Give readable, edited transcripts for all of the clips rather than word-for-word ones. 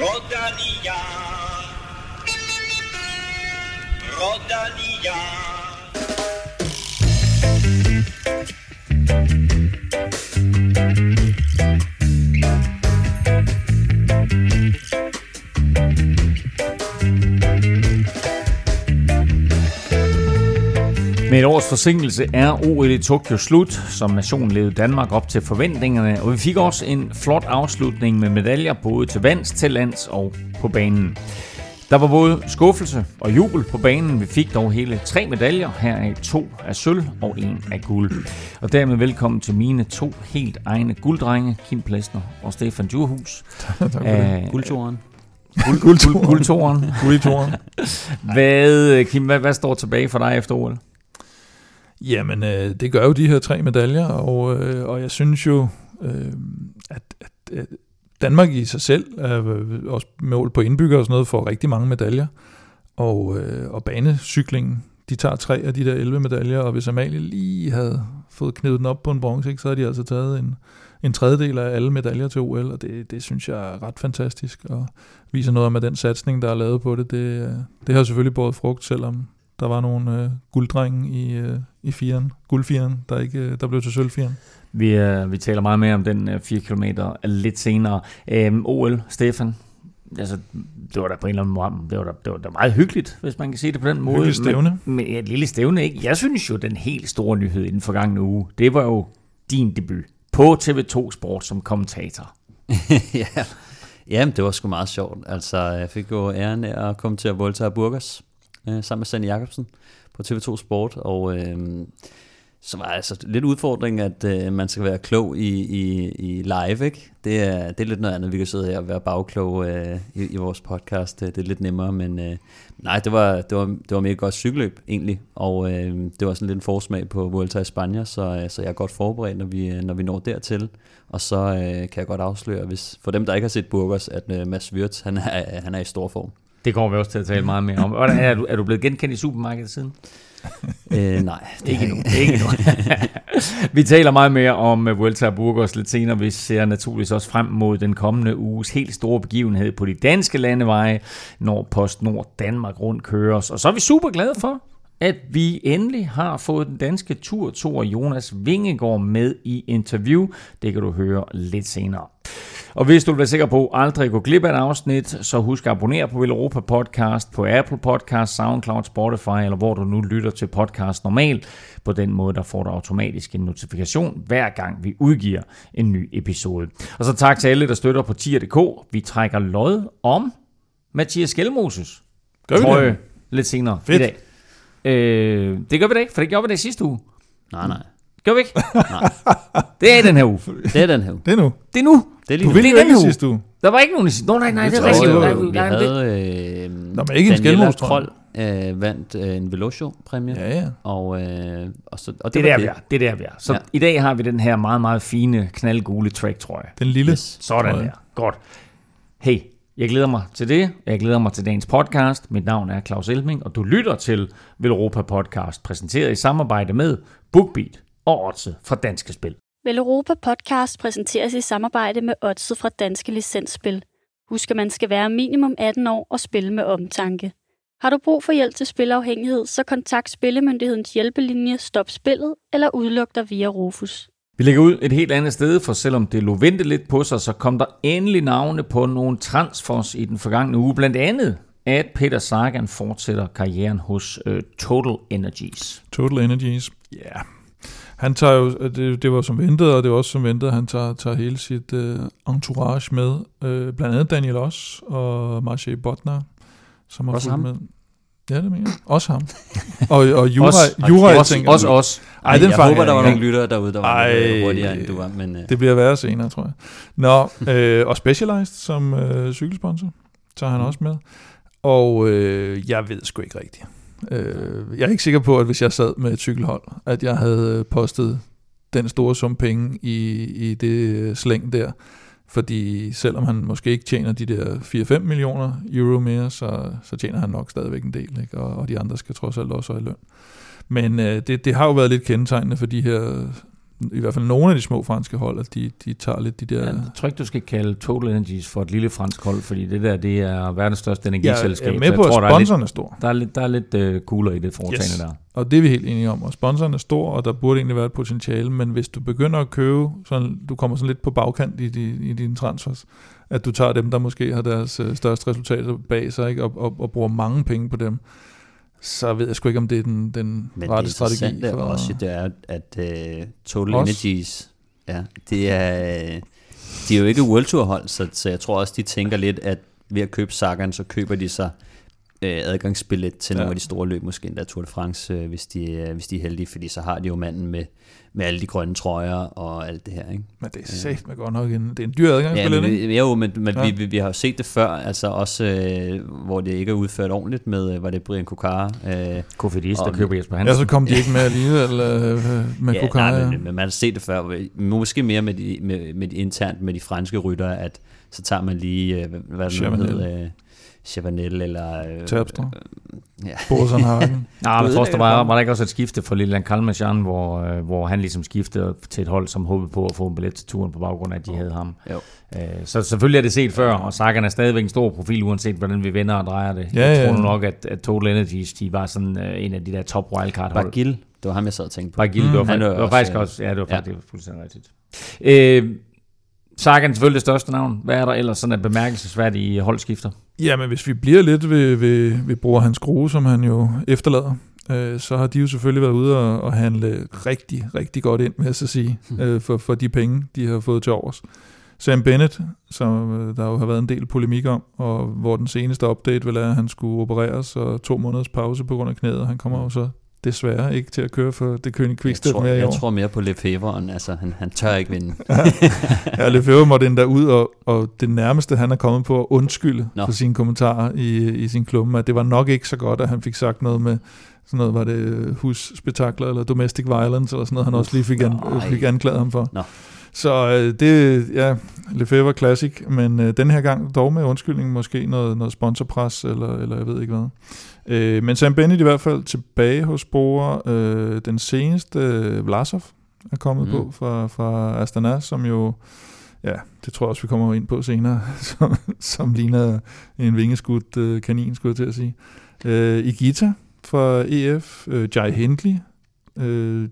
Rodania. Med et års forsinkelse er OL i Tokyo slut. Som nation levede Danmark op til forventningerne, og vi fik også en flot afslutning med medaljer både til vands, til lands og på banen. Der var både skuffelse og jubel på banen. Vi fik dog hele 3 medaljer, heraf 2 af sølv og 1 af guld. Og dermed velkommen til mine 2 helt egne gulddrenge, Kim Plæsner og Stefan Juhus. Tak for det. Guldtoren. Guldtoren. Hvad, Kim, hvad står tilbage for dig efter OL? Jamen, det gør jo de her 3 medaljer, og jeg synes jo, at Danmark i sig selv, også mål på indbyggere og sådan noget, får rigtig mange medaljer. Og banecyklingen, de tager 3 af de der 11 medaljer, og hvis Amalie lige havde fået knedet den op på en bronze, ikke, så havde de altså taget en tredjedel af alle medaljer til OL, og det synes jeg er ret fantastisk, og viser noget om, at den satsning, der er lavet på det, det har selvfølgelig båret frugt, selvom der var nogle gulddrenge i firen, guldfiren, der blev til sølvfiren. Vi taler meget mere om den 4 kilometer lidt senere. OL, Stefan, altså, det var da på en eller anden måde, det var meget hyggeligt, hvis man kan sige det på den måde. Hyggeligt stævne. Men et lille stævne, ikke? Jeg synes jo, den helt store nyhed i den forgangne uge, det var jo din debut på TV2 Sport som kommentator. Jamen, det var sgu meget sjovt. Altså, jeg fik jo æren af at komme til at Vuelta og Burgos sammen med Sanne Jacobsen på TV2 Sport, og så var altså lidt udfordring, at man skal være klog i live, ikke? Det er lidt noget andet, vi kan sidde her og være bagklog i vores podcast. Det er lidt nemmere, men nej, det var mega godt cykelløb egentlig, og det var sådan lidt en forsmag på Vuelta i Spanien, så jeg er godt forberedt, når vi når dertil. Og så kan jeg godt afsløre, hvis for dem, der ikke har set Burgos, at Mads Wirt, han er i stor form. Det kommer vi også til at tale meget mere om. Er du blevet genkendt i supermarkedet siden? Nej, ikke endnu. Vi taler meget mere om Vuelta Burgos lidt senere. Vi ser naturligvis også frem mod den kommende uges helt store begivenhed på de danske landeveje, når PostNord Danmark rundt køres. Og så er vi super glade for, at vi endelig har fået den danske tur-toer Jonas Vingegaard med i interview. Det kan du høre lidt senere. Og hvis du vil være sikker på aldrig at gå glip af et afsnit, så husk at abonnere på Europa Podcast, på Apple Podcast, SoundCloud, Spotify, eller hvor du nu lytter til podcast normalt. På den måde, der får du automatisk en notifikation, hver gang vi udgiver en ny episode. Og så tak til alle, der støtter på tier.dk. Vi trækker lod om Mathias Gjelmoses trøje lidt senere i dag. Det gør vi da ikke, for det gjorde vi da sidste uge. Nej. Gør vi ikke? Nej. Det er den her uge. Det er nu. Du ville ikke den sidste uge. Der var ikke nogen i sidste uge. Nej, det er rigtigt. Vi havde ikke en Daniela Trold vandt en Velocio-præmie. Ja. Og så, og det er der vi er. Så ja. I dag har vi den her meget, meget fine, knaldgule Trek-trøje. Den lille. Yes. Sådan der. Godt. Hey, jeg glæder mig til det. Jeg glæder mig til dagens podcast. Mit navn er Claus Elming, og du lytter til Velropa Podcast, præsenteret i samarbejde med BookBeat og Odset fra Danske Spil. Velropa Podcast præsenteres i samarbejde med Odset fra Danske Licensspil. Husk, at man skal være minimum 18 år og spille med omtanke. Har du brug for hjælp til spilafhængighed, så kontakt Spillemyndighedens hjælpelinje Stop Spillet eller udluk dig via Rufus. Vi lægger ud et helt andet sted, for selvom det lå vente lidt på sig, så kom der endelig navne på nogle transfers i den forgangne uge. Blandt andet, at Peter Sagan fortsætter karrieren hos Total Energies. Total Energies, ja. Yeah. Han tager jo, det var som ventet, og det var også som ventet, han tager hele sit entourage med. Blandt andet Daniel Os og Marcia Botnar, som har fulgt med. Ja, det mener jeg. Også ham. Og Jura, tænker også os. Ej, jeg håber, der var nogle lyttere derude, der var hurtigere, end du var. Men, det bliver værre senere, tror jeg. Nå, og Specialized som cykelsponsor tager han også med. Og jeg ved sgu ikke rigtigt. Jeg er ikke sikker på, at hvis jeg sad med et cykelhold, at jeg havde postet den store sum penge i det slæng der. Fordi selvom han måske ikke tjener de der 4-5 millioner euro mere, så tjener han nok stadigvæk en del, ikke? Og de andre skal trods alt også have løn. Men det har jo været lidt kendetegnende for de her i hvert fald nogle af de små franske hold, at de tager lidt de der... Ja, jeg tror ikke, du skal kalde Total Energies for et lille fransk hold, fordi det der, det er verdens største energiselskab. Jeg er med på, at sponsoren er stor. Der er lidt cooler i det foretagende der. Og det er vi helt enige om, og sponsoren er stor, og der burde egentlig være et potentiale, men hvis du begynder at købe, sådan, du kommer sådan lidt på bagkant i dine transfers, at du tager dem, der måske har deres største resultater bag sig, ikke? Og bruger mange penge på dem, så ved jeg sgu ikke, om det er den rette strategi. Men det interessante også, det er, at Total Energies, ja, de er jo ikke World Tour hold, så jeg tror også, de tænker lidt, at ved at købe Sagan, så køber de sig adgangsbillet til nogle af de store løb, måske endda Tour de France, hvis de er heldige, fordi så har de jo manden med alle de grønne trøjer og alt det her, ikke? Men det er safe med godt nok det er en dyr adgangsbillet, ja, ikke? Jo, men ja. Vi har jo set det før, altså også, hvor det ikke er udført ordentligt med, var det Brian Kokar? Kofidis, der køber Jesper Hansen. Ja, så kom de ikke med alligevel med Kokar. Ja, men man har set det før, måske mere med de internt med de franske ryttere, at så tager man lige, hvad det hedder... Chavanel eller... Terpstra. Ja. Borsen Hagen. Nej, men forstår var der ikke også et skifte for Lilian Kalmarsjan, hvor han ligesom skiftede til et hold, som håbede på at få en billet til turen på baggrund af, at de havde ham. Jo. Så selvfølgelig er det set før, og Sagan er stadigvæk en stor profil, uanset hvordan vi vender og drejer det. Ja, jeg tror nok, at Total Energies, de var sådan en af de der top wildcard-hold. Barguil, det var ham, jeg sad og tænkte på. Barguil, det var faktisk fuldstændig rigtigt. Sagan selvfølgelig det største navn. Hvad er der ellers sådan et bemærkelsesværdige holdskifter? Ja, men hvis vi bliver lidt ved bruger hans grue, som han jo efterlader, så har de jo selvfølgelig været ude og handle rigtig, rigtig godt ind, med jeg så sige, for de penge, de har fået til overs. Sam Bennett, som der jo har været en del polemik om, og hvor den seneste update vil være, at han skulle opereres og 2 måneders pause på grund af knæet, og han kommer jo så desværre ikke til at køre for det kønne Quickstep mere i år. Jeg tror mere på Lefebvre, altså han tør ikke vinde. Ja, Lefebvre måtte endda ud, og det nærmeste han er kommet på at undskylde for sine kommentarer i sin klumme, at det var nok ikke så godt, at han fik sagt noget med sådan noget, var det husspektakler eller domestic violence eller sådan noget, han også lige fik anklaget ham for. Nå. Så det, ja, Lefebvre Classic, men den her gang dog med undskyldning, måske noget sponsorpres, eller jeg ved ikke hvad. Men Sam Bennett i hvert fald tilbage hos Bora. Den seneste, Vlasov, er kommet på fra Astana, som jo, ja, det tror jeg også, vi kommer ind på senere, som ligner en vingeskudt kanin, skulle jeg til at sige. Igita fra EF, Jai Hindley,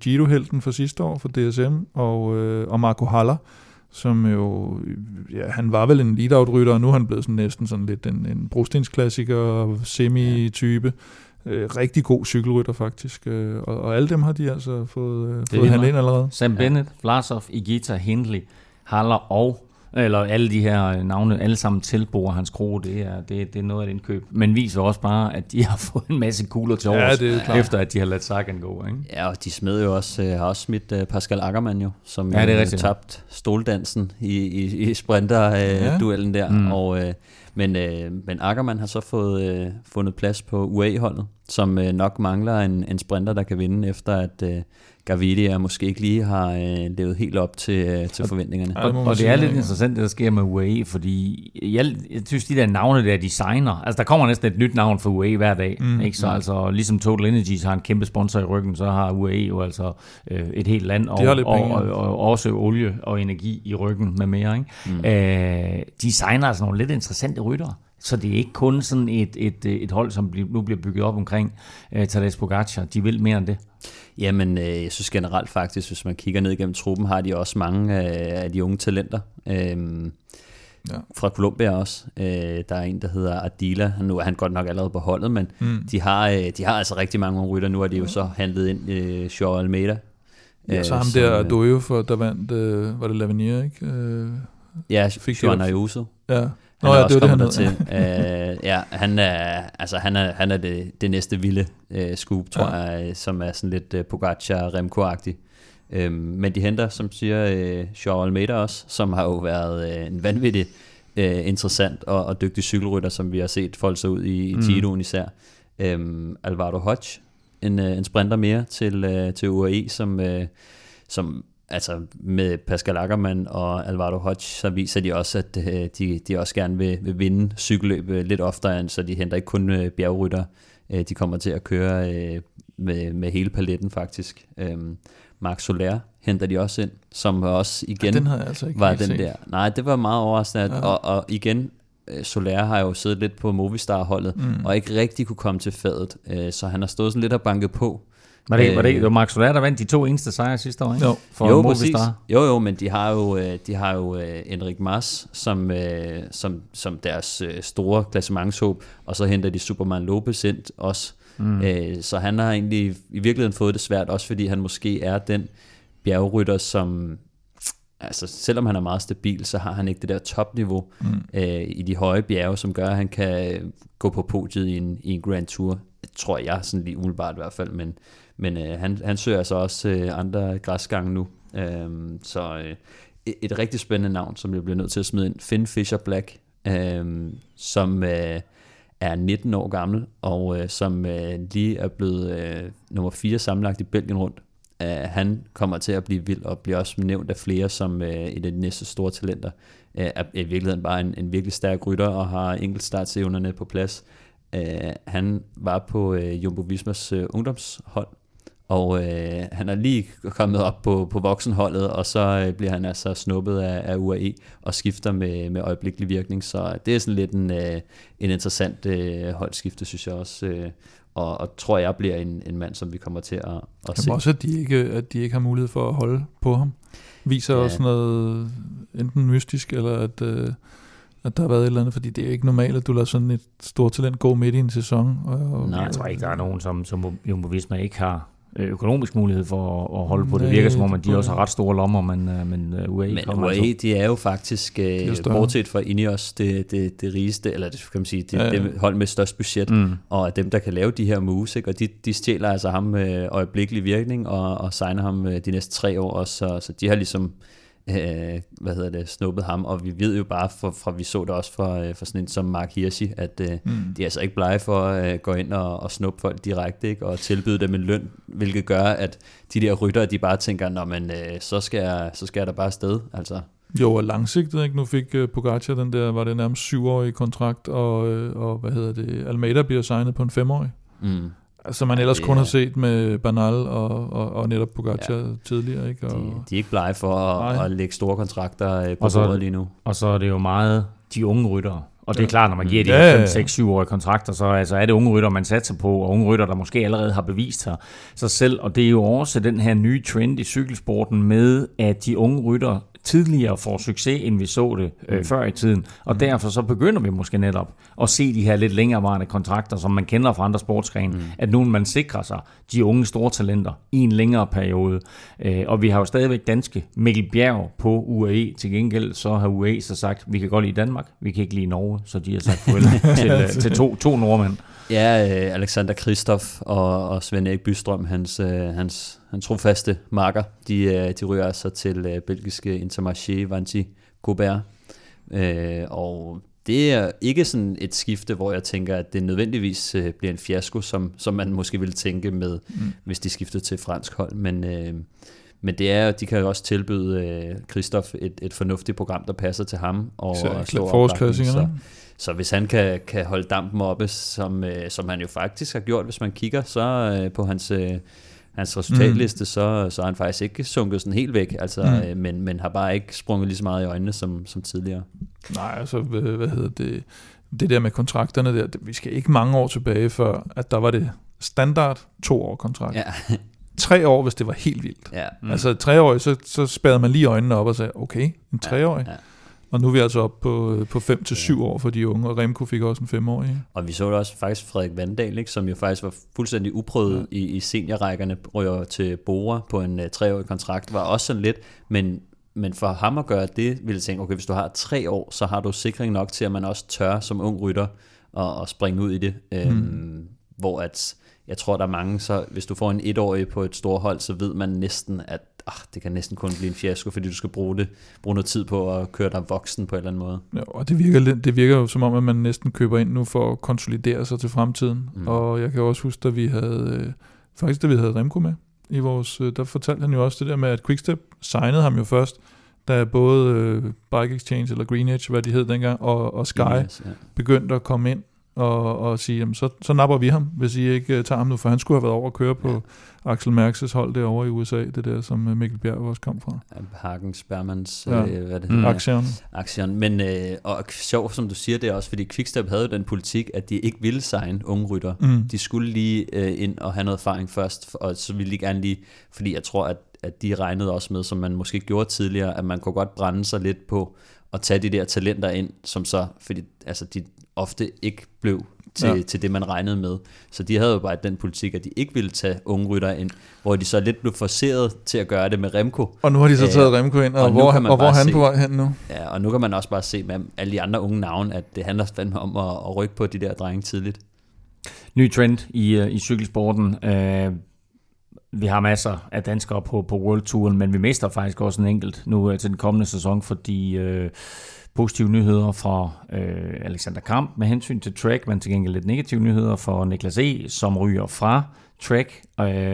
Giro-helten for sidste år for DSM, og Marco Haller, som jo, ja, han var vel en lead-out-rytter, og nu er han blevet sådan næsten sådan lidt en brostensklassiker, semi-type, rigtig god cykelrytter faktisk, og alle dem har de altså fået handlet ind allerede. Sam Bennett, Vlasov, Igita, Hindley, Haller eller alle de her navne, alle sammen tilbruger hans krog, det er noget af et indkøb. Men viser også bare, at de har fået en masse kugler til års, efter at de har ladt Sagan gå, ikke? Ja, og de smed jo også, har også smidt Pascal Ackermann jo, som tabt stoldansen i sprinterduellen der. Mm. Men Ackermann har så fundet plads på UAE-holdet, som nok mangler en sprinter, der kan vinde, efter at Gaviria måske ikke lige har levet helt op til forventningerne. Og det er lidt interessant, det der sker med UAE, fordi jeg synes, de der navne der designer, altså der kommer næsten et nyt navn for UAE hver dag, ikke? Så altså ligesom Total Energies har en kæmpe sponsor i ryggen, så har UAE jo altså et helt land, og også olie og energi i ryggen med mere, ikke? Designer altså nogle lidt interessante ryttere. Så det er ikke kun sådan et hold, som nu bliver bygget op omkring Tadej Pogačar. De vil mere end det. Jamen, jeg synes generelt faktisk, hvis man kigger ned gennem truppen, har de også mange af de unge talenter. Fra Colombia også. Der er en, der hedder Ardila. Nu er han godt nok allerede på holdet, men de har altså rigtig mange unge rytter. Nu har de jo så handlet ind Joao Almeida. Ja, så ham der Dojo, for der vandt, var det Lavinier, ikke? Ja, Joan Ayuso. Ja. Han er også kommet dertil. Han er det næste vilde skub, tror jeg, som er sådan lidt Pogačar, Remco-agtig. Men de henter, som siger, Joao Almeida også, som har jo været en vanvittig interessant og dygtig cykelrytter, som vi har set folde sig ud i Giroen især. Alvaro Hodge, en sprinter mere til UAE, som altså med Pascal Ackermann og Alvaro Hodge, så viser de også, at de også gerne vil vinde cykelløb lidt oftere, så de henter ikke kun bjergrytter. De kommer til at køre med hele paletten faktisk. Marc Soler henter de også ind, som også igen ja, den havde jeg altså ikke var den set. Der. Nej, det var meget overraskende. Ja. Og igen, Soler har jo siddet lidt på Movistar-holdet, og ikke rigtig kunne komme til fadet, så han har stået sådan lidt og banket på. Var det Marc Soler, der vandt de 2 eneste sejre sidste år, ikke? Jo, præcis. Jo, men de har jo Enric Mas som deres store klassementshåb, og så henter de Superman Lopez ind også. Så han har egentlig i virkeligheden fået det svært, også fordi han måske er den bjergrytter, som... Altså selvom han er meget stabil, så har han ikke det der topniveau i de høje bjerge, som gør, at han kan gå på podiet i en Grand Tour, tror jeg, sådan lige umiddelbart i hvert fald, men han søger altså også andre græsgange nu, så et rigtig spændende navn, som jeg bliver nødt til at smide ind, Finn Fischer-Black, som er 19 år gammel, og som lige er blevet nummer 4 sammenlagt i Belgien rundt. Han kommer til at blive vild og bliver også nævnt af flere som et af de næste store talenter. Er i virkeligheden bare en virkelig stærk rytter og har enkeltstartsevnerne på plads. Han var på Jumbo Vismas ungdomshold, og han er lige kommet op på voksenholdet, og så bliver han altså snuppet af UAE og skifter med øjeblikkelig virkning. Så det er sådan lidt en interessant holdskifte, synes jeg også. Og tror jeg bliver en mand, som vi kommer til at se. Også at de ikke har mulighed for at holde på ham. Viser også noget enten mystisk, eller at der har været et eller andet, fordi det er jo ikke normalt, at du lader sådan et stort talent gå midt i en sæson. Nej, jeg tror ikke, der er nogen, som Jumbo Visma ikke har økonomisk mulighed for at holde på. Det virker som om, at de også har ret store lommer, men UAE, de er jo faktisk, bortset fra INEOS, det rigeste, eller det kan man sige, det hold med størst budget, og dem, der kan lave de her moves, ikke? Og de stjæler altså ham øjeblikkelig virkning, og signer ham de næste 3 år også, så de har ligesom snuppet ham, og vi ved jo bare fra vi så det også fra sådan en som Mark Hirschi, at de er altså ikke blege for at gå ind og snuppe folk direkte, ikke? Og tilbyde dem en løn, hvilket gør, at de der ryttere, de bare tænker, nå, men så skal jeg da bare afsted, altså. Jo, og langsigtet, ikke? Nu fik Pogačar den der, var det nærmest 7-årig kontrakt, og Almeida bliver signet på en 5-årig. Som man ellers kun har set med Bernal og netop Pogačar tidligere. Ikke? Og de er ikke blege for at lægge store kontrakter på bordet lige nu. Og så er det jo meget de unge ryttere. Og det er klart, når man giver de 5-6-7-årige kontrakter, så altså, er det unge rytter, man satser på, og unge rytter, der måske allerede har bevist sig selv. Og det er jo også den her nye trend i cykelsporten med, at de unge rytter tidligere får succes, end vi så det før i tiden. Og derfor så begynder vi måske netop at se de her lidt længerevarende kontrakter, som man kender fra andre sportsgrene, at nu man sikrer sig de unge store talenter i en længere periode. Og vi har jo stadigvæk danske Mikkel Bjerg på UAE. Til gengæld så har UAE så sagt, vi kan godt lide Danmark, vi kan ikke lide Norge, så de har sagt til to nordmænd. Ja, Alexander Kristoff og Sven-Erik Bystrøm, hans trofaste marker, de ryger sig til belgiske Intermarché Vanty Gobert. Og det er ikke sådan et skifte, hvor jeg tænker, at det nødvendigvis bliver en fiasko, som man måske ville tænke med, hvis de skiftede til fransk hold. Men det er, de kan jo også tilbyde Kristoff et fornuftigt program, der passer til ham. Og så hvis han kan holde dampen oppe, som han jo faktisk har gjort, hvis man kigger så på hans resultatliste, så er han faktisk ikke sunket sådan helt væk, altså, men har bare ikke sprunget lige så meget i øjnene som tidligere. Nej, altså, det der med kontrakterne der, vi skal ikke mange år tilbage, før at der var det standard 2-årig kontrakt. Ja. 3 år, hvis det var helt vildt. Ja. Altså 3-årig, så spærrede man lige øjnene op og sagde, okay, en 3-årig. Ja. Og nu er vi altså oppe på 5-7 år for de unge, og Remco fik også en 5-årig. Og vi så det også faktisk Frederik Vandahl, ikke, som jo faktisk var fuldstændig uprøvet i seniorrækkerne, ryger til Bora på en 3-årig kontrakt, var også sådan lidt, men for ham at gøre det, ville jeg tænke, okay, hvis du har 3 år, så har du sikring nok til, at man også tør som ung rytter at springe ud i det, hvor at jeg tror, der er mange, så hvis du får en 1-årig på et stort hold, så ved man næsten, at det kan næsten kun blive en fiasko, fordi du skal bruge noget tid på at køre dig voksen på en eller anden måde. Ja, og det virker jo som om, at man næsten køber ind nu for at konsolidere sig til fremtiden. Og jeg kan også huske, at vi havde Remco med i vores, der fortalte han jo også det der med, at Quickstep signede ham jo først, da både Bike Exchange eller Green Edge, hvad de hed dengang, og Sky begyndte at komme ind og sige, jamen, så napper vi ham, hvis I ikke tager ham nu, for han skulle have været over at køre på Axel Merckx' hold derovre i USA, det der, som Mikkel Bjerg også kom fra. Harkens, Bermans, hvad det hedder? Aktion. Men, og sjovt, som du siger, det er også, fordi Quickstep havde den politik, at de ikke ville signe unge rytter. Mm. De skulle lige ind og have noget erfaring først, og så ville de gerne lige, fordi jeg tror, at de regnede også med, som man måske gjorde tidligere, at man kunne godt brænde sig lidt på at tage de der talenter ind, som så, fordi altså, de ofte ikke blev til det, man regnede med. Så de havde jo bare den politik, at de ikke ville tage unge rytter ind, hvor de så lidt blev forceret til at gøre det med Remco. Og nu har de så taget Remco ind, og hvor er han på vej hen nu? Ja, og nu kan man også bare se med alle de andre unge navne, at det handler fandme om at rykke på de der drenge tidligt. Ny trend i cykelsporten. Vi har masser af danskere på World Touren, men vi mister faktisk også en enkelt nu til den kommende sæson, fordi positive nyheder fra Alexander Kamp med hensyn til Trek, men til gengæld lidt negative nyheder for Niklas E, som ryger fra Trek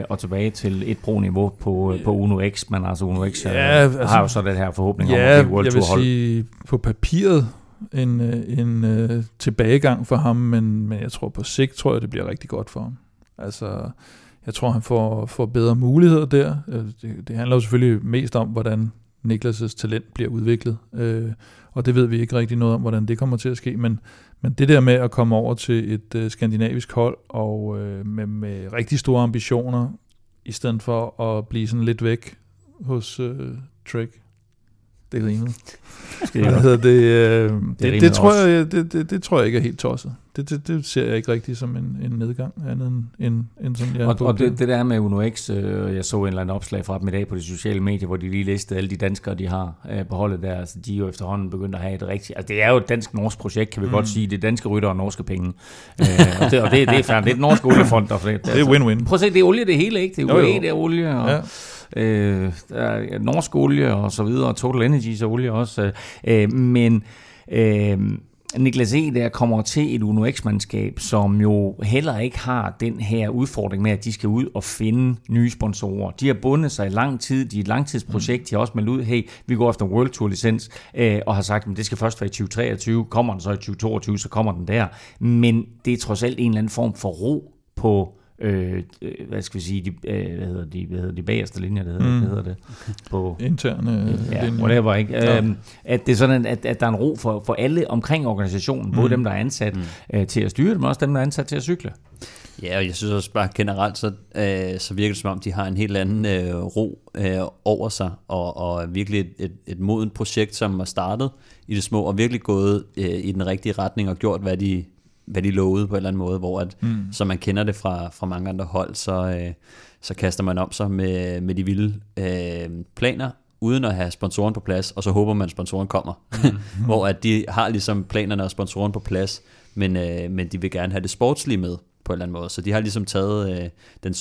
og tilbage til et pro-niveau på Uno X, men altså Uno X har jo så den her forhåbning om at blive World Tour-hold. Jeg vil sige på papiret en tilbagegang for ham, men jeg tror på sigt, det bliver rigtig godt for ham. Altså, jeg tror, han får bedre muligheder der. Det handler jo selvfølgelig mest om, hvordan Niklas' talent bliver udviklet. Og det ved vi ikke rigtig noget om, hvordan det kommer til at ske. Men det der med at komme over til et skandinavisk hold, og med rigtig store ambitioner, i stedet for at blive sådan lidt væk hos Trek. Det er rimeligt. Det tror jeg ikke er helt tosset. Det ser jeg ikke rigtig som en nedgang andet end sådan. Og det der med Uno X, jeg så en eller anden opslag fra dem i dag på de sociale medier, hvor de lige listede alle de danskere, de har på holdet der. Altså, de er jo efterhånden begyndt at have et rigtigt... Altså, det er jo et dansk-norsk projekt, kan vi godt sige. Det er danske rytter og norske penge. Og det er færdigt. Det er den norske oliefond, der for det. Det er win-win. Prøv at se, det er olie det hele, ikke? Det er UAE, det er olie, og... Ja. Der er norsk olie og så videre, og Total Energies og olie også. Men Niklas E. der kommer til et Uno X-mandskab, som jo heller ikke har den her udfordring med, at de skal ud og finde nye sponsorer. De har bundet sig i lang tid, de er et langtidsprojekt, de har også meldt ud, hey, vi går efter en World Tour-licens, og har sagt, at det skal først være i 2023, kommer den så i 2022, så kommer den der. Men det er trods alt en eller anden form for ro på hvad skal vi sige, hvad hedder de bagerste linjer, det hedder det. Okay. På interne linjer. Whatever, ikke? Ja. At det er sådan, at der er en ro for alle omkring organisationen, både dem, der er ansat til at styre, men også dem, der er ansat til at cykle. Ja, og jeg synes også bare generelt, så virker det som om, de har en helt anden ro over sig, og virkelig et modent projekt, som har startet i det små, og virkelig gået i den rigtige retning, og gjort, hvad de lovede på en eller anden måde, hvor at, som man kender det fra mange andre hold, så kaster man om sig med de vilde planer, uden at have sponsoren på plads, og så håber man, at sponsoren kommer. Hvor at de har ligesom planerne og sponsoren på plads, men de vil gerne have det sportslige med, på en eller anden måde. Så de har ligesom taget den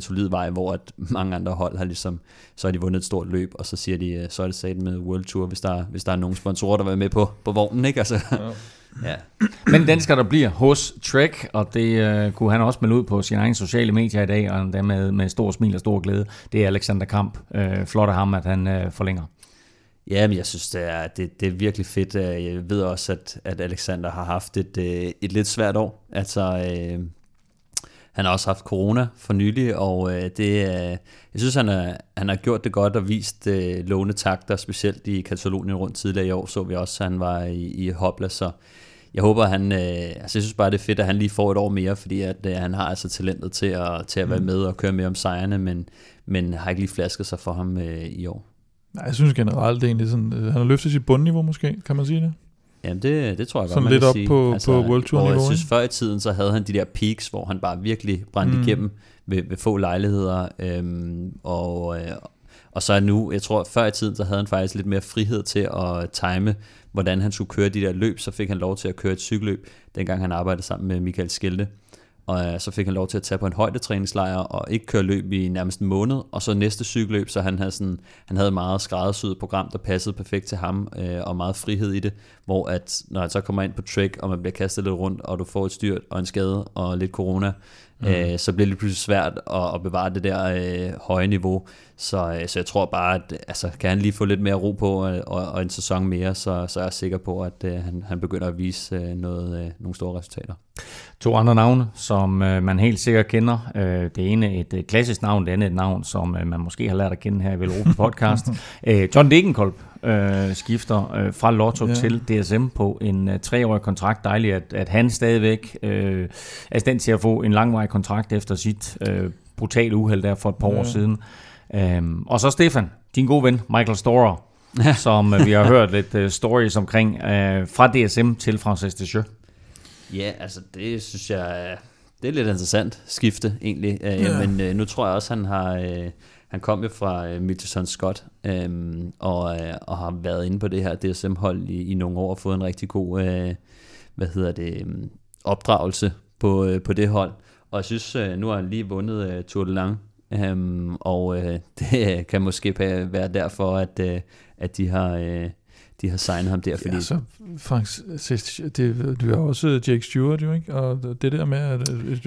solide vej, hvor at mange andre hold har ligesom, så har de vundet et stort løb, og så siger de, så er det sat med World Tour, hvis der er nogen sponsorer, der vil med på vognen, ikke? Altså, ja. Men dansker, der bliver hos Trek, og det kunne han også melde ud på sine egne sociale medier i dag, og der med stor smil og stor glæde, det er Alexander Kamp. Flot af ham, at han forlænger. Ja, men jeg synes, det er virkelig fedt. Jeg ved også, at Alexander har haft et lidt svært år. Altså, han har også haft corona for nylig, og jeg synes, han har gjort det godt og vist lovende takter, specielt i Katalonien rundt tidligere i år, så vi også, at han var i Hopla, så jeg håber, jeg synes bare, det er fedt, at han lige får et år mere, fordi at, han har altså talentet til at være med og køre med om sejrene, men har ikke lige flasket sig for ham i år. Nej, jeg synes generelt, det er egentlig sådan, han har løftet sit bundniveau måske, kan man sige det? Jamen det tror jeg godt, man kan sige. Sådan lidt op på World Tour-niveau. Jeg synes, før i tiden, så havde han de der peaks, hvor han bare virkelig brændte igennem ved få lejligheder. Og så nu, jeg tror, før i tiden, så havde han faktisk lidt mere frihed til at time, hvordan han skulle køre de der løb. Så fik han lov til at køre et cykelløb, dengang han arbejdede sammen med Michael Skelte. og så fik han lov til at tage på en højdetræningslejr og ikke køre løb i nærmest en måned, og så næste cykelløb, så han havde meget skræddersyet program, der passede perfekt til ham, og meget frihed i det, hvor at når han så kommer ind på Trek, og man bliver kastet lidt rundt, og du får et styrt og en skade og lidt corona, så bliver det pludselig svært at bevare det der høje niveau, så jeg tror bare, at altså, kan han lige få lidt mere ro på, og en sæson mere, så er jeg sikker på, at han begynder at vise nogle store resultater. To andre navne, som man helt sikkert kender. Det ene et klassisk navn, det andet et navn, som man måske har lært at kende her i Velropa Podcast. John Degenkolb skifter fra Lotto til DSM på en 3-årig kontrakt. Dejligt, at han stadigvæk er stand til at få en langvarig kontrakt efter sit brutale uheld der for et par år siden. Og så Stefan, din gode ven, Michael Storer, som vi har hørt lidt stories omkring fra DSM til Frances Deschamps. Ja, altså det synes jeg, det er lidt interessant skifte egentlig, men nu tror jeg også, han kom jo fra Mitchelton Scott, og har været inde på det her DSM-hold i nogle år og fået en rigtig god opdragelse på det hold. Og jeg synes, nu har han lige vundet Tour de Lang, og det kan måske være derfor, at de har signet ham der, fordi... Ja, så faktisk, du har også Jake Stewart, jo, ikke? Og det der med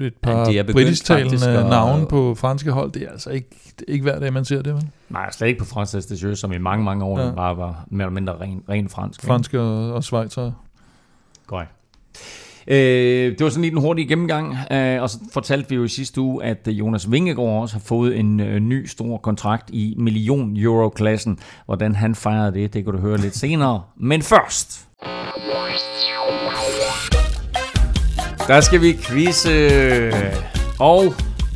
et par britisktalende navne på franske hold, det er altså ikke hver dag, man ser det, vel? Nej, slet ikke på Frances Deschamps, som i mange år bare var mere eller mindre ren fransk. Franske og schweizere. Godt. Det var sådan lige den hurtige gennemgang, og så fortalte vi jo i sidste uge, at Jonas Vingegaard også har fået en ny stor kontrakt i million-euro-klassen. Hvordan han fejrede det kan du høre lidt senere. Men først... Der skal vi quizze, og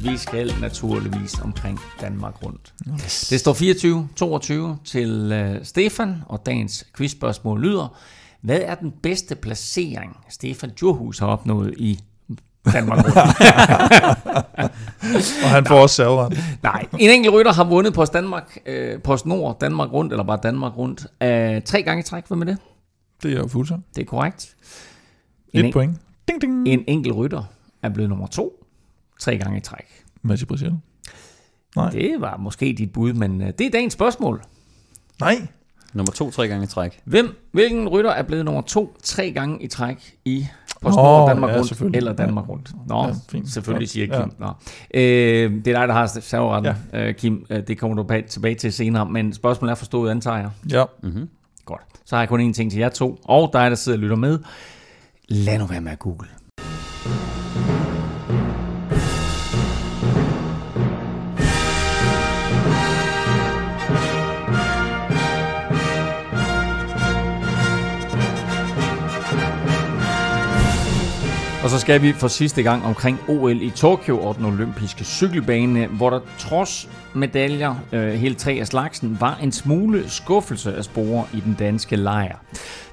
vi skal naturligvis omkring Danmark rundt. Yes. Det står 24-22 til Stefan, og dagens quizspørgsmål lyder... Hvad er den bedste placering, Stefan Juhus har opnået i Danmark Rundt? Og han får også serveren. Nej, en enkelt rytter har vundet Post Danmark, Post Nord, Danmark Rundt, eller bare Danmark Rundt. 3 gange i træk, hvad med det? Det er jo fuldstændig. Det er korrekt. 1 point. Ding, ding. En enkelt rytter er blevet nummer 2. 3 gange i træk. Mads Wirt. Nej. Det var måske dit bud, men det er dagens spørgsmål. Nej. Nummer 2, 3 gange i træk. Hvilken rytter er blevet nummer 2, 3 gange i træk i PostNord, Danmark Rundt eller Danmark Rundt? Nå, ja, selvfølgelig siger Kim. Ja. Nå. Det er dig, der har serveretten, Kim. Det kommer du tilbage til senere, men spørgsmålet er forstået, antager jeg. Ja. Mm-hmm. Godt. Så har jeg kun en ting til jer to, og dig, der sidder og lytter med. Lad nu være med at google. Og så skal vi for sidste gang omkring OL i Tokyo og den olympiske cykelbane, hvor der trods medaljer, hele 3 af slagsen, var en smule skuffelse at spore i den danske lejr.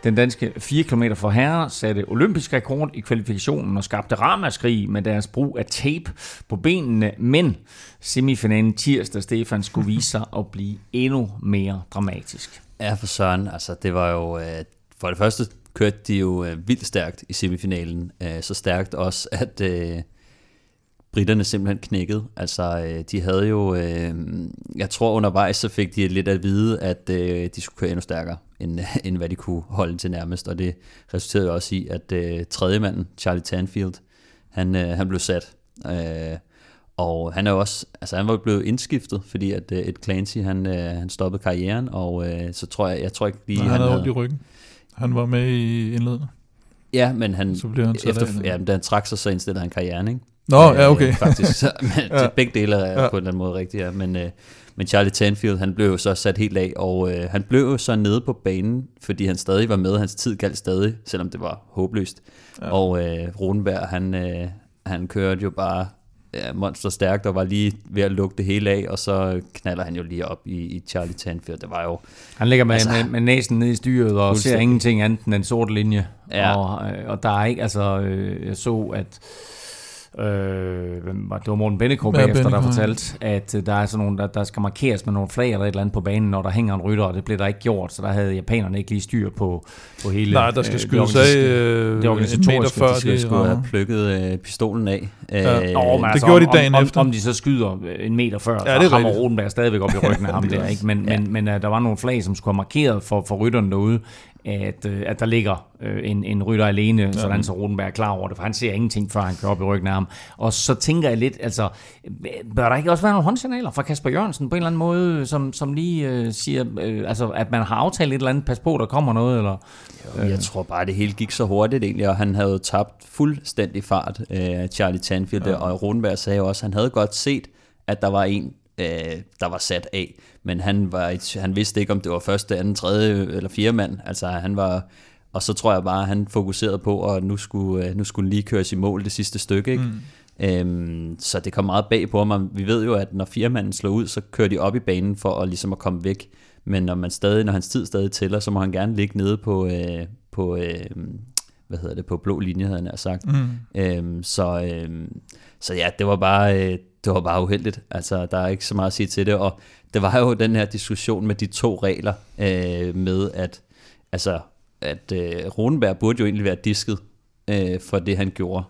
Den danske 4 km for herrer satte olympisk rekord i kvalifikationen og skabte ramaskrig med deres brug af tape på benene, men semifinalen tirsdag, Stefan, skulle vise sig at blive endnu mere dramatisk. Ja, for søren, altså det var jo for det første... kørte de jo vildt stærkt i semifinalen, så stærkt også, at britterne simpelthen knækkede. Altså, de havde jo, jeg tror undervejs, så fik de lidt at vide, at de skulle køre endnu stærkere, end hvad de kunne holde til nærmest, og det resulterede jo også i, at tredjemanden, Charlie Tanfield, han blev sat, og han er også, altså han var blevet indskiftet, fordi at Ed Clancy, han stoppede karrieren, og så tror jeg ikke lige... Han havde ondt i ryggen. Han var med i indledende. Ja, men da han trak sig, så indstillede han karrieren, ikke? Nå, ja, okay. Faktisk, så, begge dele er på en eller anden måde rigtigt, ja. Men Charlie Tanfield, han blev jo så sat helt af, og han blev jo så nede på banen, fordi han stadig var med, hans tid galt stadig, selvom det var håbløst. Ja. Og Rodenberg, han kørte jo bare monster stærkt, og var lige ved at lukke det hele af, og så knalder han jo lige op i Charlie Tanfield. Det var jo... Han ligger med næsen nede i styret, og ser ingenting andet end en sort linje. Ja. Og der er ikke... Altså, jeg så, at Det var Morten Bennekov bagefter, der fortalte, at der er sådan nogle, der skal markeres med nogle flag eller et eller andet på banen, når der hænger en rytter, og det blev der ikke gjort, så der havde japanerne ikke lige styr på hele... Nej, der skal skydes af det organisatoriske, de skal skulle have plukket pistolen af. Ja. Det gjorde de dagen efter. Om de så skyder en meter før, ja, så rammer Rodenberg stadigvæk op i ryggen af ham der, ikke? Men der var nogle flag, som skulle have markeret for rytterne derude, at der ligger en rytter alene, ja, sådan så Rodenberg er klar over det, for han ser ingenting, før han kører op i ryggen af ham. Og så tænker jeg lidt, altså, bør der ikke også være nogle håndsignaler fra Kasper Jørgensen på en eller anden måde, som lige siger, altså, at man har aftalt et eller andet, pas på, der kommer noget, eller... Jeg tror bare, det hele gik så hurtigt egentlig, og han havde jo tabt fuldstændig fart, Charlie Tanfield, ja, og Rodenberg sagde også, han havde godt set, at der var en, der var sat af, men han vidste ikke, om det var første, anden, tredje eller fjerde mand, altså han var, og så tror jeg bare, han fokuserede på, at nu skulle lige køres i mål det sidste stykke, ikke? Så det kom meget bag på mig. Vi ved jo, at når fire manden slår ud, så kører de op i banen for at, ligesom at komme væk, men når hans tid stadig tæller, så må han gerne ligge nede på blå linje, havde han sagt. Så ja, det var bare... Det var bare uheldigt, altså der er ikke så meget at sige til det, og det var jo den her diskussion med de to regler, med at Rodenberg burde jo egentlig være disket for det, han gjorde,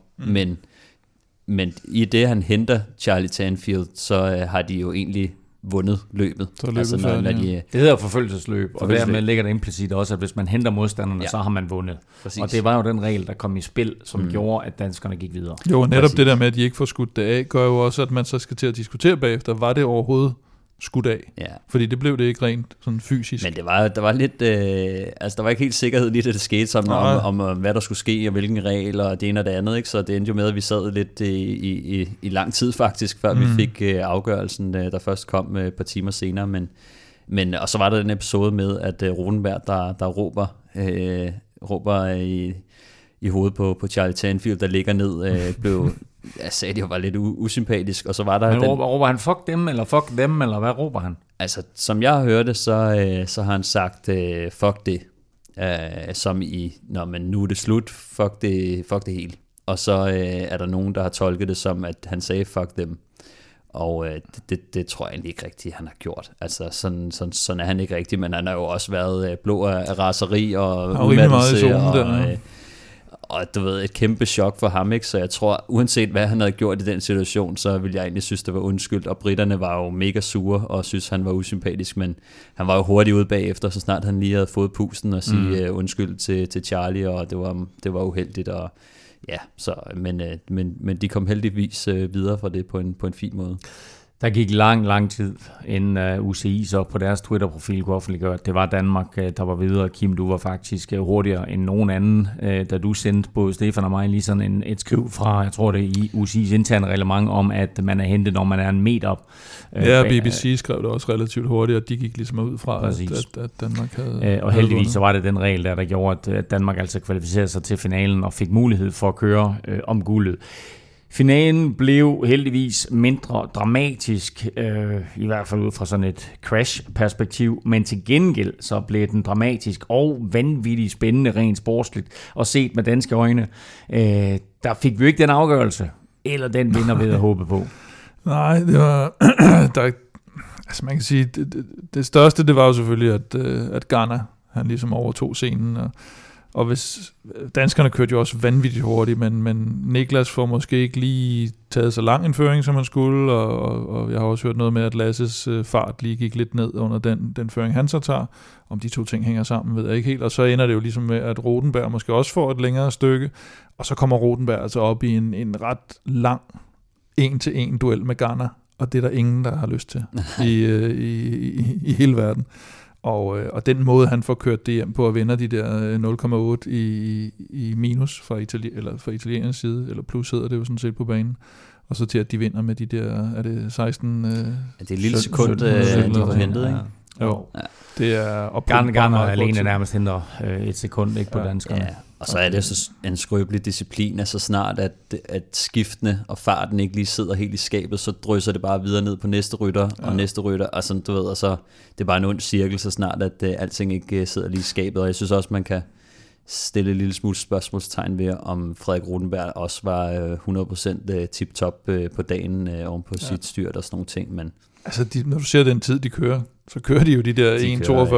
men i det, han henter Charlie Tanfield, så har de jo egentlig vundet løbet. Altså, det hedder forfølgelsesløb, og dermed ligger det implicit også, at hvis man henter modstanderne, ja, så har man vundet. Præcis. Og det var jo den regel, der kom i spil, som gjorde, at danskerne gik videre. Jo, netop præcis. Det der med, at de ikke får skudt det af, gør jo også, at man så skal til at diskutere bagefter, var det overhovedet skudt af? Ja. Fordi det blev det ikke rent sådan fysisk. Men der var lidt, altså der var ikke helt sikkerhed lige, da det skete sammen, om hvad der skulle ske, og hvilken regel, og det ene og det andet, ikke? Så det endte jo med, at vi sad lidt i lang tid faktisk, før vi fik afgørelsen, der først kom et par timer senere, men og så var der den episode med, at Rodenberg, der råber i hovedet på Charlie Tanfield, der ligger ned, blev... Jeg sagde, det var lidt usympatisk, og så var der... Men råber han fuck dem, eller hvad råber han? Altså, som jeg hørte, så har han sagt, fuck det, som i, nå, men nu er det slut, fuck det hele. Og så er der nogen, der har tolket det som, at han sagde, fuck dem. Og det tror jeg egentlig ikke rigtigt, han har gjort. Altså, sådan er han ikke rigtigt, men han har jo også været blå af raseri og udmattelse og... Og du ved, et kæmpe chok for ham, ikke? Så jeg tror, uanset hvad han havde gjort i den situation, så ville jeg egentlig synes, det var undskyldt. Og britterne var jo mega sure og synes, han var usympatisk, men han var jo hurtigt ude bagefter, så snart han lige havde fået pusten og sige undskyld til Charlie, og det var uheldigt. Og ja, så, men de kom heldigvis videre fra det på en fin måde. Der gik lang tid, inden UCI så på deres Twitter-profil kunne offentliggøre, at det var Danmark, der var videre. Kim, du var faktisk hurtigere end nogen anden, da du sendte både Stefan og mig lige sådan et skriv fra, jeg tror det i UCI's interne reglement, om at man er hentet, når man er en meter op. Ja, BBC skrev det også relativt hurtigt, og de gik ligesom ud fra, at Danmark havde... Og heldigvis så var det den regel, der gjorde, at Danmark altså kvalificerede sig til finalen og fik mulighed for at køre om guldet. Finalen blev heldigvis mindre dramatisk, i hvert fald ud fra sådan et crash-perspektiv, men til gengæld så blev den dramatisk og vanvittigt spændende rent sportsligt, og set med danske øjne, der fik vi ikke den afgørelse, eller den vinder ved at håbe på. Nej, det var... altså man kan sige, det største, det var jo selvfølgelig, at Ghana, han ligesom overtog scenen, og hvis danskerne kørte jo også vanvittigt hurtigt, men Niklas får måske ikke lige taget så lang en føring, som han skulle, og jeg har også hørt noget med, at Lasses fart lige gik lidt ned under den føring, han så tager. Om de to ting hænger sammen, ved jeg ikke helt. Og så ender det jo ligesom med, at Rodenberg måske også får et længere stykke, og så kommer Rodenberg altså op i en ret lang en-til-en duel med Ghana, og det er der ingen, der har lyst til i hele verden. Og den måde, han får kørt det hjem på at vinde de der 0,8 i minus fra italieners side, eller plus hedder det jo sådan set på banen, og så til at de vinder med de der, er det 16... Er det et lille sekund, de var hentet, ikke? Ja. Jo, ja. Det er... Garner alene nærmest henter et sekund, ikke, på danskerne. Ja. Og så er det så en skrøbelig disciplin, at så snart at skiftene og farten ikke lige sidder helt i skabet, så drysser det bare videre ned på næste rytter, ja, og næste rytter, og sådan, du ved, og så det er bare en ond cirkel, så snart at alting ikke sidder lige i skabet. Og jeg synes også, man kan stille en lille smule spørgsmålstegn ved, om Frederik Rodenberg også var 100% tip-top på dagen oven på sit styrt og sådan nogle ting. Men altså, når du ser den tid, de kører, så kører de jo de der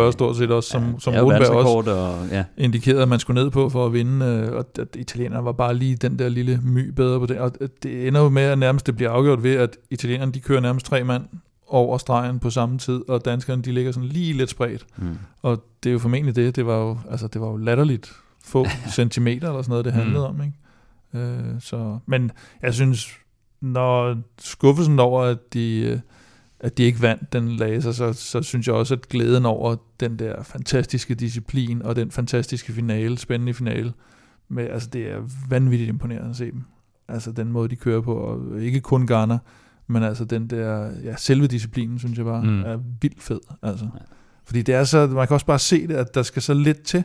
1.42 stort set også, som Rodenberg også indikerede, at man skulle ned på for at vinde. Og italienerne var bare lige den der lille my bedre på det. Og det ender jo med, at nærmest det bliver afgjort ved, at italienerne de kører nærmest 3 mand over stregen på samme tid, og danskerne de ligger sådan lige lidt spredt. Mm. Og det er jo formentlig det. Det var jo latterligt få centimeter eller sådan noget, det handlede om. Ikke? Så, men jeg synes, når skuffelsen over, at de ikke vandt den lagde sig, så synes jeg også, at glæden over den der fantastiske disciplin og den fantastiske finale, spændende finale, med, altså det er vanvittigt imponerende at se dem. Altså den måde, de kører på, og ikke kun Garner, men altså den der, selve disciplinen, synes jeg bare, er vildt fed. Altså. Fordi det er så, man kan også bare se det, at der skal så lidt til,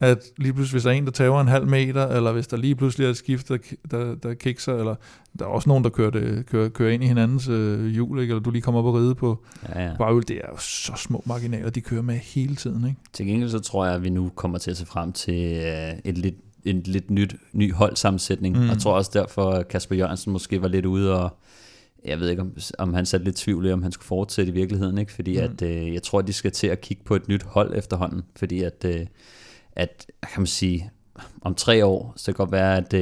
at lige pludselig, hvis der er en, der tager en halv meter, eller hvis der lige pludselig er et skift, der kikser, eller der er også nogen, der kører ind i hinandens hjul, ikke? Eller du lige kommer op og ride på baghjul. Det er jo så små marginaler, de kører med hele tiden. Ikke? Til gengæld så tror jeg, at vi nu kommer til at se frem til en lidt ny holdsammensætning, og jeg tror også derfor, Kasper Jørgensen måske var lidt ude og jeg ved ikke, om han satte lidt tvivl, om han skulle fortsætte i virkeligheden, ikke? Fordi at, jeg tror, at de skal til at kigge på et nyt hold efterhånden, fordi at kan man sige, om 3 år, så kan det godt være, at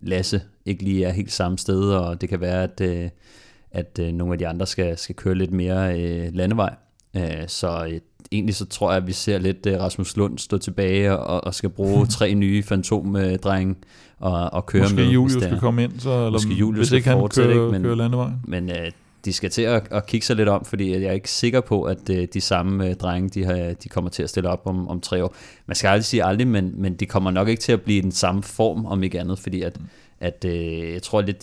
Lasse ikke lige er helt samme sted, og det kan være, at nogle af de andre skal køre lidt mere landevej. Så egentlig så tror jeg, at vi ser lidt Rasmus Lund stå tilbage og skal bruge 3 nye fantomdrenge og køre måske med. Måske Julius skal komme ind, så, eller hvis ikke han kører landevejen. Men de skal til at kigge sig lidt om, fordi jeg er ikke sikker på, at de samme drenge, de kommer til at stille op om 3 år. Man skal aldrig sige aldrig, men de kommer nok ikke til at blive i den samme form, om ikke andet, fordi at jeg tror lidt,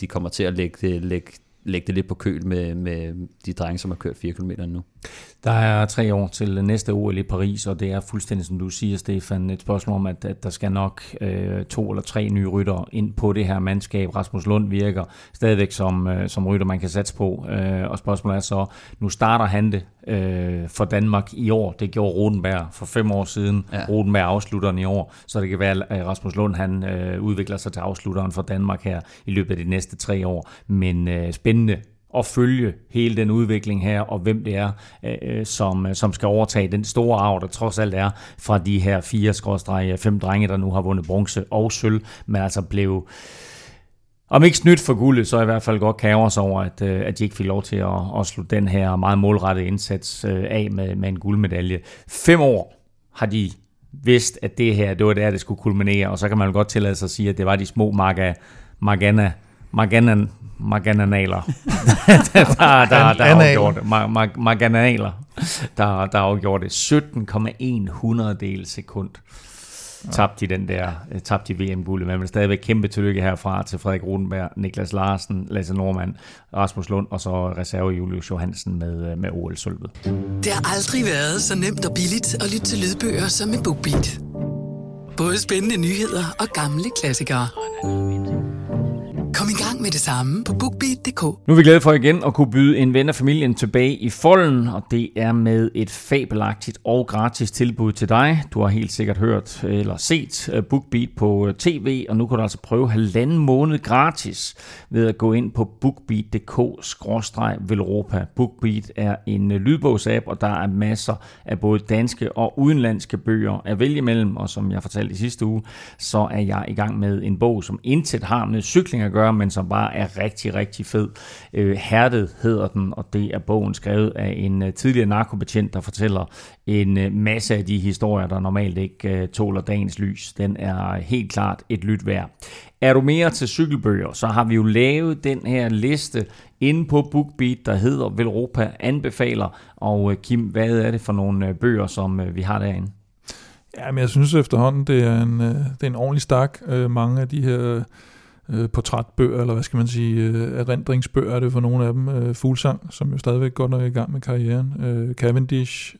de kommer til at lægge det lidt på køl med de drenge, som har kørt 4 km nu. Der er 3 år til næste OL i Paris, og det er fuldstændig, som du siger, Stefan, et spørgsmål om, at der skal nok 2 eller 3 nye ryttere ind på det her mandskab. Rasmus Lund virker stadigvæk som rytter, man kan satse på, og spørgsmålet er så, nu starter han det for Danmark i år. Det gjorde Rodenberg for 5 år siden. Ja. Rodenberg afslutter den i år, så det kan være, at Rasmus Lund han udvikler sig til afslutteren for Danmark her i løbet af de næste 3 år, men spændende at følge hele den udvikling her, og hvem det er, som skal overtage den store arv, der trods alt er fra de her 4-5 drenge, der nu har vundet bronze og sølv, men altså blev, om ikke snydt for guldet, så i hvert fald godt kære sig over, at de ikke fik lov til at slutte den her meget målrettede indsats af med en guldmedalje. 5 år har de vidst, at det her, det var der, det skulle kulminere, og så kan man jo godt tillade sig at sige, at det var de små Marganaler, der afgjorde det. 17,1 hundredel sekund tabte de VM-guldet, men stadigvæk kæmpe tillykke herfra til Frederik Rodenberg, Niklas Larsen, Lasse Norman, Rasmus Lund og så reserve Julius Johansen med OL-sølvet. Det har aldrig været så nemt og billigt at lytte til lydbøger som med BookBeat. Både spændende nyheder og gamle klassikere. Kom i gang med det samme på BookBeat.dk. Nu er vi glade for igen at kunne byde en ven af familien tilbage i folden, og det er med et fabelagtigt og gratis tilbud til dig. Du har helt sikkert hørt eller set BookBeat på tv, og nu kan du altså prøve 1,5 måned gratis ved at gå ind på BookBeat.dk/Velropa. BookBeat er en lydbogsapp, og der er masser af både danske og udenlandske bøger at vælge mellem, og som jeg fortalte i sidste uge, så er jeg i gang med en bog, som intet har med cykling at gøre, men som bare er rigtig, rigtig fed. Hærdet hedder den, og det er bogen skrevet af en tidligere narkobetjent, der fortæller en masse af de historier, der normalt ikke tåler dagens lys. Den er helt klart et lyt værd. Er du mere til cykelbøger, så har vi jo lavet den her liste inde på BookBeat, der hedder Velropa anbefaler. Og Kim, hvad er det for nogle bøger, som vi har derinde? Jamen, jeg synes efterhånden, det er en ordentlig stak. Mange af de her portrætbøger, eller hvad skal man sige, erindringsbøger er det for nogle af dem. Fuglsang, som jo stadigvæk godt nok er i gang med karrieren. Cavendish.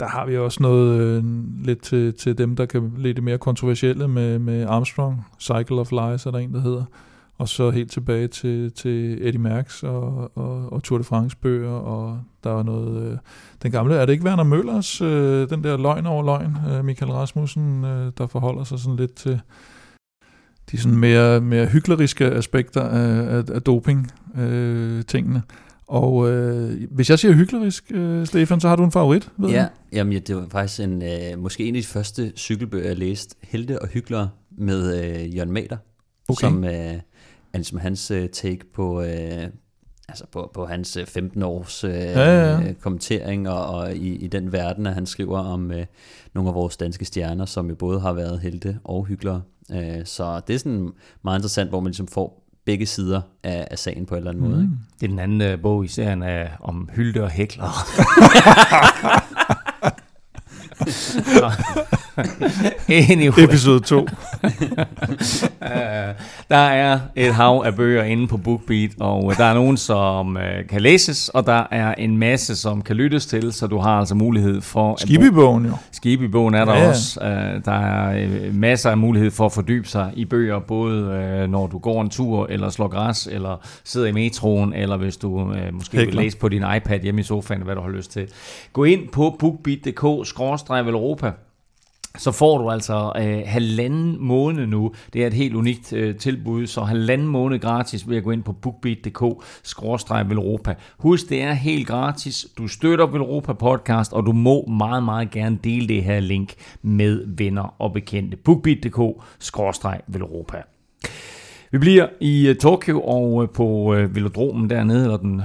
Der har vi også noget lidt til dem, der kan lide det mere kontroversielle med Armstrong. Cycle of Lies er der en, der hedder. Og så helt tilbage til Eddy Merckx og Tour de France bøger, og der var noget... den gamle, er det ikke Werner Møllers, den der løgn over løgn, Michael Rasmussen, der forholder sig sådan lidt til de sådan mere hykleriske aspekter af doping-tingene. Og hvis jeg siger hyklerisk, Stefan, så har du en favorit, ved du? Ja, jamen, det var faktisk måske en af de første cykelbøger, jeg læste, Helte og Hyklere med Jørn Mader, okay. Som hans take på, på hans 15 års kommentering, og i den verden, at han skriver om nogle af vores danske stjerner, som jo både har været helte og hyklere. Så det er sådan meget interessant, hvor man ligesom får begge sider af sagen på en eller anden måde. Ikke? Det er den anden bog i serien om hylte og hæklere. Episode 2. Der er et hav af bøger inde på BookBeat, og der er nogen, som kan læses, og der er en masse, som kan lyttes til, så du har altså mulighed for... Skibby-bogen, jo. Skibby-bogen er der også. Der er masser af mulighed for at fordybe sig i bøger, både når du går en tur, eller slår græs, eller sidder i metroen, eller hvis du måske vil læse på din iPad hjemme i sofaen, hvad du har lyst til. Gå ind på bookbeat.dk/Europa. Så får du altså 1,5 måned nu. Det er et helt unikt tilbud, så 1,5 måned gratis ved at gå ind på bookbeat.dk/Velropa. Husk, det er helt gratis. Du støtter Velropa podcast, og du må meget, meget gerne dele det her link med venner og bekendte. bookbeat.dk/Velropa. Vi bliver i Tokyo og på velodromen dernede, eller den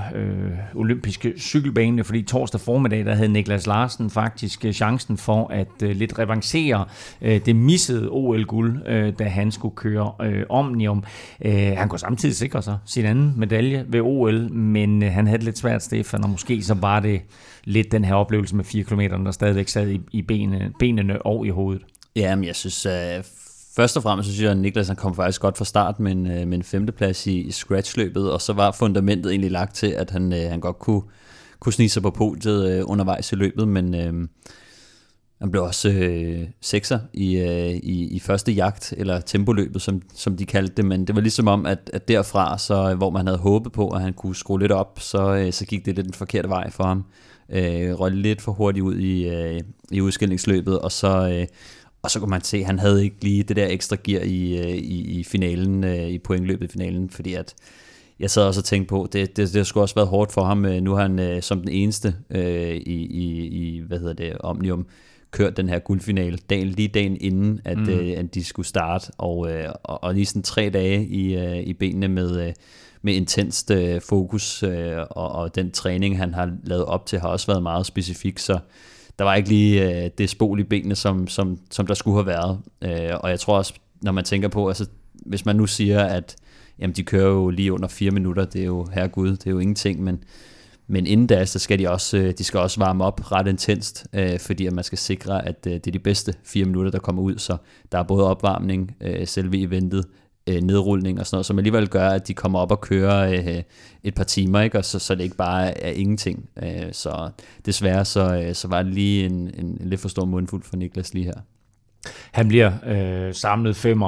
olympiske cykelbane, fordi torsdag formiddag, der havde Niklas Larsen faktisk chancen for at lidt revancere det missede OL-guld, da han skulle køre Omnium. Han kunne samtidig sikre sig sin anden medalje ved OL, men han havde lidt svært, Stefan, og måske så var det lidt den her oplevelse med 4 kilometer, der stadigvæk sad i benene og i hovedet. Jamen, jeg synes... Først og fremmest synes jeg, at Niklas han kom faktisk godt fra start med en 5. plads i scratchløbet, og så var fundamentet egentlig lagt til, at han godt kunne snige sig på podiet undervejs i løbet, men han blev også 6'er i første jagt, eller tempoløbet, som de kaldte det, men det var ligesom om, at derfra, så, hvor man havde håbet på, at han kunne skrue lidt op, så gik det lidt den forkerte vej for ham. Røg lidt for hurtigt ud i udskillingsløbet, og så... Og så kunne man se, at han havde ikke lige det der ekstra gear i finalen, i pointløbet i finalen, fordi at jeg sad også og tænkte på, det har sgu også været hårdt for ham. Nu har han som den eneste i Omnium kørt den her guldfinale dagen inden, at de skulle starte, og lige sådan 3 dage i benene med intenst fokus, og den træning, han har lavet op til, har også været meget specifik, så der var ikke lige det spol i benene, som der skulle have været. Og jeg tror også, når man tænker på, altså, hvis man nu siger, at jamen, de kører jo lige under 4 minutter, det er jo herregud, det er jo ingenting, men inden da, så skal de skal også varme op ret intenst, fordi at man skal sikre, at det er de bedste 4 minutter, der kommer ud. Så der er både opvarmning, selve eventet, nedrulning og sådan noget, som alligevel gør, at de kommer op og kører et par timer, ikke? Og så det ikke bare er ingenting. Så desværre, så var det lige en lidt for stor mundfuld for Niklas lige her. Han bliver samlet 5'er,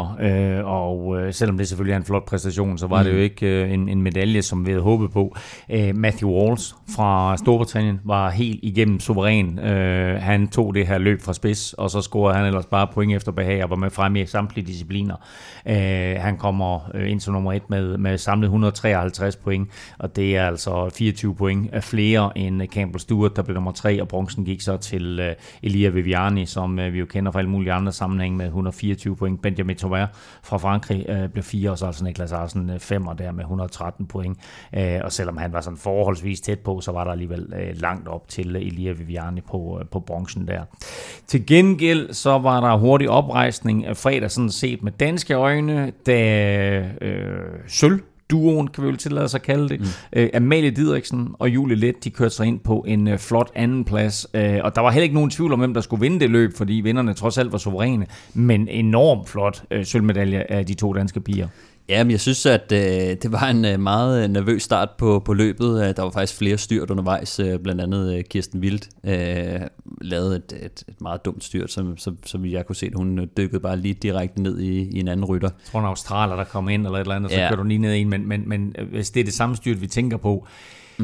og selvom det selvfølgelig er en flot præstation, så var det jo ikke en medalje, som vi havde håbet på. Matthew Walsh fra Storbritannien var helt igennem suveræn. Han tog det her løb fra spids, og så scorede han ellers bare point efter behag, og var med frem i samtlige discipliner. Han kommer ind som nummer 1 med samlet 153 point, og det er altså 24 point flere end Campbell Stewart, der blev nummer 3, og bronzen gik så til Elia Viviani, som vi jo kender fra alle mulige andre sammenhæng med 124 point. Benjamin Thomas fra Frankrig blev 4, og så altså Niklas Larsen 5'er der med 113 point. Og selvom han var sådan forholdsvis tæt på, så var der alligevel langt op til Elia Viviani på bronzen der. Til gengæld så var der hurtig oprejsning af fredag, sådan set med danske øjne, da sølvduoen, kan vi jo tillade sig at kalde det, Amalie Didriksen og Julie Leth, de kørte sig ind på en flot anden plads, og der var heller ikke nogen tvivl om, hvem der skulle vinde det løb, fordi vinderne trods alt var suveræne, men enormt flot sølvmedalje af de to danske piger. Jamen, jeg synes, at det var en meget nervøs start på løbet. Der var faktisk flere styrt undervejs, blandt andet Kirsten Wild lavede et meget dumt styrt, som jeg kunne se, at hun dykkede bare lige direkte ned i en anden rytter. Jeg tror, en australer, der kom ind eller et eller andet, så kører du lige ned i en, men hvis det er det samme styrt, vi tænker på,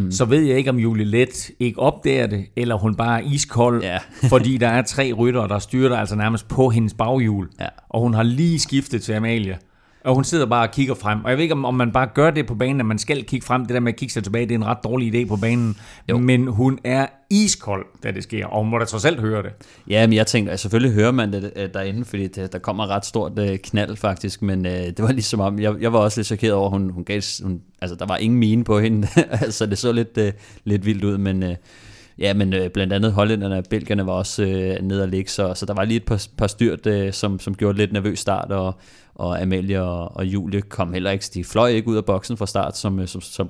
så ved jeg ikke, om Julie Leth ikke opdager det, eller hun bare er iskold, fordi der er tre ryttere, der styrter altså nærmest på hendes baghjul, og hun har lige skiftet til Amalie. Og hun sidder bare og kigger frem. Og jeg ved ikke, om man bare gør det på banen, at man skal kigge frem. Det der med at kigge sig tilbage, det er en ret dårlig idé på banen. Jo. Men hun er iskold, da det sker. Og hun må da trods alt høre det. Ja, men jeg tænkte, at selvfølgelig hører man det derinde, fordi der kommer ret stort knald faktisk. Men det var ligesom om, jeg var også lidt chokeret over, hun gav, altså der var ingen mine på hende. Altså det så lidt vildt ud, men... Ja, men blandt andet hollænderne og belgierne var også nede at ligge, så der var lige et par styrt, som gjorde lidt nervøs start, og Amalie og Julie kom heller ikke, de fløj ikke ud af boksen fra start, som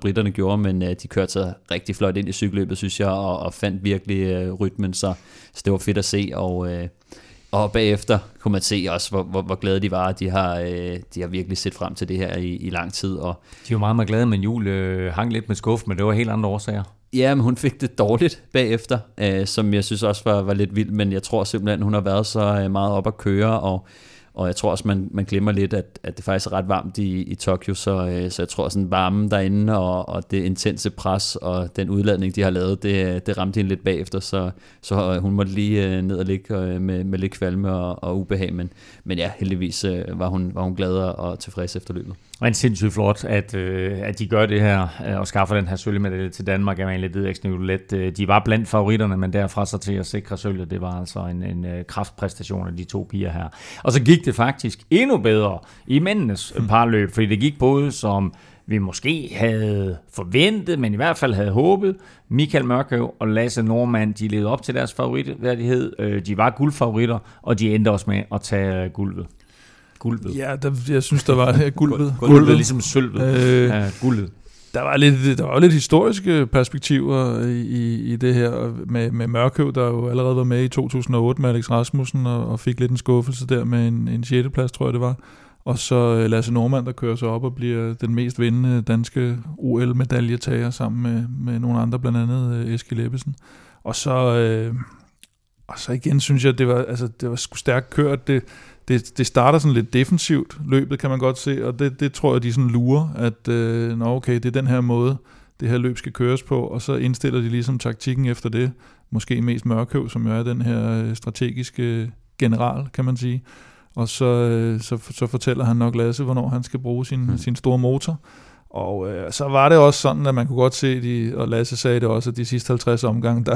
britterne gjorde, men de kørte sig rigtig flot ind i cykelløbet, synes jeg, og fandt virkelig rytmen, så det var fedt at se, og bagefter kunne man se også, hvor glade de var. De har virkelig set frem til det her i lang tid. Og de var meget, meget glade, men Julie hang lidt med skuffen, men det var helt andre årsager. Ja, men hun fik det dårligt bagefter, som jeg synes også var lidt vildt, men jeg tror simpelthen, hun har været så meget op at køre, og jeg tror også, man glemmer lidt, at det faktisk er ret varmt i Tokyo, så jeg tror sådan varmen derinde, og det intense pres, og den udladning, de har lavet, det ramte hende lidt bagefter, så hun måtte lige ned og ligge med lidt kvalme og ubehag, men ja, heldigvis var hun glad og tilfreds efter løbet. Og en sindssygt flot, at de gør det her, og skaffer den her sølvmedalje til Danmark, Amalie Didriksen, Julie Leth. De var blandt favoritterne, men derfra så til at sikre sølvet, det var altså en kraftpræstation af de to piger her. Og så gik det faktisk endnu bedre i mændenes parløb, fordi det gik både som vi måske havde forventet, men i hvert fald havde håbet. Michael Mørkøv og Lasse Norman, de levede op til deres favoritværdighed. De var guldfavoritter, og de endte også med at tage guldet. Gulvet. Ja, jeg synes, der var gulvet. Gulvet ligesom sølvet. Ja, gulvet. Der var lidt historiske perspektiver i det her med Mørkøv, der jo allerede var med i 2008 med Alex Rasmussen og fik lidt en skuffelse der med en 6. plads, tror jeg det var. Og så Lasse Norman, der kører sig op og bliver den mest vindende danske OL-medaljetager sammen med nogle andre, blandt andet Eskild Ebbesen. Og så igen synes jeg, det var sgu stærkt kørt. Det starter sådan lidt defensivt, løbet kan man godt se, og det tror jeg, de sådan lurer, at det er den her måde, det her løb skal køres på, og så indstiller de ligesom taktikken efter det, måske mest Mørkøv, som jo er den her strategiske general, kan man sige, og så fortæller han nok Lasse, hvornår han skal bruge sin store motor, og så var det også sådan, at man kunne godt se, og Lasse sagde det også, at de sidste 50 omgange, der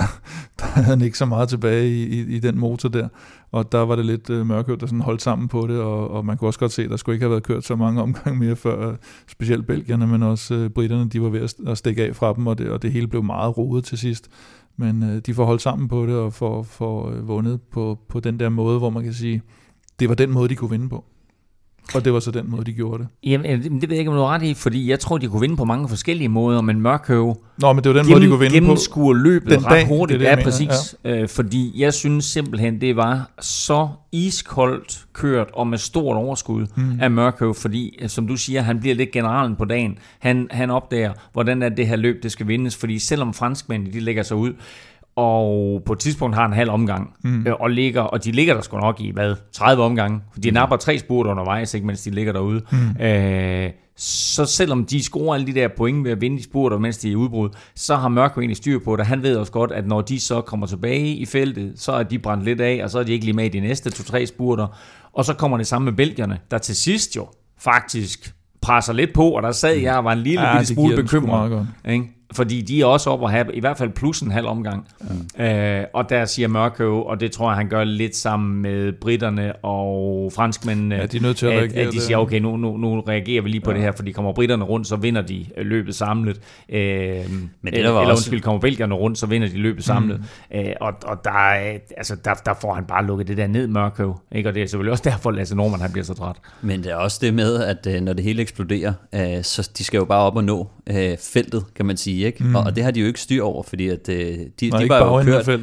havde han ikke så meget tilbage i den motor der, og der var det lidt Mørkøv, der sådan holdt sammen på det, og man kunne også godt se, at der skulle ikke have været kørt så mange omgange mere før, specielt belgierne, men også britterne, de var ved at stikke af fra dem, og det hele blev meget rodet til sidst, men de får holdt sammen på det, og får vundet på den der måde, hvor man kan sige, det var den måde, de kunne vinde på. Og det var så den måde, de gjorde det. Jamen, det ved jeg ikke, om du har ret i, fordi jeg tror, de kunne vinde på mange forskellige måder, men Mørkøv gennemskuer løbet den ret dag, hurtigt. Det er præcis. Fordi jeg synes simpelthen, det var så iskoldt kørt og med stort overskud af Mørkøv, fordi, som du siger, han bliver lidt generalen på dagen. Han opdager, hvordan er det her løb, det skal vindes, fordi selvom franskmændene, de lægger sig ud, og på et tidspunkt har en halv omgang, og de ligger der sgu nok i, 30 omgange, for de napper 3 spurter undervejs, ikke, mens de ligger derude. Så selvom de scorer alle de der point ved at vinde de spurter, mens de er i udbrud, så har Mørkøv egentlig styr på det. Han ved også godt, at når de så kommer tilbage i feltet, så er de brændt lidt af, og så er de ikke lige med i de næste 2-3 spurter. Og så kommer det samme med belgierne, der til sidst jo faktisk presser lidt på, og der sad jeg og var en lille smule bekymret. Fordi de er også oppe at have i hvert fald plus en halv omgang. Ja. Og der siger Mørkøv, og det tror jeg, han gør lidt sammen med britterne og franskmændene, de er nødt til at de siger, okay, nu reagerer vi lige på det her, for de kommer britterne rundt, så vinder de løbet samlet. Kommer belgierne rundt, så vinder de løbet samlet. Og der får han bare lukket det der ned, Mørkøv. Ikke? Og det er selvfølgelig også derfor, Lasse Norman, han bliver så træt. Men det er også det med, at når det hele eksploderer, så de skal jo bare op og nå feltet, kan man sige. sige, ikke? Mm. Og det har de jo ikke styr over, fordi at de var jo kørt,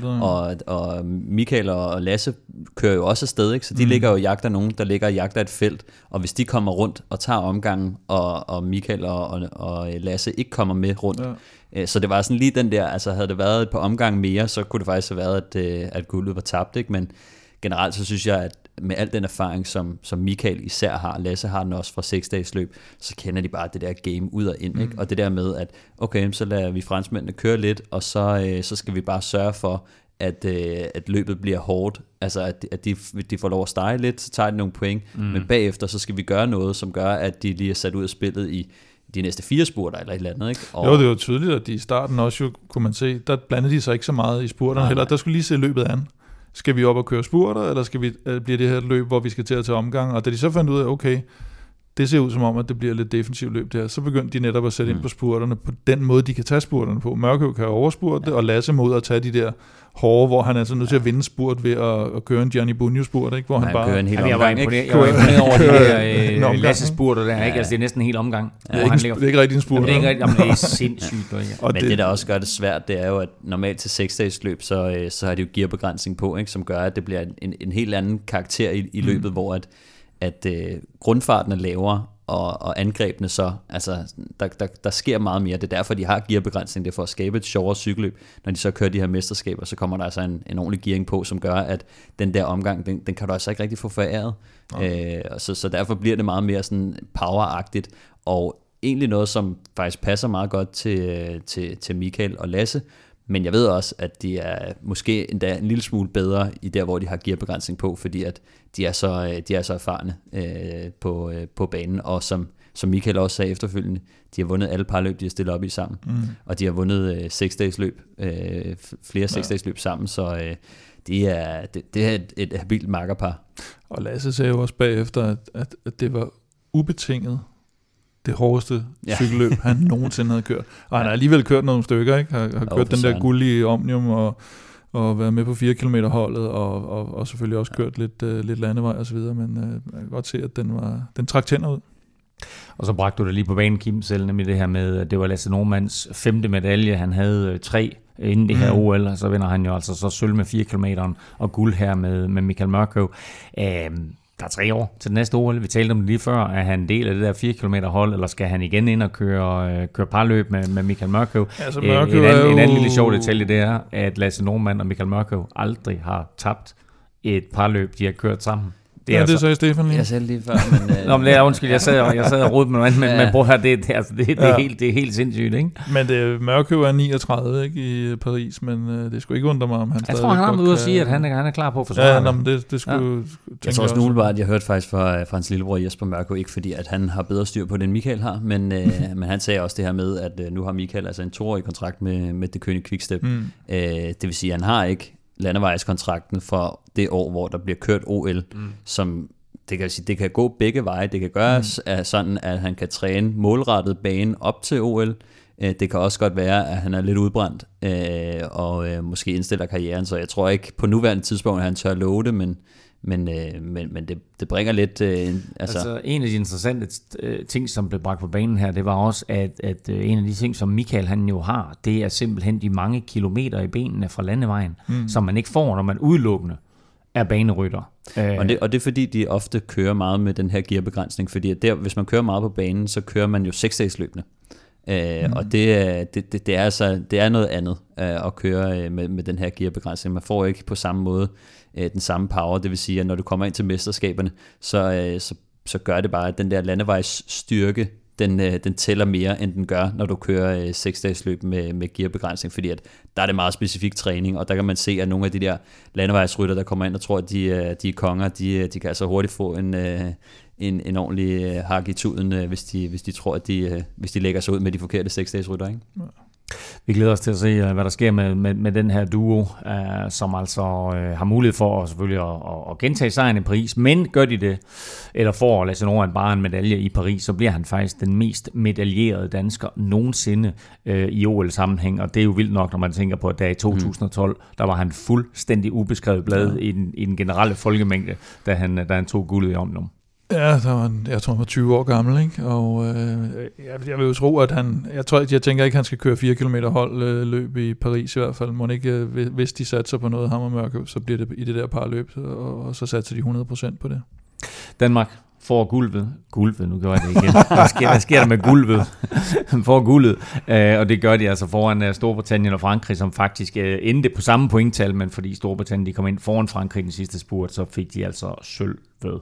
og Michael og Lasse kører jo også afsted, ikke? Så de ligger jo og jagter nogen, der ligger og jagter et felt, og hvis de kommer rundt og tager omgangen, og Michael og Lasse ikke kommer med rundt, ja. Så det var sådan lige den der, altså havde det været et par omgange mere, så kunne det faktisk have været, at guldet var tabt, ikke? Men generelt så synes jeg, at med al den erfaring, som Michael især har, Lasse har den også fra 6 dages løb, så kender de bare det der game ud og ind, ikke? Og det der med, at okay, så lader vi franskmændene køre lidt, og så skal vi bare sørge for, at løbet bliver hårdt, altså at de får lov at stege lidt, så tager de nogle point, men bagefter så skal vi gøre noget, som gør, at de lige er sat ud af spillet i de næste 4 spurter eller et eller andet, ikke? Og jo, det var jo tydeligt, at de i starten også jo, kunne man se, der blandede de sig ikke så meget i spurterne heller, der skulle lige se løbet an. Skal vi op og køre spurter, eller bliver det her et løb, hvor vi skal til at tage omgang? Og da de så fandt ud af, okay, det ser ud som om, at det bliver lidt defensivt løb det her, så begyndte de netop at sætte ind på spurterne, på den måde, de kan tage spurterne på. Mørkøv kan overspurte, og Lasse må ud og tage de der hårde, hvor han er altså nødt til at vinde spurt ved at køre en Gianni Bugno-spurt, ikke? Hvor han bare kører en hel omgang, ikke? Jeg var imponeret over de her Lasse-spurter der, ikke? Altså, det er næsten en hel omgang. Ja. Det er ikke rigtig en spurt. Det er sindssygt. Men det, der også gør det svært, det er jo, at normalt til 6-dages løb, så har de jo gearbegrænsning på, ikke? Som gør, at det bliver en helt anden karakter i løbet, hvor at grundfarten er lavere, og angrebene så, altså der sker meget mere. Det er derfor, de har gearbegrænsning, det er for at skabe et sjovere cykelløb. Når de så kører de her mesterskaber, så kommer der altså en ordentlig gearing på, som gør, at den der omgang, den kan du altså ikke rigtig få foræret. Okay. Så derfor bliver det meget mere sådan poweragtigt, og egentlig noget, som faktisk passer meget godt til Michael og Lasse. Men jeg ved også, at de er måske endda en lille smule bedre i der, hvor de har gearbegrænsning på, fordi at de er så erfarne på banen. Og som Michael også sagde efterfølgende, de har vundet alle parløb, de har stillet op i sammen. Mm. Og de har vundet 6-dages løb, flere 6-dages løb sammen, så det er et habilt makkerpar. Og Lasse sagde jo også bagefter, at det var ubetinget det hårdeste cykelløb, han nogensinde havde kørt. Og han har alligevel kørt nogle stykker, ikke? Har kørt den der guldige Omnium, og været med på 4 km-holdet, og selvfølgelig også kørt lidt landevej og så videre, men jeg kan godt se, at den trak tænder ud. Og så bragte du det lige på banen, Kim, selv nemlig det her med, at det var Lasse Normans 5. medalje. Han havde 3 inden det her OL, og så vinder han jo altså så sølv med 4 kilometeren, og guld her med Michael Mørkøv. Der er 3 år til det næste OL. Vi talte om det lige før. Er han en del af det der 4 km-hold, eller skal han igen ind og køre parløb med Michael Mørkøv? Altså, Mørkøv en anden lille sjov detalje, det er, at Lasse Norman og Michael Mørkøv aldrig har tabt et parløb, de har kørt sammen. Det er det så i Stefan lige? Jeg sagde lige før, men... Nå, men det er undskyld, jeg sad og rodede med noget andet, men bror her, det er helt sindssygt, ikke? Men Mørkøv er 39, ikke, i Paris, men det skulle ikke undre mig, om han stadig... Jeg tror, han har ude at sige, at han er klar på at forsvare. Ja, men det skulle... Ja. Jeg tror også umiddelbart, jeg hørte faktisk fra hans lillebror Jesper Mørkøv, ikke fordi, at han har bedre styr på det, end Michael har, men han sagde også det her med, at nu har Michael altså en 2-årig kontrakt med det kønne Quickstep. Det vil sige, at han har ikke landevejskontrakten for det år, hvor der bliver kørt OL, som det kan sige, det kan gå begge veje. Det kan gøres sådan, at han kan træne målrettet banen op til OL. Det kan også godt være, at han er lidt udbrændt og måske indstiller karrieren, så jeg tror ikke på nuværende tidspunkt, at han tør love det, men det bringer lidt... Altså en af de interessante ting, som blev bragt på banen her, det var også, at en af de ting, som Michael han jo har, det er simpelthen de mange kilometer i benene fra landevejen, som man ikke får, når man udelukkende er banerytter. Og det er fordi, de ofte kører meget med den her gearbegrænsning, fordi hvis man kører meget på banen, så kører man jo 6-dagsløbende. Og det er noget andet at køre med den her gearbegrænsning. Man får ikke på samme måde den samme power. Det vil sige, at når du kommer ind til mesterskaberne, så gør det bare, at den der landevejsstyrke, den tæller mere, end den gør, når du kører 6-dages løb med gearbegrænsning, fordi at der er det meget specifik træning, og der kan man se, at nogle af de der landevejsrytter, der kommer ind og tror, at de er konger, de kan altså hurtigt få en ordentlig hak i tuden, hvis de tror, at hvis de lægger sig ud med de forkerte 6-dages rytter, ikke? Ja. Vi glæder os til at se, hvad der sker med den her duo, som altså har mulighed for selvfølgelig at gentage sejren i Paris, men gør de det, eller får Lasse Norman bare en medalje i Paris, så bliver han faktisk den mest medaljerede dansker nogensinde i OL-sammenhæng, og det er jo vildt nok, når man tænker på, at der i 2012, der var han fuldstændig ubeskrevet blad i den generelle folkemængde, da han tog guldet i Omnium. Ja, der var jeg tror han var 20 år gammel, ikke? Og jeg vil jo tro, at han... Jeg tænker ikke, han skal køre 4 km holdløb i Paris i hvert fald. Må ikke, hvis de satser på noget, ham og Mørkøv, så bliver det i det der parløb, og så satser de 100% på det. Danmark får gulvet. Gulvet, nu gør jeg det igen. Hvad sker der med gulvet? Får guldet. Og det gør de altså foran Storbritannien og Frankrig, som faktisk endte på samme pointtal, men fordi Storbritannien de kom ind foran Frankrig den sidste spurt, så fik de altså sølv ved.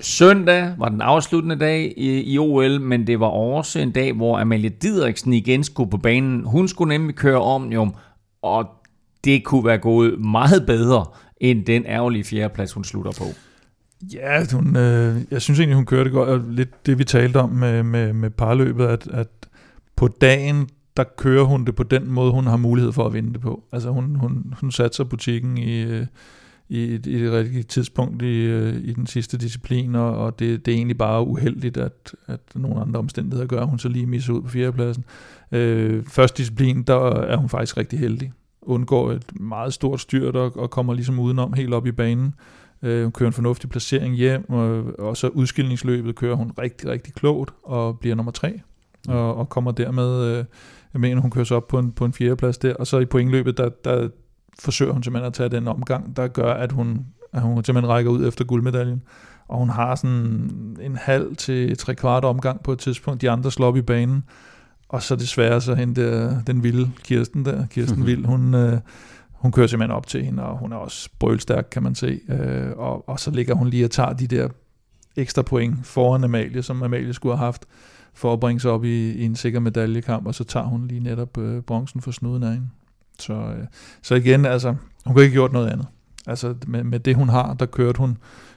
Søndag var den afsluttende dag i OL, men det var også en dag, hvor Amalie Didriksen igen skulle på banen. Hun skulle nemlig køre Omnium, og det kunne være gået meget bedre end den ærgerlige fjerdeplads, hun slutter på. Ja, jeg synes egentlig, hun kørte godt, og lidt det, vi talte om med parløbet, at på dagen, der kører hun det på den måde, hun har mulighed for at vinde det på. Altså hun satser butikken i det rigtige tidspunkt i den sidste disciplin, og det er egentlig bare uheldigt, at nogle andre omstændigheder gør, hun så lige misser ud på fjerdepladsen. Første disciplin, der er hun faktisk rigtig heldig. Undgår et meget stort styrt og kommer ligesom udenom helt op i banen. Hun kører en fornuftig placering hjem, og så udskillingsløbet kører hun rigtig, rigtig klogt og bliver nummer 3. Og kommer dermed, jeg mener, hun kører så op på en fjerdeplads der, og så i pointløbet, der forsøger hun simpelthen at tage den omgang, der gør, at hun simpelthen rækker ud efter guldmedaljen. Og hun har sådan en halv til tre kvart omgang på et tidspunkt. De andre slår op i banen. Og så desværre så hende den vilde Kirsten der. Kirsten Vild, hun kører simpelthen op til hende, og hun er også brølstærk, kan man se. Og så ligger hun lige og tager de der ekstra point foran Amalie, som Amalie skulle have haft, for at bringe sig op i en sikker medaljekamp. Og så tager hun lige netop bronzen for snuden af hende. Så igen, altså, hun kunne ikke have gjort noget andet. Altså med det hun har, der kørte hun,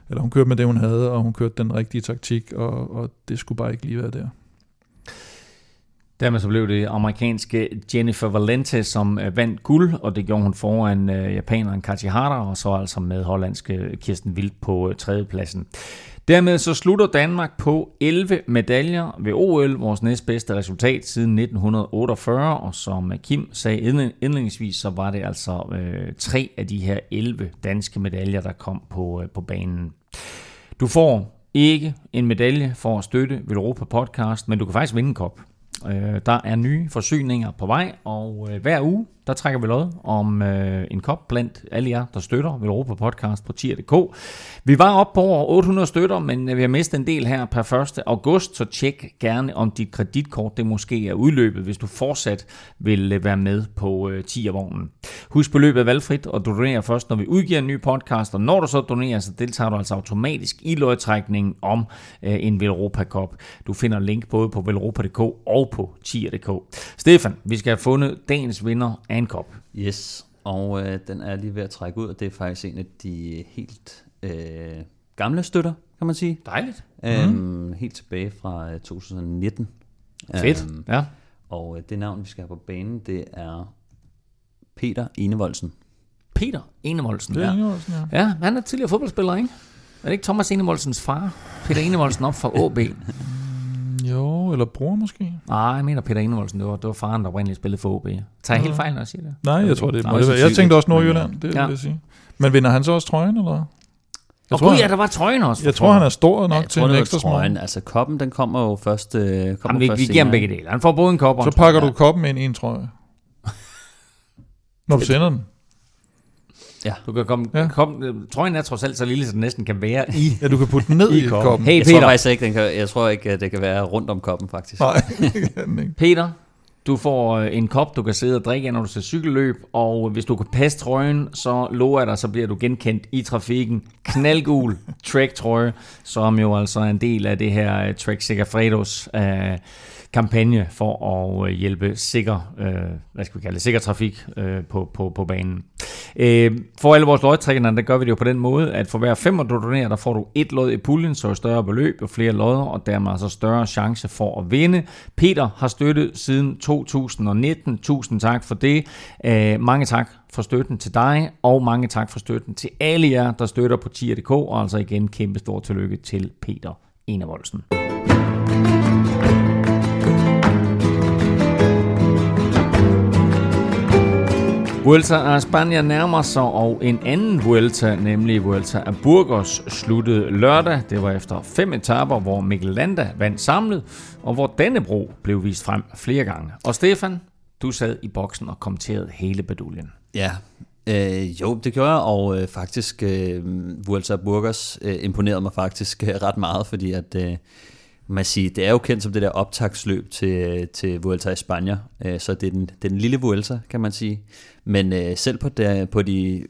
eller hun kørte med det hun havde, og hun kørte den rigtige taktik, og det skulle bare ikke lige være der. Dermed så blev det amerikanske Jennifer Valente, som vandt guld, og det gjorde hun foran japaneren Kaji Hara, og så altså med hollandske Kirsten Wild på tredjepladsen. Dermed så slutter Danmark på 11 medaljer ved OL, vores næstbedste resultat siden 1948, og som Kim sagde indledningsvis, så var det altså 3 af de her 11 danske medaljer, der kom på banen. Du får ikke en medalje for at støtte Velropa Podcast, men du kan faktisk vinde en kop. Der er nye forsyninger på vej, og hver uge, der trækker vi lod om en kop blandt alle jer, der støtter Velropa Podcast på tier.dk. Vi var oppe på over 800 støtter, men vi har mistet en del her per 1. august, så tjek gerne, om dit kreditkort det måske er udløbet, hvis du fortsat vil være med på tiervognen. Husk, beløbet er valgfrit, og du donerer først, når vi udgiver en ny podcast, og når du så donerer, så deltager du altså automatisk i lodtrækningen om en Velropa Cup. Du finder link både på velropa.dk og på tier.dk. Stefan, vi skal have fundet dagens vinder af en kop. Yes, og den er lige ved at trække ud, og det er faktisk en af de helt gamle støtter, kan man sige. Dejligt. Helt tilbage fra 2019. Fedt, ja. Og det navn, vi skal have på banen, det er Peter Enevoldsen. Peter Enevoldsen? Ja. Enevoldsen, ja. Ja, han er tidligere fodboldspiller, ikke? Er det ikke Thomas Enevoldsens far? Peter Enevoldsen op fra AaB. Jo, eller bror måske. Nej, jeg mener Peter Enevoldsen, det var faren, der oprindeligt spillede for OB. Tager jeg helt fejl, når jeg siger det? Nej, jeg tror det må det være. Jeg tænkte også Nordjylland, det vil jeg sige. Men vinder han så også trøjen, eller? Der var trøjen også. Jeg tror, han er stor nok til en ekstra smøg. Altså, koppen, den kommer jo først... vi giver ham begge dele. Han får både en kop og en trøje. Så pakker du koppen ind i en trøje. Når du sender den. Ja. Du kan komme, trøjen er trods alt så lille, så den næsten kan være i. Ja, du kan putte den ned i koppen. Hey, Peter. Jeg tror ikke, at det kan være rundt om koppen, faktisk. Nej, det kan den ikke. Peter, du får en kop, du kan sidde og drikke, når du ser cykelløb, og hvis du kan passe trøjen, så lover jeg dig, så bliver du genkendt i trafikken. Knaldgul Trek-trøje, som jo altså er en del af det her Trek Segafredos kampagne for at hjælpe sikker, sikker trafik på banen. For alle vores lodtrækkerne, der gør vi det jo på den måde, at for hver 5 du donerer, der får du 1 lod i puljen, så større beløb og flere lodder, og dermed altså større chance for at vinde. Peter har støttet siden 2019. Tusind tak for det. Mange tak for støtten til dig, og mange tak for støtten til alle jer, der støtter på tier.dk, og altså igen kæmpe stor tillykke til Peter Enevoldsen. Vuelta af Spanien nærmer sig, og en anden Vuelta, nemlig Vuelta af Burgos, sluttede lørdag. Det var efter 5 etaper, hvor Mikkel Landa vandt samlet, og hvor Dannebro blev vist frem flere gange. Og Stefan, du sad i boksen og kommenterede hele baduljen. Ja, jo, det gjorde jeg, og faktisk Vuelta af Burgos imponerede mig faktisk ret meget, fordi at... Man siger, det er jo kendt som det der optaktsløb til Vuelta i Spanien, så det er den lille Vuelta, kan man sige. Men selv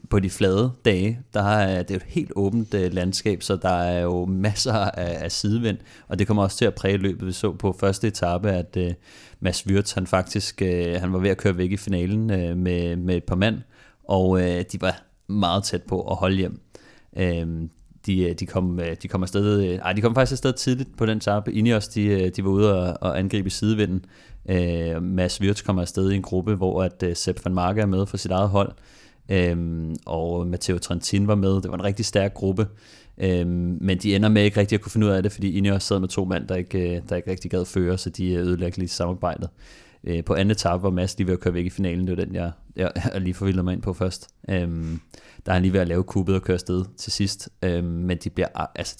på de flade dage, det er jo et helt åbent landskab, så der er jo masser af sidevind, og det kommer også til at præge løbet. Vi så på første etape, at Mads Wirt, han var ved at køre væk i finalen med et par mand, og de var meget tæt på at holde hjem. De kom faktisk afsted tidligt på den etape. INEOS, de var ude og angribe sidevinden. Mads Wirt kommer afsted i en gruppe, hvor at Sepp van Marke er med for sit eget hold, og Matteo Trentin var med. Det var en rigtig stærk gruppe, men de ender med ikke rigtig at kunne finde ud af det, fordi INEOS sad med 2 mand, der ikke rigtig gad føre, så de ødelagde lige samarbejdet. På anden etape var Mads lige ved at køre væk i finalen. Det var den, jeg lige forvildede mig ind på først. Der er han lige ved at lave kuppet og køre afsted til sidst. Men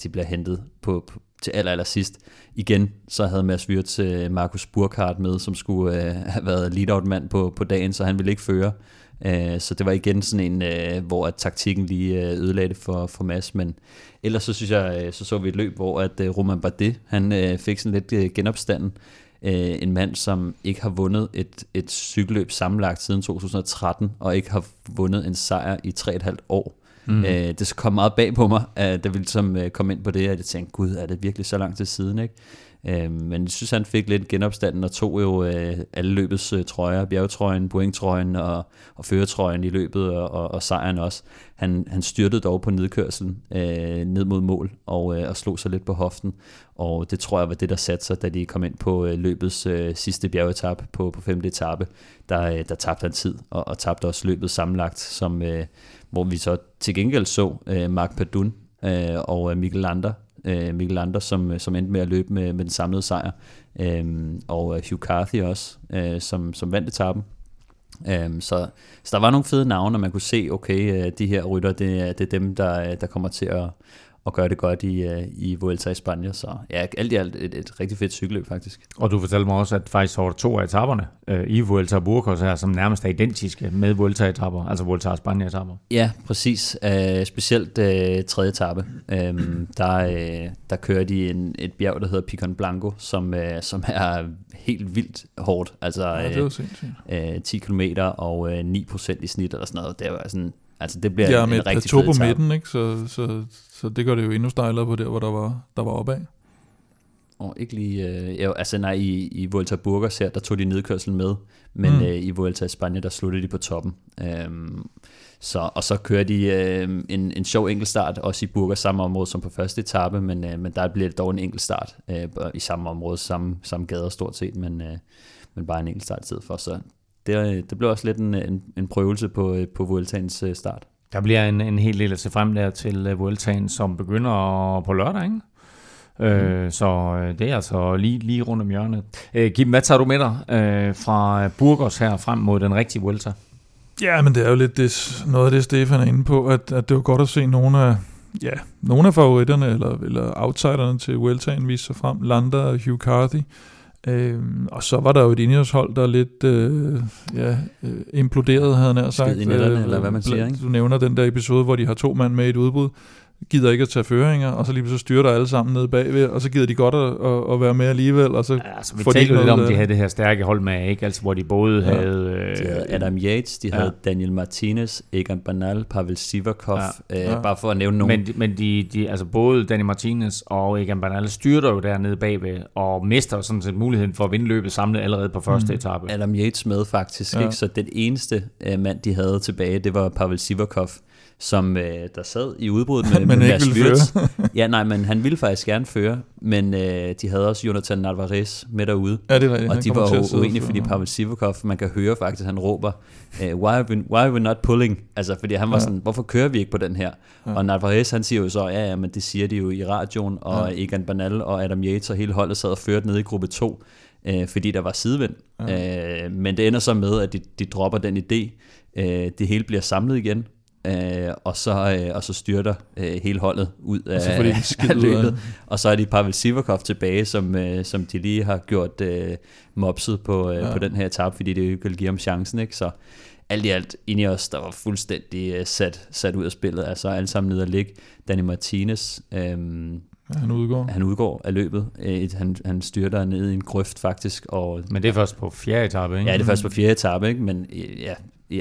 de bliver hentet til aller sidst. Igen, så havde Mads Wirtz Markus Burkhardt med, som skulle have været lead-out-mand på dagen, så han ville ikke føre. Så det var igen sådan en, hvor at taktikken lige ødelagde det for Mads. Men ellers så synes jeg, så vi et løb, hvor at Romain Bardet, han fik sådan lidt genopstanden. En mand, som ikke har vundet et cykelløb sammenlagt siden 2013, og ikke har vundet en sejr i 3,5 år. Mm. Det kom meget bag på mig, at jeg ligesom kom ind på det, og jeg tænkte, gud, er det virkelig så langt til siden, ikke? Men jeg synes, han fik lidt genopstanden, og tog jo alle løbets trøjer, bjergetrøjen, pointtrøjen og føretrøjen i løbet, og sejren også. Han styrtede dog på nedkørselen ned mod mål, og slog sig lidt på hoften, og det tror jeg var det, der satte sig, da de kom ind på løbets sidste bjergetappe på 5. etape. Der tabte han tid, og tabte også løbet sammenlagt, som, hvor vi så til gengæld så Marc Padun og Mikkel Lander, som endte med at løbe med den samlede sejr, og Hugh Carthy også, som vandt etappen. Så der var nogle fede navne, og man kunne se, okay, de her rytter, det er dem, der kommer til at gøre det godt i Vuelta i Spanien. Så ja, alt i alt et rigtig fedt cykelløb faktisk. Og du fortalte mig også, at faktisk var der 2 af etaperne i Vuelta og Burgos her, som nærmest er identiske med Vuelta-etapper, altså Vuelta og Spanien-etapper. Ja, præcis. Specielt tredje etape. Der kører de et bjerg, der hedder Picon Blanco, som er helt vildt hårdt. Altså ja, det var sindssygt. 10 kilometer og 9% i snit eller sådan noget. Det var sådan... Altså det bliver en rigtig fed etape. Ja, med et plateau på midten, ikke? Så det gør det jo endnu stejlere på der, hvor der var opad. Og ikke lige... i Vuelta Burgos her, der tog de nedkørsel med, men i Vuelta i Spanien, der sluttede de på toppen. Så kører de en sjov enkeltstart, også i Burgos, samme område som på første etape, men der bliver dog en enkeltstart i samme område, samme gader stort set, men bare en enkeltstart i stedet for, så... Det blev også lidt en prøvelse på Vueltaens start. Der bliver en hel del at se frem der til Vueltaen, som begynder på lørdag, ikke? Så det er altså lige rundt om hjørnet. Kim, hvad tager du med dig fra Burgos her frem mod den rigtige Vuelta? Ja, men det er jo lidt noget af det, Stefan er inde på, at det var godt at se nogle af favoritterne eller outsiderne til Vueltaen vise sig frem. Landa og Hugh Carthy. Og så var der jo et indholdshold, der lidt imploderet, havde nær sagt. Skid i netterne, eller hvad man siger, ikke? Du nævner den der episode, hvor de har 2 mand med i et udbrud, gider ikke at tage føringer, og så lige så styrer der alle sammen nede bagved, og så gider de godt at være med alligevel, og så vi talte lidt om, de havde det her stærke hold med, ikke? Altså, hvor de både havde... de havde Adam Yates, de havde Daniel Martinez, Egan Bernal, Pavel Sivakov, bare for at nævne nogen. Men de, altså både Daniel Martinez og Egan Bernal styrter jo dernede bagved, og mister sådan set muligheden for at vinde løbet samlet allerede på første etape. Adam Yates med faktisk, ikke? Så den eneste mand, de havde tilbage, det var Pavel Sivakov, som der sad i udbruddet med Mads Wirtz. Ja, nej, men han ville faktisk gerne føre, men de havde også Jonathan Narvaez med derude. Ja, det var det. Og de var jo uenige, fordi Pavel Sivakov, man kan høre faktisk, han råber, why are we not pulling? Altså, fordi han var sådan, hvorfor kører vi ikke på den her? Ja. Og Narvaez, han siger jo så, ja, men det siger de jo i radioen, og Egan Bernal og Adam Yates og hele holdet sad og førte nede i gruppe 2. fordi der var sidevind. Ja. Men det ender så med, at de dropper den idé. Det hele bliver samlet igen, og så styrter hele holdet ud af løbet. Og så er de Pavel Sivakov tilbage, som de lige har gjort mopset på den her etape, fordi det jo ikke vil give ham chancen, ikke? Så alt i alt INEOS, der var fuldstændig sat ud af spillet. Altså alle sammen ned og ligge. Danny Martinez... Han udgår af løbet. Han styrter ned i en grøft faktisk. Og, men det er først på fjerde etape, ikke? Ja, det er først på fjerde etape, ikke? Men ja,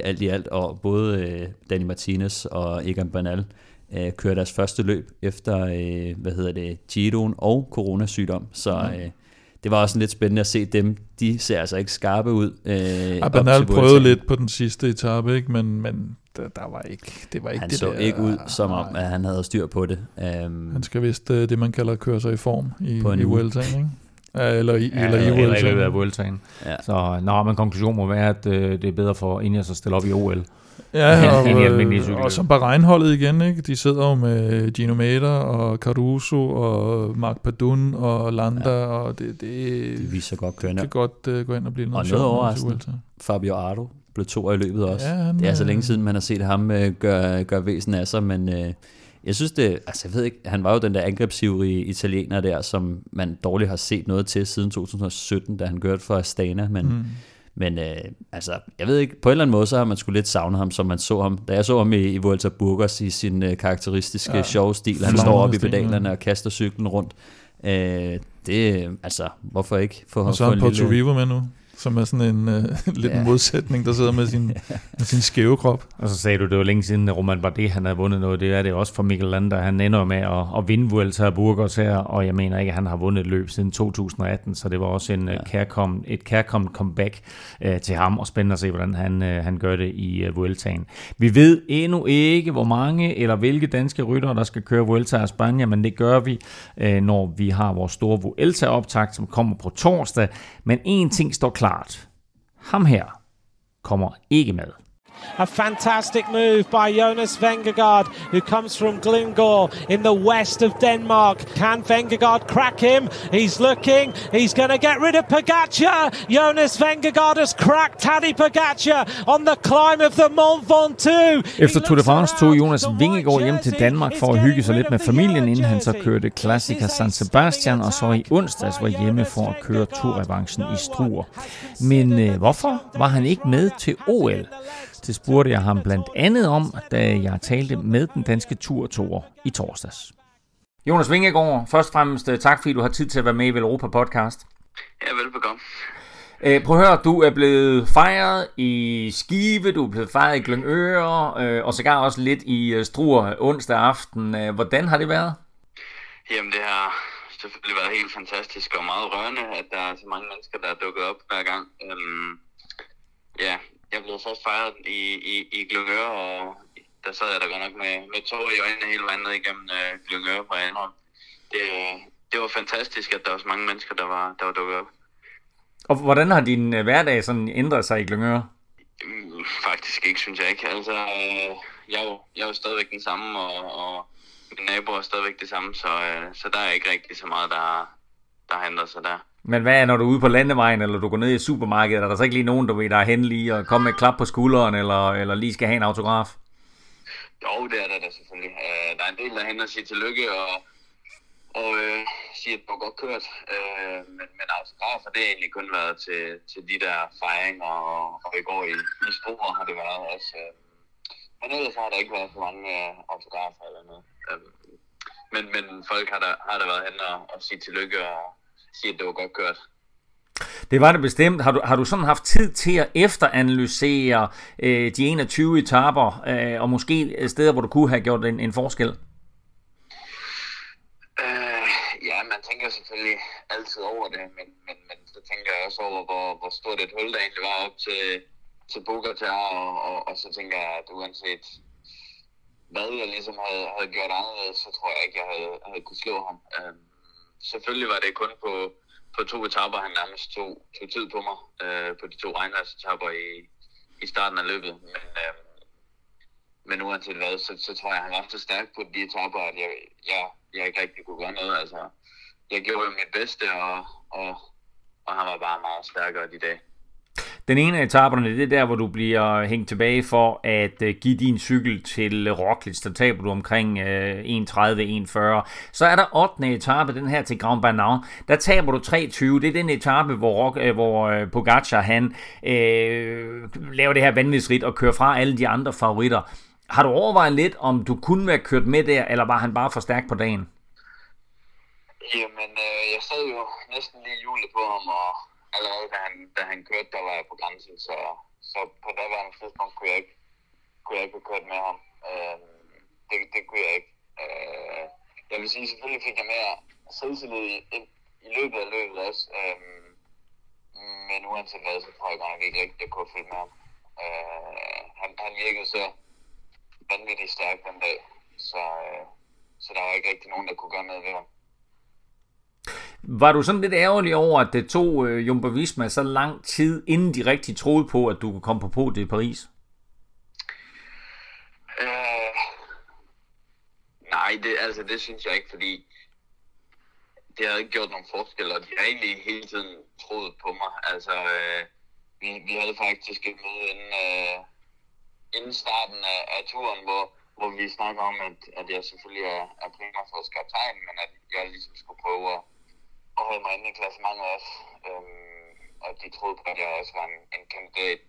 alt i alt. Og både Danny Martinez og Egan Bernal kører deres første løb efter, Giroen og coronasygdom. Så det var også lidt spændende at se dem. De ser altså ikke skarpe ud. Bernal prøvede lidt på den sidste etape, ikke? Men der var ikke, det var ikke han det så der, ikke ud som om, at han havde styr på det. Han skal vist det, man kalder køre sig i form i Vueltaen, ikke? Eller i Vueltaen. Ja. Så men konklusion må være, at det er bedre for Ineos at stille op i OL. Ja, og som Bahrain-holdet igen, ikke? De sidder jo med Gino Mater og Caruso og Marc Padun og Landa, og det viser godt kørende. Det kan godt gå ind og blive noget overraskende. Fabio Aru blev 2 i løbet også. Ja, det er så længe siden, man har set ham gøre væsen af sig, men jeg synes det, altså jeg ved ikke, han var jo den der angrebsivrige italiener der, som man dårligt har set noget til siden 2017, da han kørte for Astana, men jeg ved ikke, på en eller anden måde, så har man sgu lidt savnet ham, som man så ham. Da jeg så ham i Vuelta Burgos i sin karakteristiske sjove stil, han står op i pedalerne og kaster cyklen rundt. Hvorfor ikke få ham? Og så er han på Torrivo med nu, som er sådan en lidt en modsætning, der sidder med sin skæve krop. Og så sagde du, det var længe siden, at Roman Bardet, han havde vundet noget. Det er det også for Mikel Landa. Han ender med at vinde Vuelta og Burgos her, og jeg mener ikke, at han har vundet et løb siden 2018, så det var også et kærkommet comeback til ham, og spændende at se, hvordan han gør det i Vueltaen. Vi ved endnu ikke, hvor mange eller hvilke danske ryttere, der skal køre Vuelta og Spanien, men det gør vi, når vi har vores store Vuelta-optakt, som kommer på torsdag. Men en ting står klar. Ham her kommer ikke med. A fantastic move by Jonas Vingegaard, who comes from Glengore in the west of Denmark. Can Vingegaard crack him? He's looking. He's going to get rid of Pogačar. Jonas Vingegaard has cracked Tadej Pogačar on the climb of the Mont Ventoux. Efter Tour de France tog Jonas Vingegaard hjem til Danmark for at hygge sig lidt med familien, inden han så kørte Classica San Sebastian, og så i onsdags var hjemme for at køre Tour-revancen i Struer. Men hvorfor var han ikke med til OL? Det spurgte jeg ham blandt andet om, da jeg talte med den danske tur-tour i torsdags. Jonas Vingegaard, først og fremmest tak, fordi du har tid til at være med i Velropa Podcast. Ja, velbekomme. Prøv at høre, du er blevet fejret i Skive, du er blevet fejret i Glyngøre, og sågar også lidt i Struer onsdag aften. Hvordan har det været? Jamen, det har selvfølgelig været helt fantastisk og meget rørende, at der er så mange mennesker, der er dukket op hver gang. Jeg blev først fejret i Glyngøre, og der sad jeg da godt nok med tårer i øjnene hele vandet igennem Glyngøre på Anholm. Det var fantastisk, at der var så mange mennesker, der var dukket op. Og hvordan har din hverdag sådan ændret sig i Glyngøre? Faktisk ikke, synes jeg ikke. Altså, jeg er jo stadigvæk den samme, og min nabo er stadigvæk det samme, så der er ikke rigtig så meget, der har ændret sig der. Men hvad er, når du er ude på landevejen, eller du går ned i supermarkedet, er der så ikke lige nogen, du ved, der er henne lige og kommer med et klap på skulderen, eller lige skal have en autograf? Jo, det er der selvfølgelig. Der er en del, der er henne og siger tillykke, og siger, at det var godt kørt. Men autografer, det har egentlig kun været til de der fejringer, og i går i Struer har det været også. Men ellers har der ikke været så mange autografer eller noget. Men folk har der været henne og sige tillykke, og siger, at det var godt kørt. Det var det bestemt. Har du sådan haft tid til at efteranalysere de 21 etaper, og måske steder, hvor du kunne have gjort en forskel? Man tænker selvfølgelig altid over det, men så tænker jeg også over, hvor stort et hul der egentlig var op til Pogačar, og så tænker jeg, at uanset hvad jeg ligesom havde gjort anderledes, så tror jeg ikke, jeg havde kunne slå ham. Selvfølgelig var det kun på 2 etapper, han nærmest tog tid på mig, på de 2 regnvejrsetaper i starten af løbet. Men uanset hvad, så tror jeg, han var så stærk på de etapper, at jeg ikke rigtig kunne gøre noget. Altså, jeg gjorde jo mit bedste, og og han var bare meget stærkere i dag. Den ene af etaperne, det er der, hvor du bliver hængt tilbage for at give din cykel til Roglič. Der taber du omkring 1.30-1.40. Så er der 8. etape, den her til Grand Bernard. Der taber du 3.20. Det er den etape, hvor Pogačar han laver det her vanvidsridt og kører fra alle de andre favoritter. Har du overvejet lidt, om du kunne være kørt med der, eller var han bare for stærk på dagen? Jamen, jeg sad jo næsten lige hjulet på ham, og allerede da han kørte, der var jeg på grænsen, så på daværende tidspunkt kunne jeg ikke have kørt med ham. Det kunne jeg ikke. Jeg vil sige, selvfølgelig fik jeg mere selvtillid i løbet af løbet også, men uanset hvad, så tror jeg godt nok ikke rigtigt, jeg kunne følge med ham. Han virkede så vanvittigt stærk den dag, så der var ikke rigtig nogen, der kunne gøre noget ved ham. Var du sådan lidt ærgerlig over, at det tog Jumbo Visma så lang tid, inden de rigtig troede på, at du kunne komme på podiet i Paris? Nej, det synes jeg ikke, fordi det havde ikke gjort nogen forskel, og de har egentlig hele tiden troet på mig. Altså, vi havde faktisk et møde inden starten af turen, hvor vi snakker om, at jeg selvfølgelig er primært for skaptajn, men at jeg ligesom skulle prøve at holde mig inde i klassementet også. Og de troede på, at jeg også var en kandidat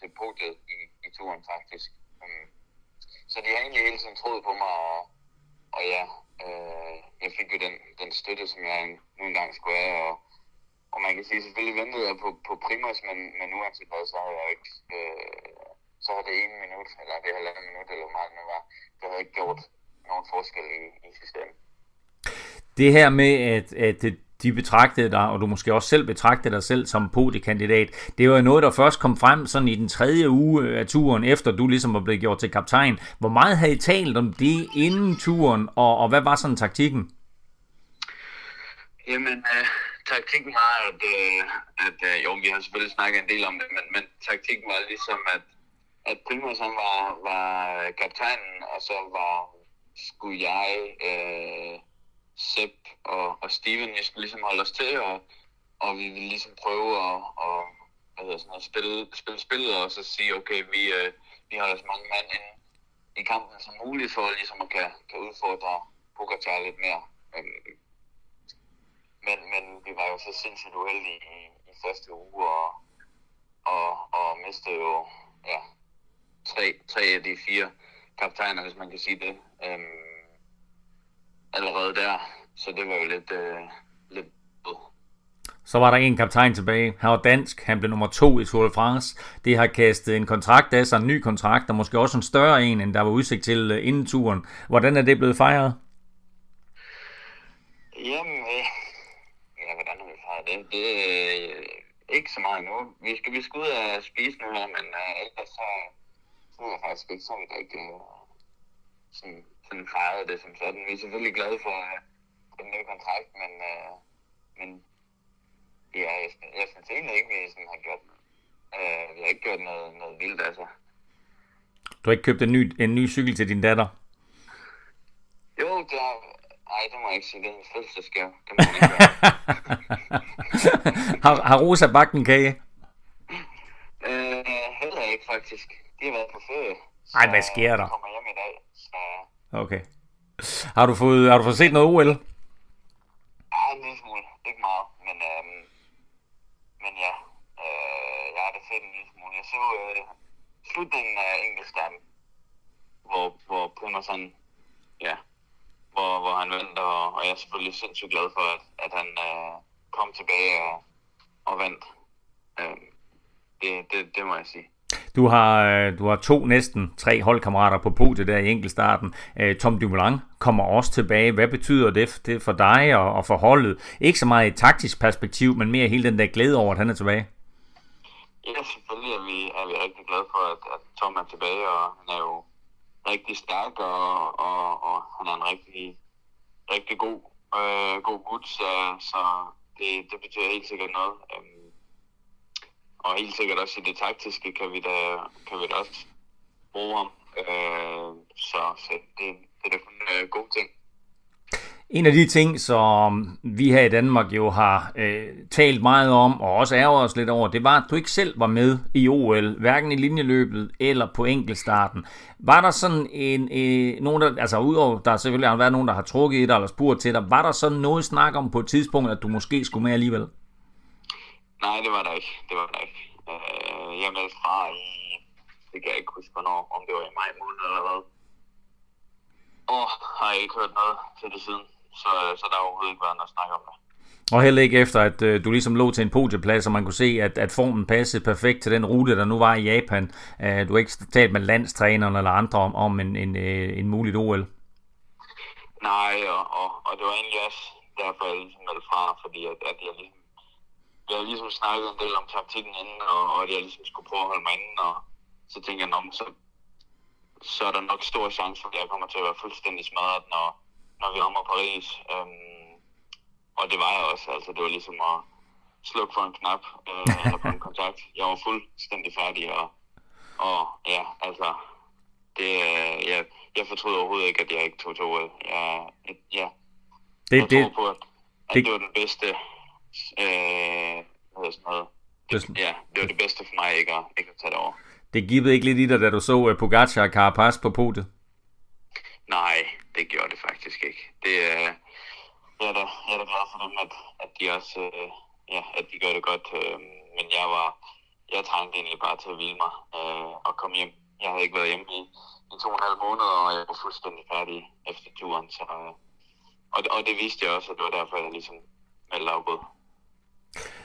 til podiet i turen faktisk. Så de har egentlig hele tiden troet på mig, og ja, jeg fik jo den støtte, som jeg nu engang skulle have. Og man kan sige, selvfølgelig ventede jeg på primus, men uanset hvad, så har jeg ikke... så var det 1 minut, eller det halvandet minut, eller hvor meget det var. Det havde ikke gjort nogen forskel i systemet. Det her med, at de betragtede dig, og du måske også selv betragtede dig selv som podiekandidat, det var noget, der først kom frem sådan i den 3. uge af turen, efter du ligesom var blevet gjort til kaptajn. Hvor meget havde I talt om det inden turen, og hvad var sådan taktikken? Jamen, taktikken var, at jo, vi har selvfølgelig snakket en del om det, men taktikken var ligesom, at Primus han var kaptajnen, og så skulle jeg, Sepp og Steven, jeg skulle ligesom holde os til, og vi ville ligesom prøve at spille spillet, og så sige, okay, vi holder så mange mand inde i kampen som muligt, for ligesom at kan udfordre Pogačar lidt mere. Men vi var jo så sindssygt uheldige i første uge, og mistede jo, ja, tre af de 4 kaptajner, hvis man kan sige det, allerede der, så det var jo lidt. Så var der en kaptajn tilbage. Han var dansk, han blev nummer 2 i Tour de France. Det har kastet en kontrakt af sig, en ny kontrakt, og måske også en større en, end der var udsigt til inden turen. Hvordan er det blevet fejret? Jamen, ja, hvordan har vi fejret det? Ikke så meget nu. Vi skal ud og spise nu her, men ellers så er jeg faktisk ikke sådan rigtig sådan fejret det som sådan. Vi er selvfølgelig glade for den nye kontrakt, men ja, jeg synes egentlig ikke, vi sådan har gjort. Vi har ikke gjort noget vildt af sig. Du har ikke købt en ny cykel til din datter? Jo, det har... Ej, det må jeg ikke sige. Det er en fødselsdagsgave. Det må jeg ikke gøre. har Rosa bagt en kage? Heller ikke, faktisk. De har været på ferie. Ej, hvad sker der? Jeg kommer hjem i dag, så... Okay. Har du fået set noget OL? Ej, en lille smule. Ikke meget, men ja. Jeg har da set en lille smule. Jeg så slutningen af enkeltstarten, hvor Primerson... Ja... Hvor han vandt, og jeg er selvfølgelig sindssygt glad for, at han kom tilbage og vandt. Det må jeg sige. Du har 2, næsten 3 holdkammerater på podiet der i enkeltstarten. Tom Dumoulin kommer også tilbage. Hvad betyder det for dig og for holdet? Ikke så meget i et taktisk perspektiv, men mere hele den der glæde over, at han er tilbage. Ja, selvfølgelig er vi rigtig glade for, at Tom er tilbage, og han er jo rigtig stærk, og han er en rigtig god gut, så det betyder helt sikkert noget. Og helt sikkert også i det taktiske kan vi da også bruge ham. Så det er da kun gode ting. En af de ting, som vi her i Danmark jo har talt meget om, og også ærger os lidt over, det var, at du ikke selv var med i OL, hverken i linjeløbet eller på enkeltstarten. Var der sådan nogen, der, altså udover, der selvfølgelig har været nogen, der har trukket i dig eller spurgt til dig, var der sådan noget snak om på et tidspunkt, at du måske skulle med alligevel? Nej, det var der ikke. Jeg meldte fra i, det kan jeg ikke huske hvornår, om det var i maj måned eller hvad. Og har jeg ikke hørt noget til det siden. Så der har overhovedet ikke været noget at snakke om det. Og heller ikke efter, at du ligesom lå til en podieplads, og man kunne se, at formen passede perfekt til den rute, der nu var i Japan. Du har ikke talt med landstræneren eller andre om en muligt OL? Nej, og det var egentlig også derfor, jeg ligesom meldte fra, fordi at jeg ligesom snakkede en del om taktikken inden, og at jeg ligesom skulle prøve at holde mig inden, og så tænkte jeg, så er der nok stor chance, at jeg kommer til at være fuldstændig smadret, når vi rammer Paris. Og det var jeg også. Altså, det var ligesom at slukke for en knap eller for en kontakt. Jeg var fuldstændig færdig, og ja, altså, det, jeg fortryder overhovedet ikke, at jeg ikke tog til OL. Jeg tror på, at det var den bedste... det var det bedste for mig, ikke at tage det over. Det gibbede ikke lidt i dig, da du så Pogačar og Carapaz på podiet? Nej, det gjorde det faktisk ikke. Jeg er da glad for dem, at de også at de gør det godt. Men jeg trængte egentlig bare til at hvile mig og komme hjem. Jeg havde ikke været hjemme i 2,5 måneder, og jeg var fuldstændig færdig efter turen. Så, og det vidste jeg også, og det var derfor, jeg ligesom meldte afbud.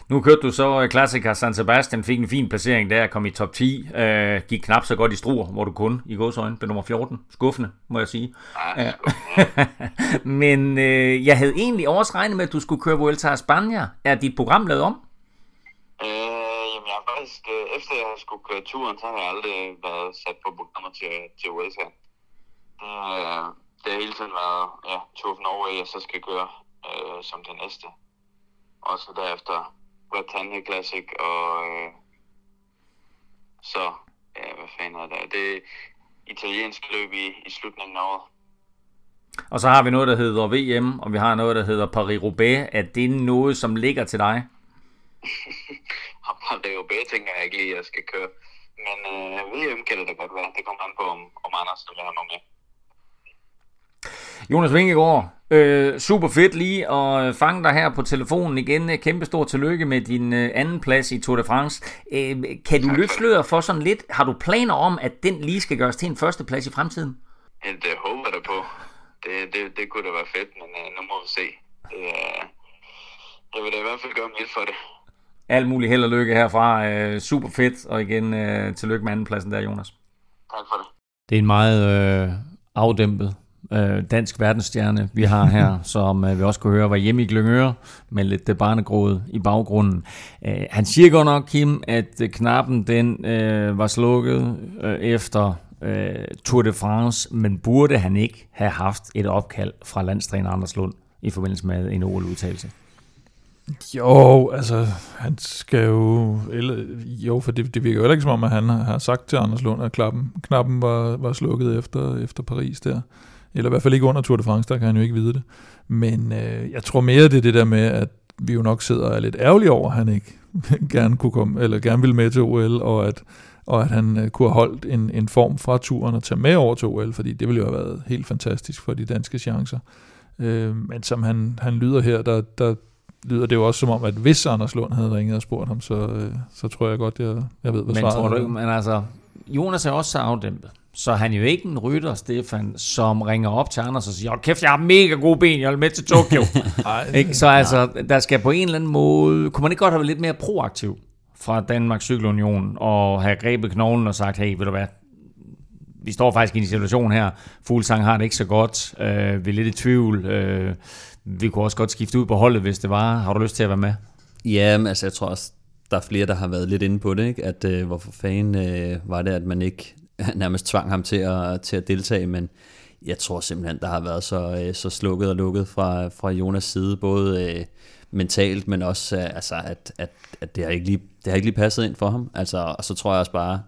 Nu kørte du så klassiker San Sebastian, fik en fin placering der, kom i top 10, gik knap så godt i Struer, hvor du kun i gåseøjne blev nummer 14. Skuffende, må jeg sige. Ja. Men jeg havde egentlig også regnet med, at du skulle køre Vuelta a España. Er dit program lavet om? Jamen jeg har faktisk, efter jeg har skulle køre turen, så har jeg aldrig været sat på programmer til Vuelta. Det har hele tiden været Tour of Norway, jeg så skal køre som det næste. Og så derefter Bretagne Classic, og hvad fanden er det? Det er italiensk løb i slutningen af året. Og så har vi noget, der hedder VM, og vi har noget, der hedder Paris-Roubaix. Er det noget, som ligger til dig? Paris-Roubaix tænker jeg ikke lige, at jeg skal køre. Men VM kan det da godt være. Det kommer an på, om Anders vil have mig med. Jonas Vingegaard, super fedt lige at fange dig her på telefonen igen. Kæmpe stor tillykke med din anden plads i Tour de France. Kan du løfte sløret for sådan lidt? Har du planer om, at den lige skal gøres til en førsteplads i fremtiden? Det håber jeg da på. Det kunne da være fedt, men nu må vi se. Jeg vil da i hvert fald gøre mit for det. Alt muligt held og lykke herfra. Super fedt, og igen tillykke med anden pladsen der, Jonas. Tak for det. Det er en meget afdæmpet dansk verdensstjerne, vi har her, som vi også kunne høre, var hjemme i Glyngøre med lidt barnegråd i baggrunden. Han siger godt nok, Kim, at knappen den var slukket efter Tour de France, men burde han ikke have haft et opkald fra landstræner Anders Lund i forbindelse med en OL-udtalelse? Jo, altså, han skal jo... for det virker jo heller ikke som om, at han har sagt til Anders Lund, at knappen var slukket efter Paris der. Eller i hvert fald ikke under Tour de France, der kan han jo ikke vide det. Men jeg tror mere, det er det der med, at vi jo nok sidder og er lidt ærgerlige over, at han ikke gerne kunne komme, eller gerne ville med til OL, og at han kunne have holdt en form fra turen og tage med over til OL, fordi det ville jo have været helt fantastisk for de danske chancer. Men som han lyder her, der lyder det jo også som om, at hvis Anders Lund havde ringet og spurgt ham, så tror jeg godt, jeg ved, hvad svaret er. Men tror du, men altså, Jonas er også så afdæmpet. Så han er jo ikke en rytter, Stefan, som ringer op til Anders og siger, hold kæft, jeg har mega gode ben, jeg vil med til Tokyo. Så altså, der skal på en eller anden måde, kunne man ikke godt have været lidt mere proaktiv fra Danmarks Cykelunion og have grebet knoglen og sagt, hey, ved du hvad, vi står faktisk i en situation her, Fuglsang har det ikke så godt, vi er lidt i tvivl, vi kunne også godt skifte ud på holdet, hvis det var, har du lyst til at være med? Jamen, altså jeg tror også, der er flere, der har været lidt inde på det, ikke? At hvorfor fanden var det, at man ikke nærmest tvang ham til at deltage, men jeg tror simpelthen, der har været så slukket og lukket fra Jonas side, både mentalt, men også altså, at det har ikke lige passet ind for ham. Altså, og så tror jeg også bare,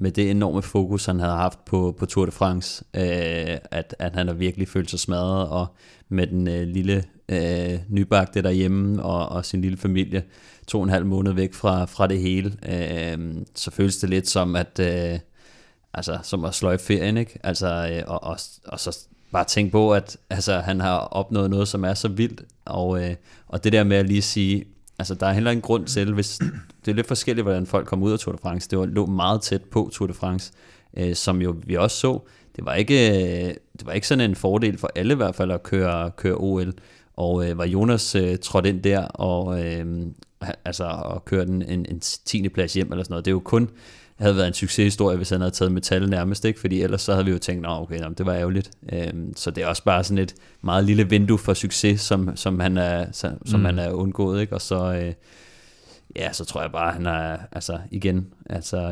med det enorme fokus, han havde haft på Tour de France, at han har virkelig følt sig smadret, og med den lille nybagte derhjemme, og sin lille familie, 2,5 måneder væk fra det hele, så føles det lidt som at, altså som at sløjfe ferien, ikke? Altså, og så bare tænke på, at altså, han har opnået noget, som er så vildt, og det der med at lige sige, altså der er heller ingen grund til, hvis det er lidt forskelligt, hvordan folk kom ud af Tour de France. Det lå meget tæt på Tour de France, som jo vi også så. Det var ikke sådan en fordel for alle i hvert fald at køre OL, og var Jonas trådt ind der og kørte en 10. plads hjem eller sådan noget. Det er jo kun havde været en succeshistorie, hvis han havde taget metal nærmest, ikke? Fordi ellers så havde vi jo tænkt, okay, det var ærgerligt. Så det er også bare sådan et meget lille vindue for succes, som han er, han er undgået, ikke? Og så, så tror jeg bare, han er,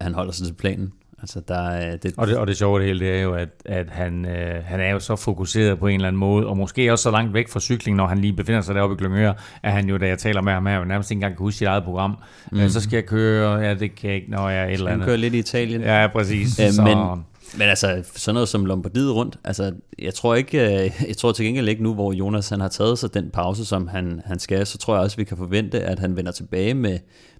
han holder sig til planen. Altså, der, det... Og det sjove af det hele, det er jo, at han er jo så fokuseret på en eller anden måde, og måske også så langt væk fra cykling, når han lige befinder sig deroppe i Glyngøre, at han jo, da jeg taler med ham her, nærmest ikke engang kan huske sit eget program. Så skal jeg køre, det kan jeg ikke, når jeg er et eller andet. Skal køre lidt i Italien? Ja, præcis. Men altså, sådan noget som Lombardiet rundt, altså, jeg tror til gengæld ikke nu, hvor Jonas han har taget sig den pause, som han skal, så tror jeg også, vi kan forvente, at han vender tilbage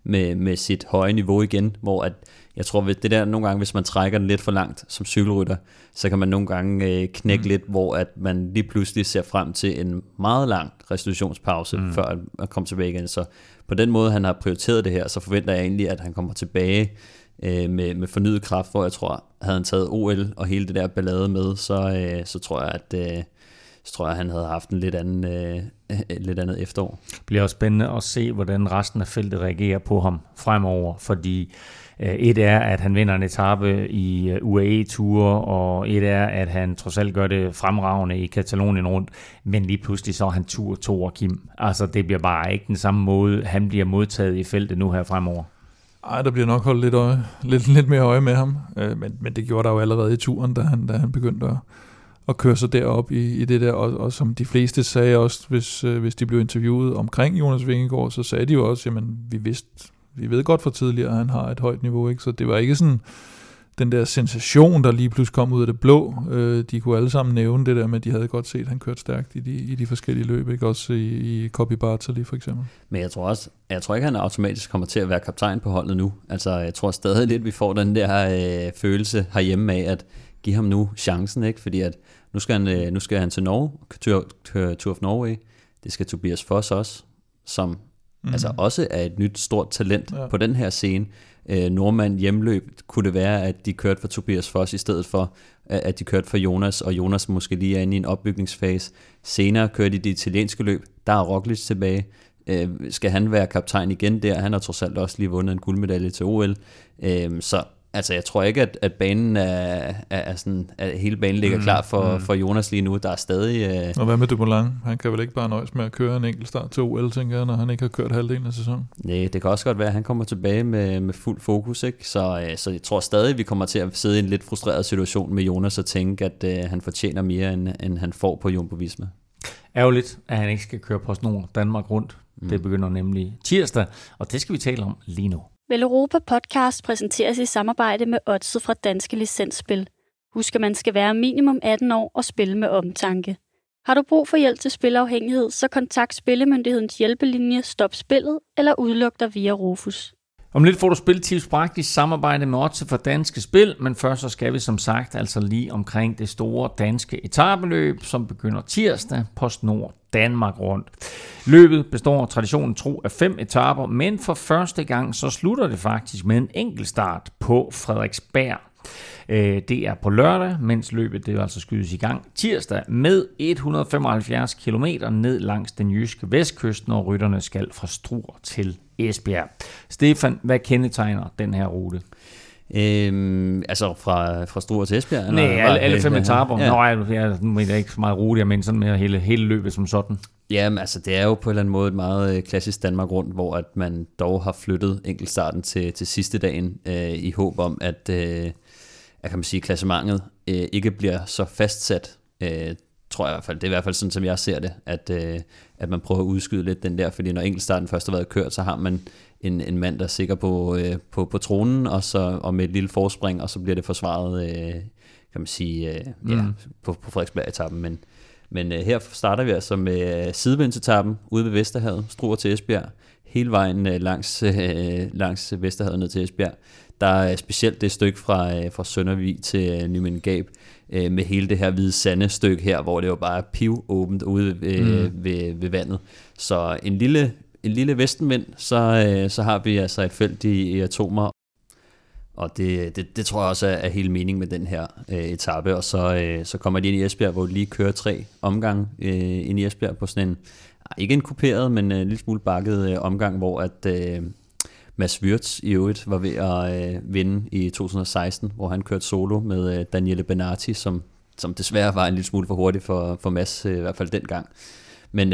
med sit høje niveau igen, hvor at jeg tror, at det der nogle gange, hvis man trækker den lidt for langt som cykelrytter, så kan man nogle gange knække lidt, hvor at man lige pludselig ser frem til en meget lang restitutionspause, før at komme tilbage igen. Så på den måde, han har prioriteret det her, så forventer jeg egentlig, at han kommer tilbage med fornyet kraft, hvor jeg tror, havde han taget OL og hele det der ballade med, så tror jeg, at... Så tror jeg, han havde haft en lidt andet efterår. Det bliver også spændende at se, hvordan resten af feltet reagerer på ham fremover, fordi et er, at han vinder en etape i UAE-ture, og et er, at han trods alt gør det fremragende i Katalonien rundt, men lige pludselig så er han tur 2 og Kim. Altså, det bliver bare ikke den samme måde, han bliver modtaget i feltet nu her fremover. Ej, der bliver nok holdt lidt mere øje med ham, men det gjorde der jo allerede i turen, da han begyndte at køre sig derop i det der, og som de fleste sagde også, hvis de blev interviewet omkring Jonas Vingegaard, så sagde de jo også, jamen vi ved godt fra tidligere, at han har et højt niveau, ikke? Så det var ikke sådan den der sensation, der lige pludselig kom ud af det blå. De kunne alle sammen nævne det der, men de havde godt set, at han kørte stærkt i de forskellige løb, ikke? Også i Coppi Bartali for eksempel. Men jeg tror ikke, han automatisk kommer til at være kaptajn på holdet nu. Altså, jeg tror stadig lidt, vi får den der følelse herhjemme af, at give ham nu chancen, ikke? Fordi at nu skal han til Norge, Tour of Norway. Det skal Tobias Foss også, som altså også er et nyt stort talent på den her scene. Nordmand hjemløb, kunne det være, at de kørte for Tobias Foss i stedet for, at de kørte for Jonas, og Jonas måske lige er inde i en opbygningsfase. Senere kørte de det italienske løb, der er Roglic tilbage. Skal han være kaptajn igen der? Han har trods alt også lige vundet en guldmedalje til OL. Så altså, jeg tror ikke, at banen er sådan, at hele banen ligger klar for Jonas lige nu. Der er stadig... Og hvad med Dumoulin? Han kan vel ikke bare nøjes med at køre en enkelt start til OL, tænker jeg, når han ikke har kørt halvdelen af sæsonen? Nej, det kan også godt være, at han kommer tilbage med fuld fokus, ikke? Så jeg tror stadig, vi kommer til at sidde i en lidt frustreret situation med Jonas og tænke, at han fortjener mere, end han får på Jumbo Visma. Ærgerligt, at han ikke skal køre PostNord Danmark rundt. Det begynder nemlig tirsdag, og det skal vi tale om lige nu. Veleuropa Podcast præsenteres i samarbejde med Odset fra Danske Licensspil. Husk, at man skal være minimum 18 år og spille med omtanke. Har du brug for hjælp til spilafhængighed, så kontakt Spillemyndighedens hjælpelinje Stop Spillet eller udluk dig via Rufus. Om lidt får du spiltips bragt i samarbejde med Odset for Danske Spil, men først så skal vi som sagt altså lige omkring det store danske etapeløb, som begynder tirsdag på PostNord Danmark rundt. Løbet består traditionen tro af 5 etaper, men for første gang så slutter det faktisk med en enkeltstart på Frederiksberg. Det er på lørdag, mens løbet det altså skydes i gang tirsdag med 175 km ned langs den jyske vestkyst, når rytterne skal fra Struer til Esbjerg. Stefan, hvad kendetegner den her rute? Altså fra Struer til Esbjerg? Nej, alle 5 etaper. Ja. Nej, nu mener jeg ikke så meget rute, jeg mener sådan med hele løbet som sådan. Jamen, altså det er jo på en eller anden måde et meget klassisk Danmark rundt, hvor at man dog har flyttet enkeltstarten til sidste dagen i håb om, at klassementet ikke bliver så fastsat. tror jeg i hvert fald. Det er i hvert fald sådan, som jeg ser det, at man prøver at udskyde lidt den der, fordi når enkeltstarten først har været kørt, så har man en mand, der er sikker på tronen, og med et lille forspring, og så bliver det forsvaret, kan man sige, på Frederiksberg-etappen, men her starter vi altså med sidevindetappen ude ved Vesterhavet, Struer til Esbjerg, hele vejen langs Vesterhavet ned til Esbjerg. Der er specielt det stykke fra Søndervig til Nymindegab, med hele det her hvide sande stykke her, hvor det jo bare er pivåbent ude ved vandet. Så en lille vestenvind, så har vi altså et felt i atomer. Og det tror jeg også er hele meningen med den her etape. Og så kommer de ind i Esbjerg, hvor de lige kører 3 omgange ind i Esbjerg på sådan en, ikke en kuperet, men en lille smule bakket omgang, hvor at Mads Wirt i øvrigt var ved at vinde i 2016, hvor han kørte solo med Daniele Benati, som desværre var en lille smule for hurtig for Mads, i hvert fald dengang. Men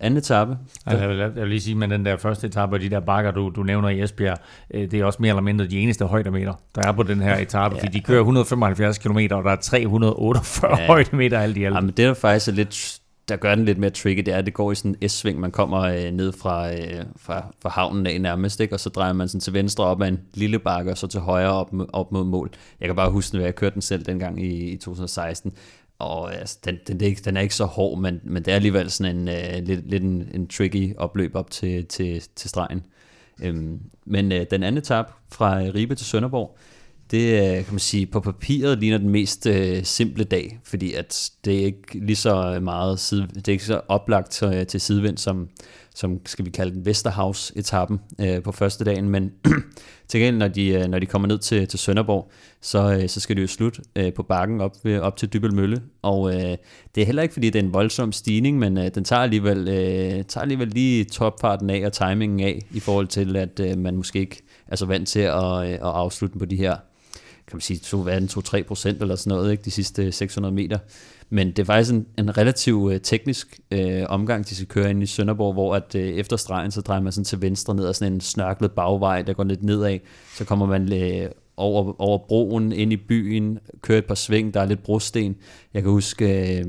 anden etape... Altså, jeg vil lige sige, men den der første etape og de der bakker, du nævner i Esbjerg, det er også mere eller mindre de eneste højdemeter, der er på den her etape, ja. Fordi de kører 175 km, og der er 348 højdemeter alt i alt. Ja, men det er faktisk lidt... Der gør den lidt mere tricky, det er, at det går i sådan en S-sving, man kommer ned fra havnen af nærmest, ikke? Og så drejer man sådan til venstre op ad en lille bakke, og så til højre op mod mål. Jeg kan bare huske, at jeg kørte den selv dengang i 2016, og altså, den er ikke så hård, men det er alligevel sådan en lidt en tricky opløb op til stregen. Men den anden etape fra Ribe til Sønderborg, det kan man sige, på papiret ligner den mest simple dag, fordi at det er ikke lige så meget det er ikke så oplagt til sidevind som skal vi kalde den Vesterhavs-etappen på første dagen, men til gengæld når de kommer ned til Sønderborg, så skal de jo slutte på bakken op til Dybbølmølle, og det er heller ikke fordi det er en voldsom stigning, men den tager alligevel lige topparten af og timingen af i forhold til at man måske ikke er så vant til at afslutte på de her, kan man sige, 2-3% eller sådan noget, ikke, de sidste 600 meter. Men det er faktisk en relativ teknisk omgang, de skal køre ind i Sønderborg, hvor at efter stregen, så drejer man sådan til venstre ned ad sådan en snørklet bagvej, der går lidt nedad. Så kommer man over broen, ind i byen, kører et par sving, der er lidt brosten. Jeg kan huske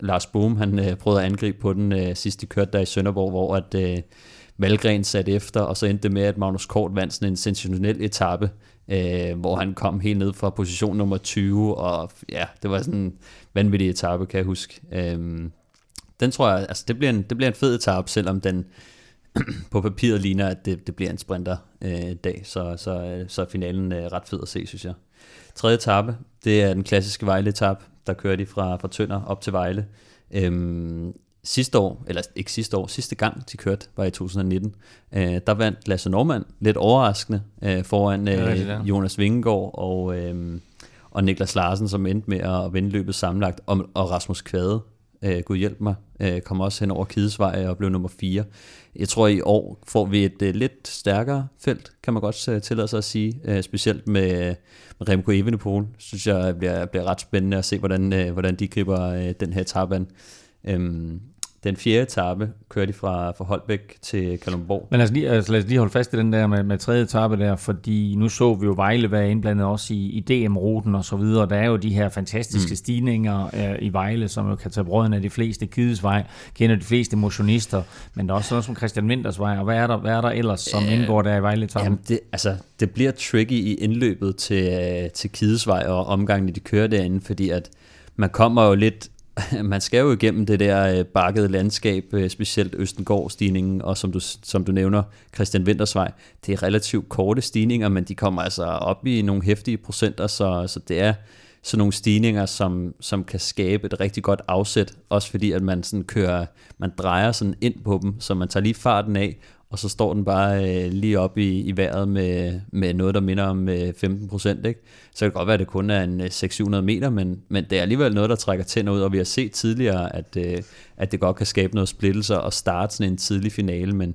Lars Bohm, han prøvede at angribe på den sidste kørt der i Sønderborg, hvor at... Valgren satte efter, og så endte det med, at Magnus Cort vandt sådan en sensationel etape, hvor han kom helt ned fra position nummer 20, og ja, det var sådan en vanvittig etape, kan jeg huske. Den tror jeg, altså det bliver en fed etape, selvom den på papiret ligner, at det bliver en sprinterdag, så er finalen ret fed at se, synes jeg. Tredje etape, det er den klassiske Vejle-etape, der kører de fra Tønder op til Vejle. Sidste gang de kørte, var i 2019. Der vandt Lasse Norman, lidt overraskende, foran Jonas Vingegaard og Niklas Larsen, som endte med at vinde løbet sammenlagt, og Rasmus Kvade, Gud hjælp mig, kom også hen over Kidesvej og blev nummer 4. Jeg tror, i år får vi et lidt stærkere felt, kan man godt tillade sig at sige, specielt med Remco Evenepoel. Synes jeg bliver ret spændende at se, hvordan de griber den her etape an. Den fjerde etape kører de fra Holbæk til Kalundborg. Men lad os lige holde fast i den der med tredje etape der, fordi nu så vi jo Vejle være indblandet også i DM-ruten og så videre. Der er jo de her fantastiske stigninger i Vejle, som jo kan tage brødene af de fleste. Kidesvej kender de fleste motionister, men der er også noget som Christian Winthers Vej, og hvad er der ellers, som indgår der i Vejle-etappen? Jamen det bliver tricky i indløbet til Kidesvej og omgangen, de kører derinde, fordi at man kommer jo lidt... Man skal jo igennem det der bakkede landskab, specielt Østengård-stigningen, og som du nævner, Christian Wintersvej. Det er relativt korte stigninger, men de kommer altså op i nogle heftige procenter, så det er sådan nogle stigninger, som kan skabe et rigtig godt afsæt, også fordi at man sådan man drejer sådan ind på dem, så man tager lige farten af, og så står den bare lige op i vejret med noget, der minder om 15%. Ikke? Så kan det godt være, at det kun er en 600-700 meter, men det er alligevel noget, der trækker tænder ud, og vi har set tidligere, at det godt kan skabe noget splittelser og starte sådan en tidlig finale, men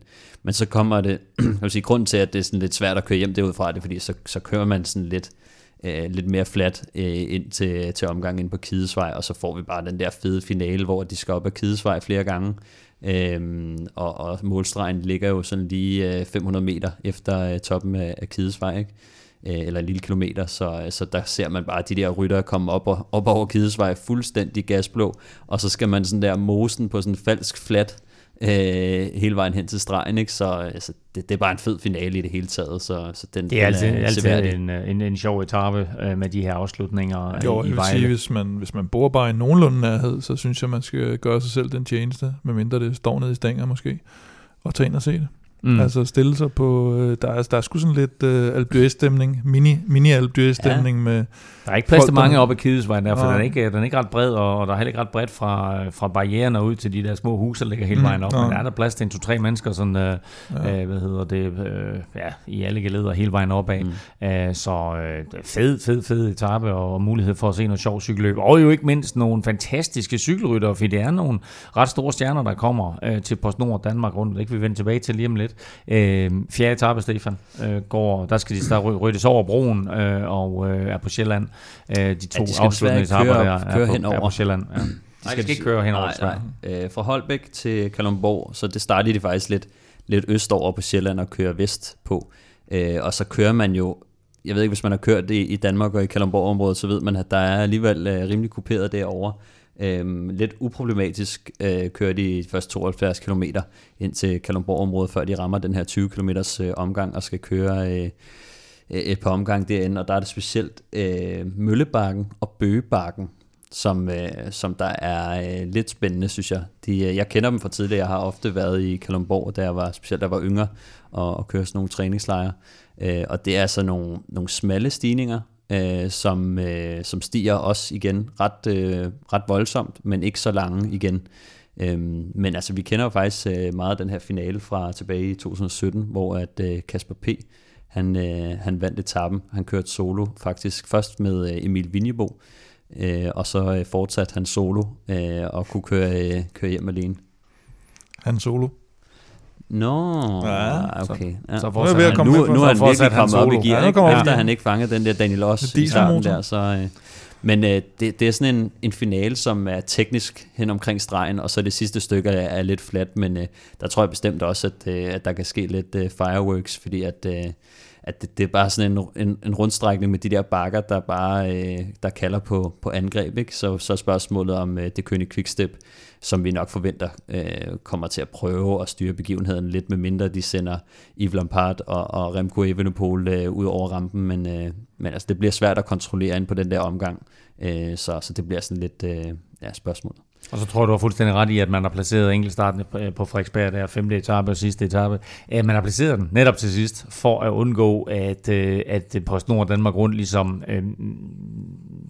så kommer det, jeg vil sige, grunden til, at det er sådan lidt svært at køre hjem derudfra, det er, fordi så kører man sådan lidt mere flat ind til omgangen ind på Kidesvej, og så får vi bare den der fede finale, hvor de skal op ad Kidesvej flere gange, og målstregen ligger jo sådan lige 500 meter efter toppen af Kidesvej, ikke? eller en lille kilometer, så der ser man bare de der ryttere komme op over Kidesvej fuldstændig gasblå, og så skal man sådan der mosen på sådan falsk flat hele vejen hen til stregen, ikke? Så altså, det er bare en fed finale i det hele taget, så den, det er altid en sjov etape med de her afslutninger. Jo, jeg vil sige, hvis man bor bare i nogenlunde nærhed, så synes jeg, man skal gøre sig selv den tjeneste, medmindre det står nede i stænger måske, og tage ind og se det. Mm. Altså stille sig på, der er sgu sådan lidt Alpe d'Huez-stemning, mini-Alpe d'Huez-stemning, ja. Med der er ikke plads til mange oppe i Kidesvejen der, for den er ikke ret bred, og der er heller ikke ret bredt fra barrieren og ud til de der små huse, der ligger hele vejen op, men der er der plads til 2-3 mennesker sådan, i alle geleder hele vejen opad, fed etape og mulighed for at se noget sjov cykelløb, og jo ikke mindst nogle fantastiske cykelryttere, for det er nogle ret store stjerner, der kommer til PostNord Danmark rundt, det kan vi vende tilbage til lige om lidt. Fjerde etape, Stefan, går, der skal de ryttes over broen og er på Sjælland. De to afsluttende etaper er på Sjælland. Ja. De skal ikke køre henover. Nej. Fra Holbæk til Kalundborg, så det starter de faktisk lidt østover på Sjælland og kører vest på. Og så kører man jo, jeg ved ikke, hvis man har kørt det i Danmark og i Kalundborg-området, så ved man, at der er alligevel rimelig kuperet derovre. Lidt uproblematisk kører de først 72 km ind til Kalundborg-området, før de rammer den her 20 km omgang og skal køre et par omgang derinde, og der er det specielt Møllebakken og Bøgebakken, som der er lidt spændende, synes jeg. Jeg kender dem fra tidligere, jeg har ofte været i Kalundborg, da jeg var yngre, og kørte sådan nogle træningslejre, og det er altså nogle smalle stigninger, som stiger også igen ret voldsomt, men ikke så lange igen. Men altså, vi kender jo faktisk meget af den her finale fra tilbage i 2017, hvor at Kasper P. han vandt etappen. Han kørte solo faktisk først med Emil Vinjebo, og så fortsatte han solo og kunne køre hjem alene. Han solo? Nå, ja, okay. Ja. Nu er han virkelig kommet op i gear, efter han ikke fangede den der Daniel Os i starten der. Men det er sådan en finale, som er teknisk hen omkring stregen, og så det sidste stykke er lidt fladt, men der tror jeg bestemt også, at der kan ske lidt fireworks, fordi at det er bare sådan en rundstrækning med de der bakker, der bare der kalder på angreb, ikke? Så spørgsmålet om det kønne quickstep, som vi nok forventer kommer til at prøve at styre begivenheden lidt, med mindre de sender Yves Lampard og Remco Evenepoel ud over rampen, men altså, det bliver svært at kontrollere ind på den der omgang, så det bliver sådan lidt spørgsmålet. Og så tror jeg, du har fuldstændig ret i, at man har placeret enkeltstarten på Frederiksberg, der er 5. etape og sidste etape. Man har placeret den netop til sidst, for at undgå, at PostNord Danmark Rundt ligesom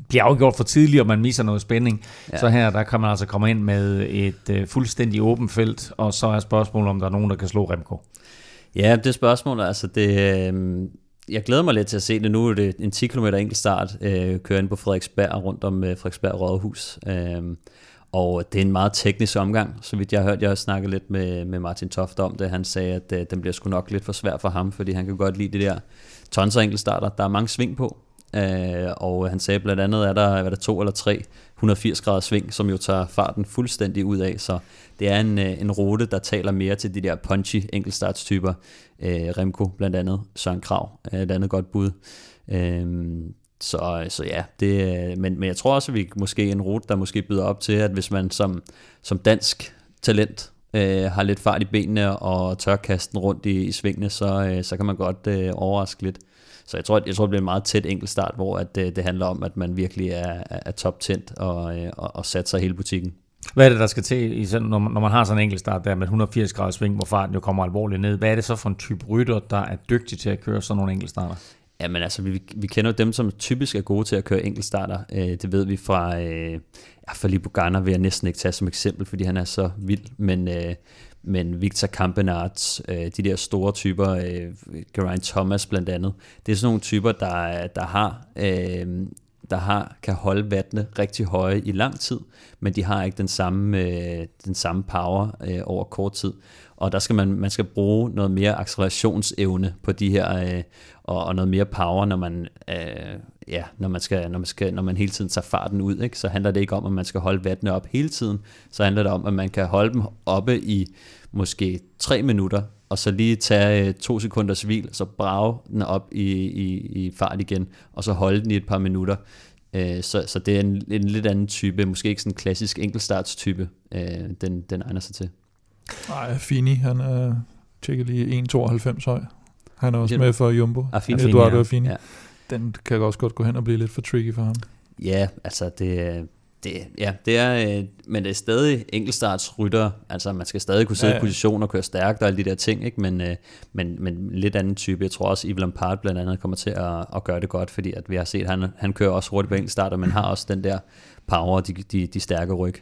bliver afgjort for tidligt, og man misser noget spænding. Ja. Så her, der kan man altså komme ind med et fuldstændig åbent felt, og så er spørgsmålet, om der er nogen, der kan slå Remco. Ja, det spørgsmål er altså, jeg glæder mig lidt til at se det. Nu er det en 10 km enkeltstart, kører ind på Frederiksberg rundt om Frederiksberg Rådhus. Og det er en meget teknisk omgang, så vidt jeg har hørt. Jeg har snakket lidt med Martin Toft om det. Han sagde, at den bliver sgu nok lidt for svær for ham, fordi han kan godt lide det der tons og enkeltstarter. Der er mange sving på, og han sagde blandt andet, at der er 2 eller 3 180 graders sving, som jo tager farten fuldstændig ud af. Så det er en rute, der taler mere til de der punchy enkeltstartstyper. Remco blandt andet, Søren Kragh et andet godt bud. Så ja, men jeg tror også, at vi måske en rute, der måske byder op til, at hvis man som dansk talent har lidt fart i benene og tør kasten rundt i svingene, så kan man godt overraske lidt. Så jeg tror, det bliver en meget tæt enkeltstart, hvor at, det handler om, at man virkelig er toptændt og satser hele butikken. Hvad er det, der skal til, når man har sådan en enkeltstart der med 180 graders sving, hvor farten jo kommer alvorligt ned? Hvad er det så for en type rytter, der er dygtig til at køre sådan nogle enkeltstarter? Ja, men altså, vi kender jo dem, som typisk er gode til at køre enkeltstarter. Det ved vi fra Filippo Ganna vil jeg næsten ikke tage som eksempel, fordi han er så vild, men Victor Campenaerts, de der store typer, Geraint Thomas blandt andet, det er sådan nogle typer, der kan holde vattene rigtig høje i lang tid, men de har ikke den samme power over kort tid. Og der skal man skal bruge noget mere accelerationsevne på de her og noget mere power, når man hele tiden tager farten ud, ikke? Så handler det ikke om, at man skal holde vattene op hele tiden, så handler det om, at man kan holde dem oppe i måske 3 minutter, og så lige tage 2 sekunders hvil, så brage den op i fart igen, og så holde den i et par minutter. Så det er en lidt anden type, måske ikke sådan en klassisk enkeltstartstype, den egner sig til. Nej, Fini, han er tjekket lige 1,92 høj. Han er også med for Jumbo. Eduardo Affini. Ja. Den kan også godt gå hen og blive lidt for tricky for ham. Ja, altså det er, men det er stadig enkeltstartsrytter, altså man skal stadig kunne sidde i position og køre stærkt og alle de der ting, ikke? Men lidt anden type. Jeg tror også, Yves Lampard blandt andet kommer til at gøre det godt, fordi at vi har set, at han kører også hurtigt på enkeltstarter, men har også den der power, de stærke ryg.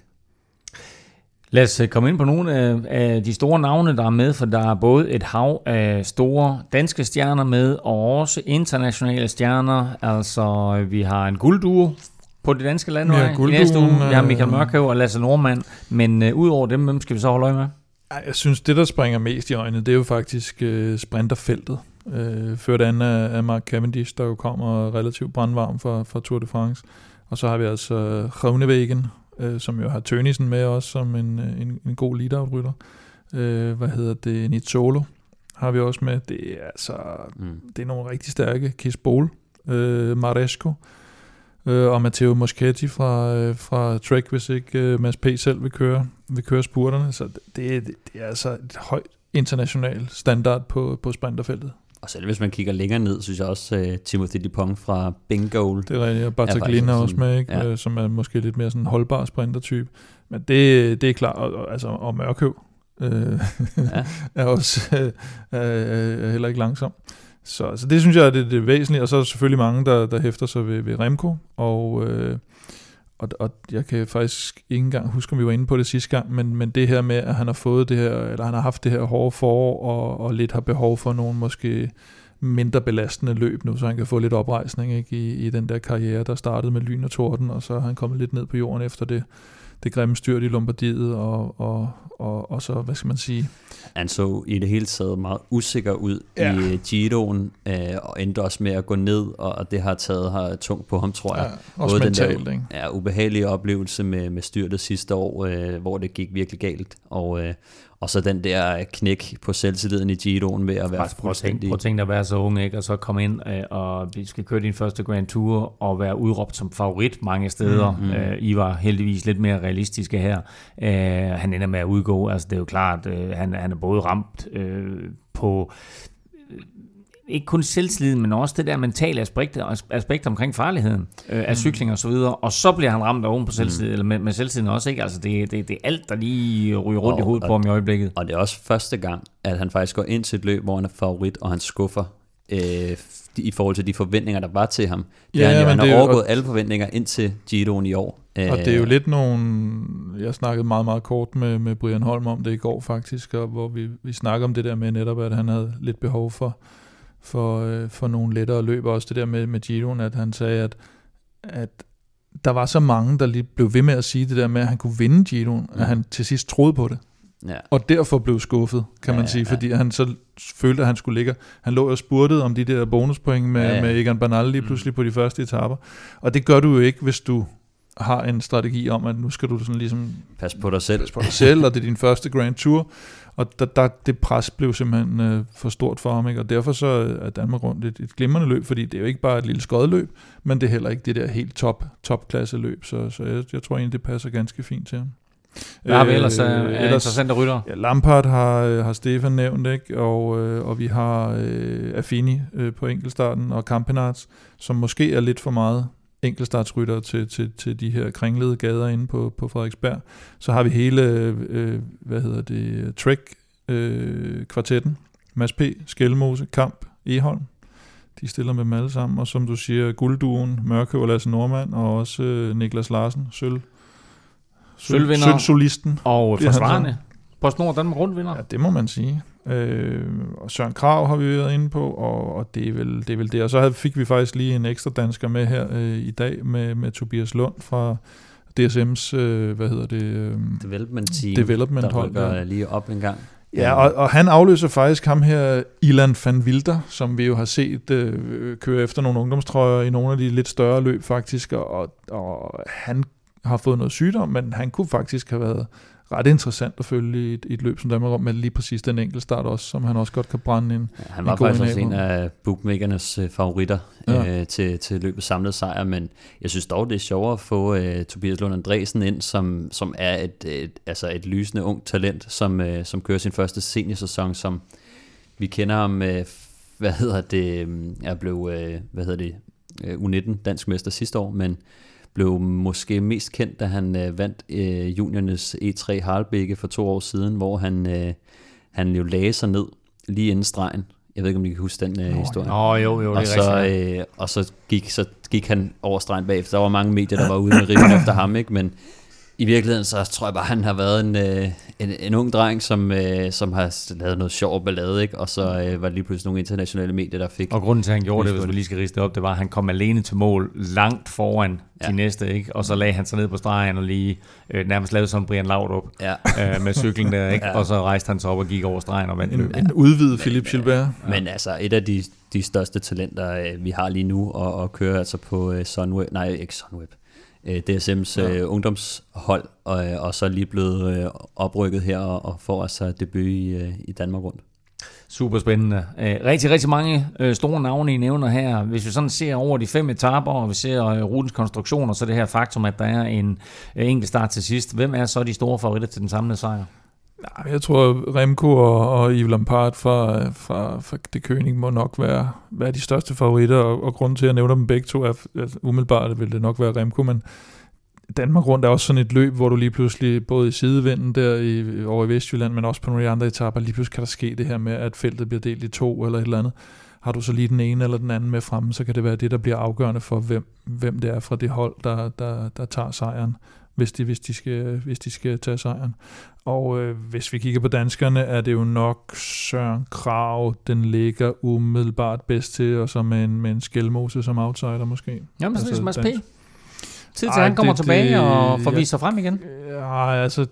Lad os komme ind på nogle af de store navne, der er med, for der er både et hav af store danske stjerner med, og også internationale stjerner. Altså, vi har en guldduo på det danske landvej i næste uge. Vi har Michael Mørkøv og Lasse Norman, men udover dem, hvem skal vi så holde øje med? Jeg synes, det der springer mest i øjnene, det er jo faktisk sprinterfeltet. Ført an af Mark Cavendish, der jo kommer relativt brandvarm fra Tour de France. Og så har vi altså Groenewegen, som jo har Tønnesen med også som en god lead-out-rytter. Nizzolo har vi også med. Det er altså det er nogle rigtig stærke. Chris Boll, Maresco og Matteo Moschetti fra Trek, hvis ikke Mads P. selv vil køre spurterne. Så det er altså et højt internationalt standard på sprinterfeltet. Og selv hvis man kigger længere ned, synes jeg også, Timothy Dupont fra Bengoal. Det er rigtigt, og Bartaglina også med, ikke? Ja. Som er måske lidt mere sådan en holdbar sprintertype. Men det er klart, og Mørkøv er også er heller ikke langsom. Så det synes jeg er det væsentlige, og så er der selvfølgelig mange, der hæfter sig ved Remco, og jeg kan faktisk ikke engang huske, om vi var inde på det sidste gang, men det her med, at han har fået det her, eller han har haft det her hårde forår, og lidt har behov for nogle måske mindre belastende løb nu, så han kan få lidt oprejsning, ikke, i den der karriere, der startede med lyn og torden, og så har han kommet lidt ned på jorden efter det grimme styrt i Lombardiet, og så, hvad skal man sige? Han så i det hele taget meget usikker ud i Giroen, og endte også med at gå ned, og det har taget tungt på ham, tror jeg. Ja, også både mentalt, den der, ikke? Ja, ubehagelige oplevelse med styrtet sidste år, hvor det gik virkelig galt, og så den der knæk på selvtilliden i Giroen ved at være fuldstændig... Prøv at tænke dig at være så ung, ikke? Og så komme ind og vi skal køre din første Grand Tour og være udråbt som favorit mange steder. Mm-hmm. I var heldigvis lidt mere realistiske her. Han ender med at udgå. Altså, det er jo klart, han er både ramt på... ikke kun selvtillid, men også det der mentale aspekt omkring farligheden af cykling og så videre, og så bliver han ramt oven på selvtillid, eller med selvtilliden også, ikke? Altså det er alt, der lige ryger rundt i hovedet på ham i øjeblikket. Og det er også første gang, at han faktisk går ind til et løb, hvor han er favorit, og han skuffer i forhold til de forventninger, der var til ham. Det er, han har overgået alle forventninger ind til Giroen i år. Og det er jo lidt nogle... Jeg snakkede meget, meget kort med Brian Holm om det i går faktisk, og hvor vi snakker om det der med netop, at han havde lidt behov for nogle lettere løb, også det der med Giroen, at han sagde, at der var så mange, der lige blev ved med at sige det der med, at han kunne vinde Giroen, at han til sidst troede på det. Ja. Og derfor blev skuffet, kan man sige, fordi han så følte, at han skulle ligge. Han lå og spurtede om de der bonuspoint med Egan Bernal lige pludselig på de første etaper. Og det gør du jo ikke, hvis du har en strategi om, at nu skal du sådan ligesom... Pas på dig selv, og det er din første Grand Tour. Og det pres blev simpelthen for stort for ham, ikke? Og derfor så er Danmark rundt et glimrende løb, fordi det er jo ikke bare et lille skoddeløb, men det er heller ikke det der helt topklasse løb, så jeg tror egentlig, det passer ganske fint til ham. Der har vi ellers interessante rytter. Ja, Lampard har Stefan nævnt, ikke? Og vi har Affini på enkeltstarten, og Campenards, som måske er lidt for meget enkeltstartsrytter til de her kringlede gader inde på Frederiksberg. Så har vi hele, Trek-kvartetten. Mads P., Skelmose, Kamp, Eholm. De stiller med dem alle sammen. Og som du siger, guldduen, Mørkøv og Lasse Norman, og også Niklas Larsen, sølvsolisten. Og forsvarende. PostNord Danmark rundvinder. Ja, det må man sige. Og Søren Krav har vi været inde på, og det er vel det. Og så fik vi faktisk lige en ekstra dansker med her i dag med Tobias Lund fra DSM's development hold, der lige op en gang. Ja, og han afløser faktisk ham her, Ilan van Wilder, som vi jo har set køre efter nogle ungdomstrøjer i nogle af de lidt større løb faktisk, og han har fået noget sygdom, men han kunne faktisk have været ret interessant at følge i et løb som Danmark om, men lige præcis den enkelte start også, som han også godt kan brænde en. Ja, han var faktisk også en af bookmakernes favoritter til løbet samlet sejr, men jeg synes dog, det er sjovere at få Tobias Lund Andresen ind, som er et lysende ungt talent, som kører sin første seniorsæson, som vi kender ham, blev U19 dansk mester sidste år, men blev måske mest kendt, da han vandt juniornes E3 Harlbække for 2 år siden, hvor han jo lagde sig ned lige inden stregen. Jeg ved ikke, om I kan huske den historie. Jo, det er rigtigt. Og så gik han over stregen bagefter. Der var mange medier, der var ude med riven efter ham, ikke? Men i virkeligheden, så tror jeg bare, han har været en ung dreng, som har lavet noget sjov ballade, ikke? Og så var det lige pludselig nogle internationale medier, der fik... Og grunden til, at han gjorde det, hvis vi lige skal riste det op, det var, at han kom alene til mål langt foran de næste, ikke? Og så lagde han sig ned på stregen og lige nærmest lavede sådan Brian Laudrup med cyklen der, ikke? Og så rejste han sig op og gik over stregen og vandt løbet. En udvidet Philip Gilbert. Men altså, et af de største talenter, vi har lige nu, og kører altså på Sunweb... Nej, ikke Sunweb. DSM's ungdomshold, og så lige blevet oprykket her og får altså debut i Danmark rundt. Super spændende. Rigtig, rigtig mange store navne, I nævner her. Hvis vi sådan ser over de 5 etaper, og vi ser rutens konstruktion, og så det her faktum, at der er en enkelt start til sidst. Hvem er så de store favoritter til den samlede sejr? Jeg tror, Remco og Yves Lampaert fra det König må nok være de største favoritter, og grunden til, at jeg nævner dem begge to, er at umiddelbart vil det nok være Remco, men Danmark rundt er også sådan et løb, hvor du lige pludselig, både i sidevinden der over i Vestjylland, men også på nogle andre etaper, lige pludselig kan der ske det her med, at feltet bliver delt i 2 eller et eller andet. Har du så lige den ene eller den anden med fremme, så kan det være det, der bliver afgørende for, hvem det er fra det hold, der tager sejren. Hvis de skal tage sejren. Og hvis vi kigger på danskerne, er det jo nok Søren Kragh, den ligger umiddelbart bedst til, og så med en skælmose som outsider måske. Jamen, så altså, Mads P. Tid til, han kommer tilbage og får vist sig frem igen. Ja, altså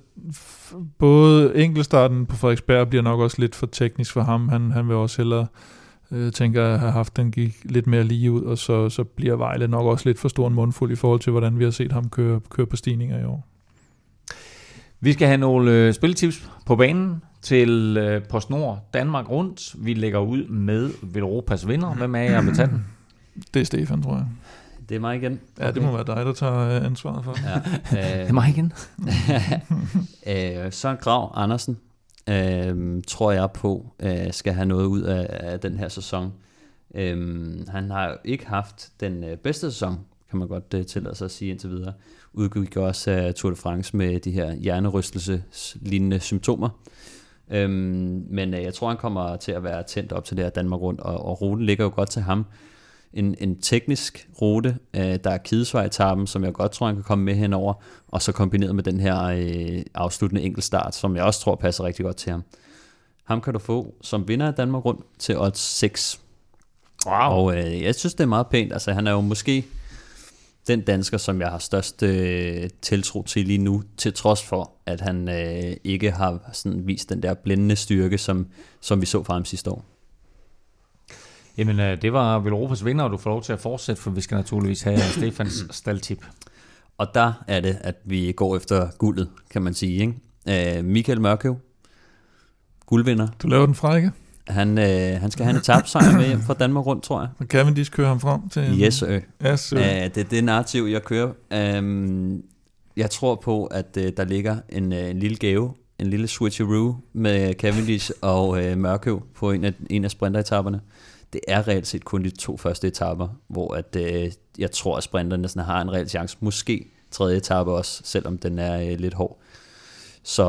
både enkeltstarten på Frederiksberg bliver nok også lidt for teknisk for ham. Han vil også hellere... tænker at have haft den gik lidt mere lige ud, og så bliver Vejle nok også lidt for stor en mundfuld i forhold til, hvordan vi har set ham køre på stigninger i år. Vi skal have nogle spiltips på banen til PostNord Danmark rundt. Vi lægger ud med Velropas vinder. Hvem er jeg vil tage den? Det er Stefan, tror jeg. Det er mig igen. Okay. Ja, det må være dig, der tager ansvaret for. Ja. Det er mig igen. Søren Kragh Andersen. Tror jeg på skal have noget ud af den her sæson. Han har jo ikke haft den bedste sæson, kan man godt tillade sig at sige indtil videre. Udgik også Tour de France med de her hjernerystelseslignende symptomer. Men jeg tror, han kommer til at være tændt op til det her Danmark rundt, og ruten ligger jo godt til ham. En teknisk rute, der er Kidesvej-etappen, som jeg godt tror, han kan komme med henover, og så kombineret med den her afsluttende enkeltstart, som jeg også tror passer rigtig godt til ham. Ham kan du få som vinder af Danmark rundt til odds 6. Wow. Og jeg synes, det er meget pænt. Altså, han er jo måske den dansker, som jeg har størst tiltro til lige nu, til trods for, at han ikke har sådan vist den der blændende styrke, som vi så fra ham sidste år. Jamen, det var Velropas vinder, og du får lov til at fortsætte, for vi skal naturligvis have Stefans staldtip. Og der er det, at vi går efter guldet, kan man sige, ikke? Michael Mørkøv, guldvinder. Du laver den fra, ikke? Han skal have en etapesejr med hjem fra Danmark rundt, tror jeg. Og Cavendish kører ham frem til... Yes, sir. Yes, sir. Det er det narrativ, jeg kører. Jeg tror på, at der ligger en lille gave, en lille switcheroo med Cavendish og Mørkøv på en af sprinteretapperne. Det er reelt set kun de 2 første etaper, hvor at, jeg tror, at sprinterne sådan har en reel chance. Måske 3. etape også, selvom den er lidt hård. Så,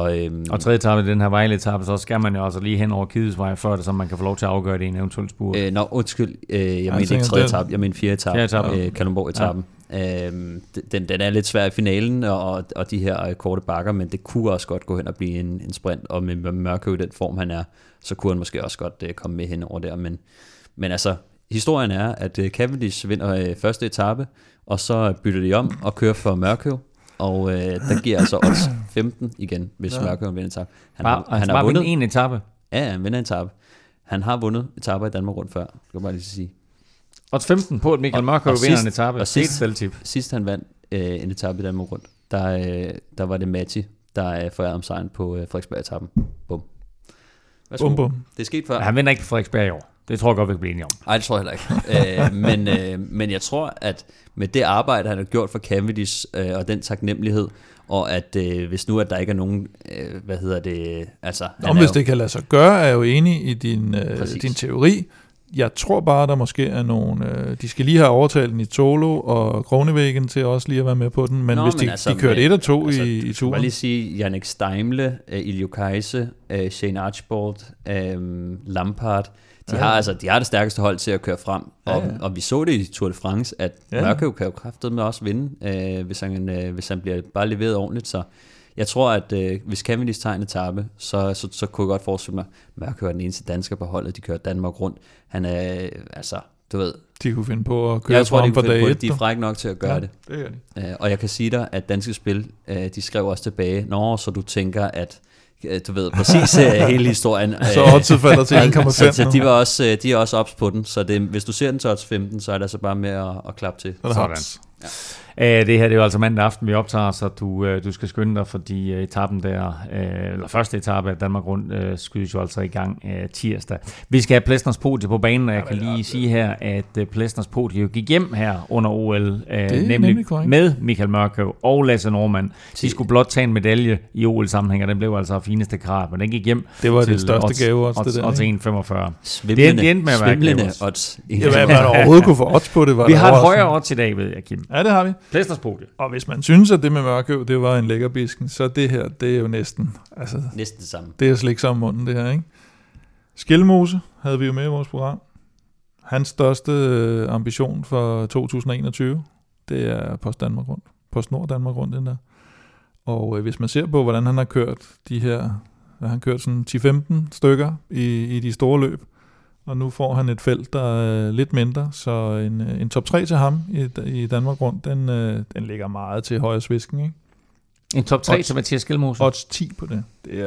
og 3. etape, den her Vejle-etape, så skal man jo altså lige hen over Kidesvej før det, så man kan få lov til at afgøre det i en eventuel spurt. Jeg mener ikke 3. etape, jeg mener 4. etape, Kalundborg-etappen. Ja. Den er lidt svær i finalen, og de her korte bakker, men det kunne også godt gå hen og blive en sprint, og med Mørkøv i den form, han er, så kunne han måske også godt komme med hen over der, men altså, historien er, at Cavendish vinder første etape, og så bytter de om og kører for Mørkøv, og der giver altså odds 15 igen, hvis Mørkøv vinder en etape. Han har vundet en etape? Ja, han vinder en etape. Han har vundet etaper i Danmark rundt før, det kan bare lige sige. Odds 15 på, at Michael Mørkøv vinder en etape. Og sidst han vandt en etape i Danmark rundt, der var det Matti, der får jeg om sejren på Frederiksberg-etappen. Bum. Bum, bum. Det er sket før. Han vinder ikke på Frederiksberg i år. Det tror jeg godt, vi kan blive enige om. Nej, det tror jeg heller ikke. Men jeg tror, at med det arbejde, han har gjort for Cavendish, og den taknemmelighed, og at hvis nu, at der ikke er nogen, altså... Nå, hvis det kan lade sig gøre, er jeg jo enig i din teori. Jeg tror bare, der måske er nogen... de skal lige have overtalt Nittolo og Kronevæggen til også lige at være med på den, men hvis de kørte 1 og 2 altså, i turen... Jeg vil lige sige, Jannik Steimle, Iljo Kajse, Shane Archibald, Lampard... De har det stærkeste hold til at køre frem, og vi så det i Tour de France, at Mørkøv kan jo kraftedeme også vinde, hvis han bliver bare leveret ordentligt. Så jeg tror, at hvis Cavendish tager en etape, så kunne jeg godt forestille mig, at Mørkøv er den eneste dansker på holdet, de kører Danmark rundt. Han er, altså, du ved... De kunne finde på at køre frem på dag 1. De er frække nok til at gøre det. Og jeg kan sige dig, at Danske Spil, de skrev også tilbage, så du tænker, at... Du ved præcis hele historien. Så oddset falder til 1,5. Så de er også ops på den. Så det, hvis du ser den til odds 15, så er det altså bare med at klappe til. Sådan. Ja. Det her det er jo altså mandag aften, vi optager, så du skal skynde dig, fordi etappen der, eller første etape af Danmark Rundt, skydes jo altså i gang tirsdag. Vi skal have Plæsners podie på banen, og jeg kan lige sige her, at Plæsners podie jo gik hjem her under OL, nemlig med Michael Mørkøv og Lasse Norman. De skulle blot tage en medalje i OL-sammenhæng, og den blev altså af fineste grad, men den gik hjem. Det var det største gave også, det der. Og til 1,45. Svimlende odds. Hvad man overhovedet kunne få odds på det, var vi det. Vi har et højere odds i dag, ved jeg, Kim. Ja, det har vi. Plæsters podie. Og hvis man synes, at det med Mørkøv, det var en lækkerbisken, så det her, det er jo næsten det samme. Det er slet ikke samme munden, det her, ikke? Skilmose havde vi jo med i vores program. Hans største ambition for 2021, det er PostNord Danmark Rundt, den der. Og hvis man ser på, hvordan han har kørt sådan 10-15 stykker i de store løb, og nu får han et felt, der er lidt mindre, så en top 3 til ham i Danmark Rundt, den ligger meget til højre svisken, ikke? En top 3 til Mathias Skjelmose? Odds 10 på det. Det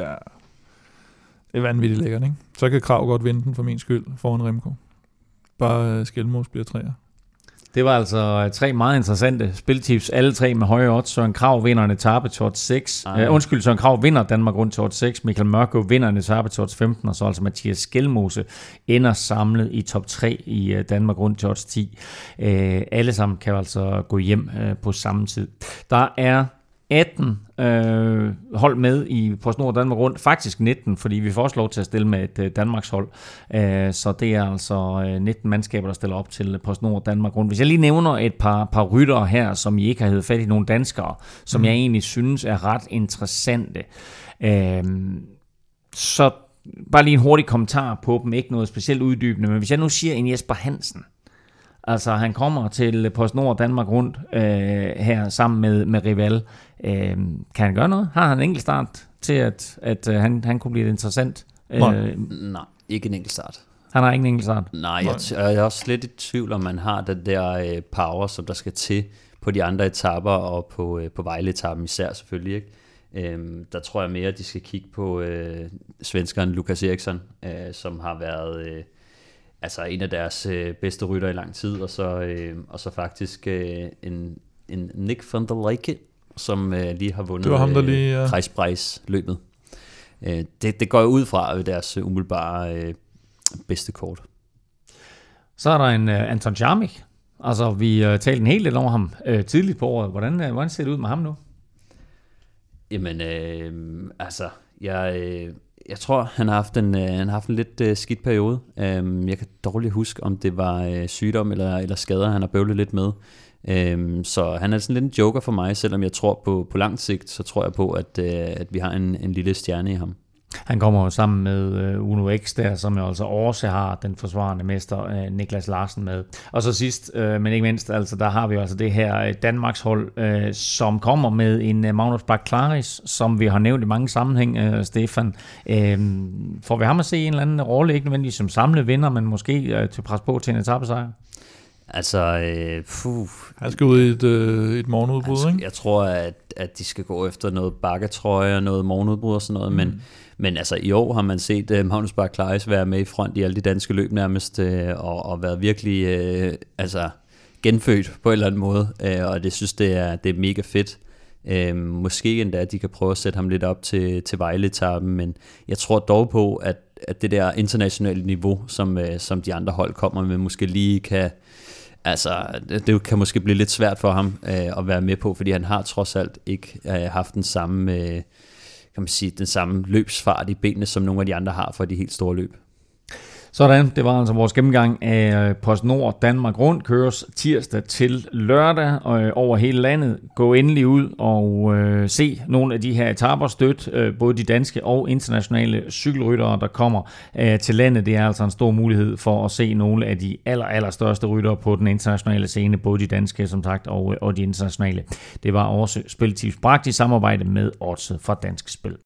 er vanvittigt lækkert, ikke? Så kan Krav godt vinde den for min skyld foran Remco. Bare Skjelmose bliver 3'er. Det var altså 3 meget interessante spiltips, alle 3 med høje odds. Søren Kragh vinder en etape til odds 6. Søren Kragh vinder Danmark Rundt til odds 6. Michael Mørkøv vinder en etape til odds 15, og så altså Mathias Skjelmose ender samlet i top 3 i Danmark Rundt til odds 10. Alle sammen kan altså gå hjem på samme tid. Der er 18 hold med i PostNord Danmark Rundt, faktisk 19, fordi vi får også lov til at stille med et Danmarks hold, så det er altså 19 mandskaber, der stiller op til PostNord Danmark Rundt. Hvis jeg lige nævner et par ryttere her, som I ikke har heddet fat i, nogle danskere, som jeg egentlig synes er ret interessante, så bare lige en hurtig kommentar på dem, ikke noget specielt uddybende, men hvis jeg nu siger en Jesper Hansen. Altså, han kommer til PostNord Danmark Rundt her sammen med Rival. Kan han gøre noget? Har han en enkelt start til, at han kunne blive et interessant? Nej, ikke en enkelt start. Han har ikke en enkelt start? Nej, jeg er også lidt i tvivl, om man har den der power, som der skal til på de andre etapper og på Vejle-etappen især selvfølgelig, ikke? Der tror jeg mere, at de skal kigge på svenskeren Lukas Eriksson, som har været... en af deres bedste rytter i lang tid, og så faktisk en Nick van der Leijke, som lige har vundet Kreisprijs-løbet. Det går ud fra deres umiddelbare bedste kort. Så er der en Anton Čermik. Altså, vi talte en hel del over ham tidligt på året. Hvordan ser det ud med ham nu? Jamen, jeg tror, han har haft en lidt skidt periode. Jeg kan dårligt huske, om det var sygdom eller skader, han har bøvlet lidt med. Så han er sådan lidt en joker for mig, selvom jeg tror på lang sigt, så tror jeg på, at vi har en lille stjerne i ham. Han kommer jo sammen med Uno X der, som jo altså også har den forsvarende mester Niklas Larsen med. Og så sidst, men ikke mindst, altså der har vi altså det her Danmarks hold, som kommer med en Magnus Bach-Claris, som vi har nævnt i mange sammenhæng, Stefan. Får vi ham at se en eller anden rolle, ikke nødvendigvis som samlet vinder, men måske til pres på til en etapesejr? Altså, han skal ud i et morgenudbrud, ikke? Jeg tror, at de skal gå efter noget bakketrøje og noget morgenudbrud og sådan noget, men altså i år har man set Magnus Bach-Claris være med i front i alle de danske løb nærmest, og været virkelig genfødt på en eller anden måde, og det synes det er mega fedt. Måske endda, de kan prøve at sætte ham lidt op til Vejle-etappen, men jeg tror dog på, at det der internationale niveau, som de andre hold kommer med, måske lige kan... Altså, det kan måske blive lidt svært for ham at være med på, fordi han har trods alt ikke haft den samme, kan man sige, den samme løbsfart i benene, som nogle af de andre har for de helt store løb. Sådan, det var altså vores gennemgang af PostNord Danmark Rundt, køres tirsdag til lørdag over hele landet. Gå endelig ud og se nogle af de her etaper, støt både de danske og internationale cykelryttere, der kommer til landet. Det er altså en stor mulighed for at se nogle af de allerstørste ryttere på den internationale scene, både de danske, som sagt, og de internationale. Det var også Spiltips bragt i samarbejde med Odset fra Dansk Spil.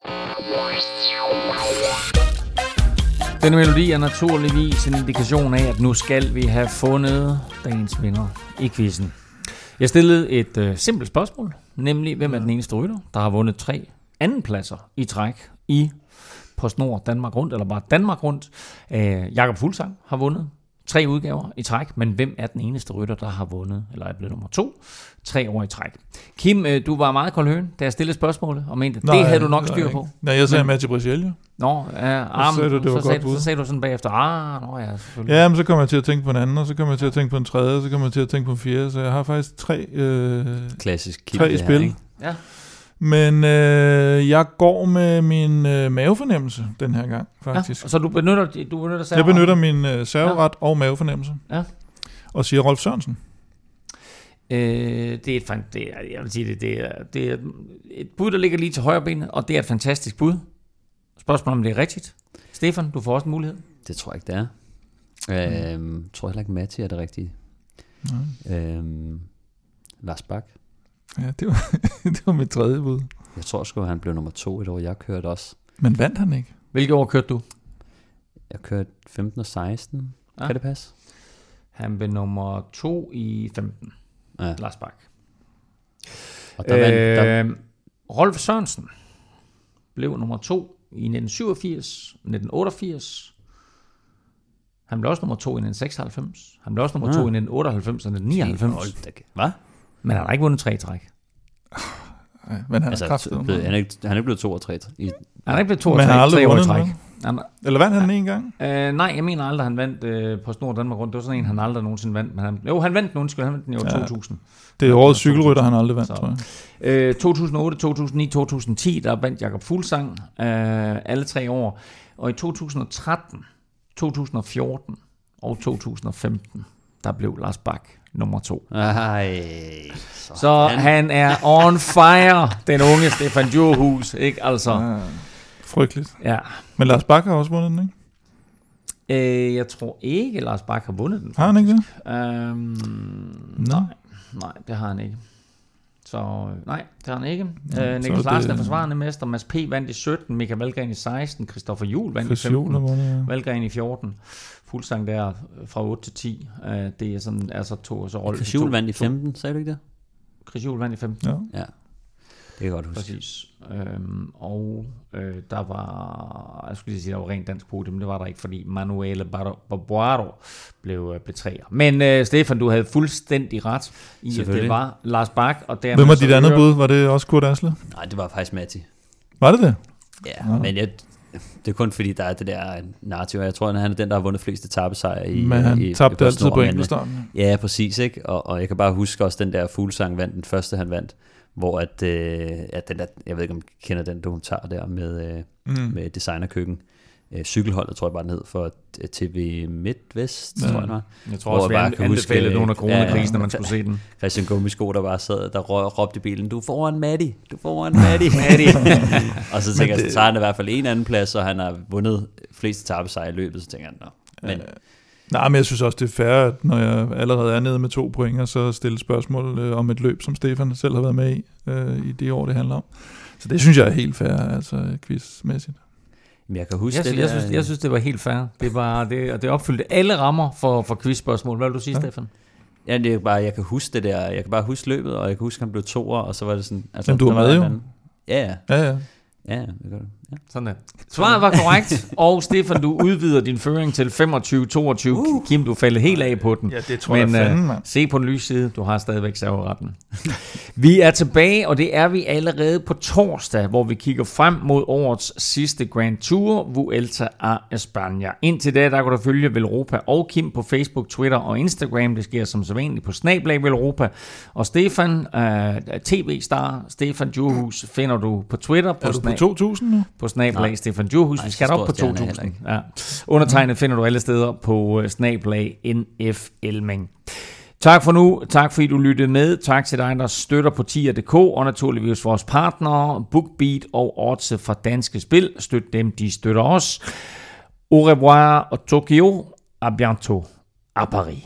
Denne melodi er naturligvis en indikation af, at nu skal vi have fundet dagens vinder i quizzen. Jeg stillede et simpelt spørgsmål, nemlig hvem er den eneste rytter, der har vundet 3 andenpladser i træk i PostNord Danmark Rundt, eller bare Danmark Rundt. Jakob Fuglsang har vundet 3 udgaver i træk, men hvem er den eneste rytter, der har vundet, eller er blevet nummer 2, 3 år i træk? Kim, du var meget koldhøen, da jeg stillede spørgsmålet, og mente, det havde du nok styr på. Nej, jeg sagde Mathieu Brichello. Nå, så sagde du sådan bagefter, men så kom jeg til at tænke på en anden, og så kom jeg til at tænke på en tredje, og så kom jeg til at tænke på en fjerde, så jeg har faktisk 3 klassisk i spil. Ja. Men jeg går med min mavefornemmelse den her gang, faktisk. Ja, så du benytter serveret? Jeg benytter min serveret og mavefornemmelse. Ja. Og siger Rolf Sørensen. Det er et bud, der ligger lige til højre benet, og det er et fantastisk bud. Spørgsmålet om det er rigtigt. Stefan, du får også en mulighed. Det tror jeg ikke, det er. Tror heller ikke, Matti er det rigtige. Lars Bak. Ja, det var mit tredje bud. Jeg tror sgu, han blev nummer 2 et år. Jeg kørte også. Men vandt han ikke? Hvilke år kørte du? Jeg kørte 15 og 16. Ja. Kan det passe? Han blev nummer 2 i 15. Ja. Lars Bak. Og der... Rolf Sørensen blev nummer 2 i 1987, 1988. Han blev også nummer 2 i 1996. Han blev også nummer 2 i 1998 og 1999. Hvad? Men han har ikke vundet 3 træk. Nej, men han er kraftig. Han er ikke blevet 2 og 3. Han er ikke blevet 2 og 3 år i træk. Eller vandt han en gang? Nej, jeg mener aldrig, han vandt PostNord Danmark Rundt. Det var sådan en, han aldrig nogensinde vandt. Men han vandt den, undskyld. Han vandt den i år 2000. Det er årets cykelrytter, han aldrig vandt, tror jeg. 2008, 2009, 2010, der vandt Jakob Fuglsang alle 3 år. Og i 2013, 2014 og 2015, der blev Lars Bak nummer 2. Så han er on fire, den unge Stefan Juhus, ikke altså? Ja, frygteligt. Ja. Men Lars Bak har også vundet den, ikke? Jeg tror ikke, Lars Bak har vundet den. Faktisk. Har han ikke det? Nej, det har han ikke. Så nej, det har han ikke. Ja, Niklas Larsen er forsvarende mester. Mads P. vandt i 17. Michael Valgren i 16. Kristoffer Juhl vandt i 15. Valgren i 14. Fuglsang der fra 8 til 10. Det er sådan, altså to så rolle. Chris Juhl vandt i 15, sagde du ikke det? Chris Juhl vandt i 15. Ja. Det kan godt huske. Præcis. Der var, jeg skulle lige sige, der var rent dansk podium, men det var der ikke, fordi Manuel Barboaro blev 3'er. Men Stefan, du havde fuldstændig ret i, at det var Lars Bak. Og hvem var dit andet bud? Var det også Kurt Asle? Nej, det var faktisk Matti. Var det det? Ja, ja. Men det er kun fordi, der er det der narrativ, jeg tror, at han er den, der har vundet flest etappesejre i. Men han tabte altid på enkeltstarten. Ja, præcis, ikke? Og jeg kan bare huske også, den der Fuglsang vandt, den første han vandt, hvor at den der, jeg ved ikke om I kender den dokumentar der med designerkøkken, cykelholdet tror jeg bare den hed, for TV MidtVest, tror jeg. Jeg tror også, at vi anbefalede nogen af coronakrisen, når man skulle se den. Christian Gummisko, der bare sad, der råbte i bilen, du får en Matti, du får en Matti. Og så tænker jeg, så tager han i hvert fald en anden plads, og han har vundet flest etappesejre i løbet, så tænker han, men jeg synes også, det er fair, at når jeg allerede er nede med 2 point, og så stiller spørgsmål om et løb, som Stefan selv har været med i, i det år, det handler om. Så det synes jeg er helt fair, altså quizmæssigt. Jeg kan huske jeg synes, det var helt fair. Det opfyldte alle rammer for quizspørgsmål. Hvad vil du sige, Stefan? Ja, det er bare, jeg kan huske det der. Jeg kan bare huske løbet, og jeg kan huske, han blev 2'er, og så var det sådan... Altså, jamen, du var med jo. Ja. Ja, det gør det. Ja. Sådan der. Svaret var korrekt, og Stefan, du udvider din føring til 25-22. Kim, du faldt helt af på den. Ja, det tror jeg fandme. Se på den lyse side, du har stadigvæk serveretten. Vi er tilbage, og det er vi allerede på torsdag, hvor vi kigger frem mod årets sidste Grand Tour, Vuelta a España. Indtil da, der kan du følge Velropa og Kim på Facebook, Twitter og Instagram. Det sker som sædvanligt på @ Velropa. Og Stefan, tv-star Stefan Juhus, finder du på Twitter. På er du på 2.000 nu? På @ Stefan Juhus. Vi skal op på 2.000. Ja. Undertegnet finder du alle steder på @ NF Elming. Tak for nu. Tak fordi du lyttede med. Tak til dig, der støtter på tier.dk og naturligvis vores partnere, BookBeat og Odds fra Danske Spil. Støt dem, de støtter os. Au revoir og Tokyo. À bientôt à Paris.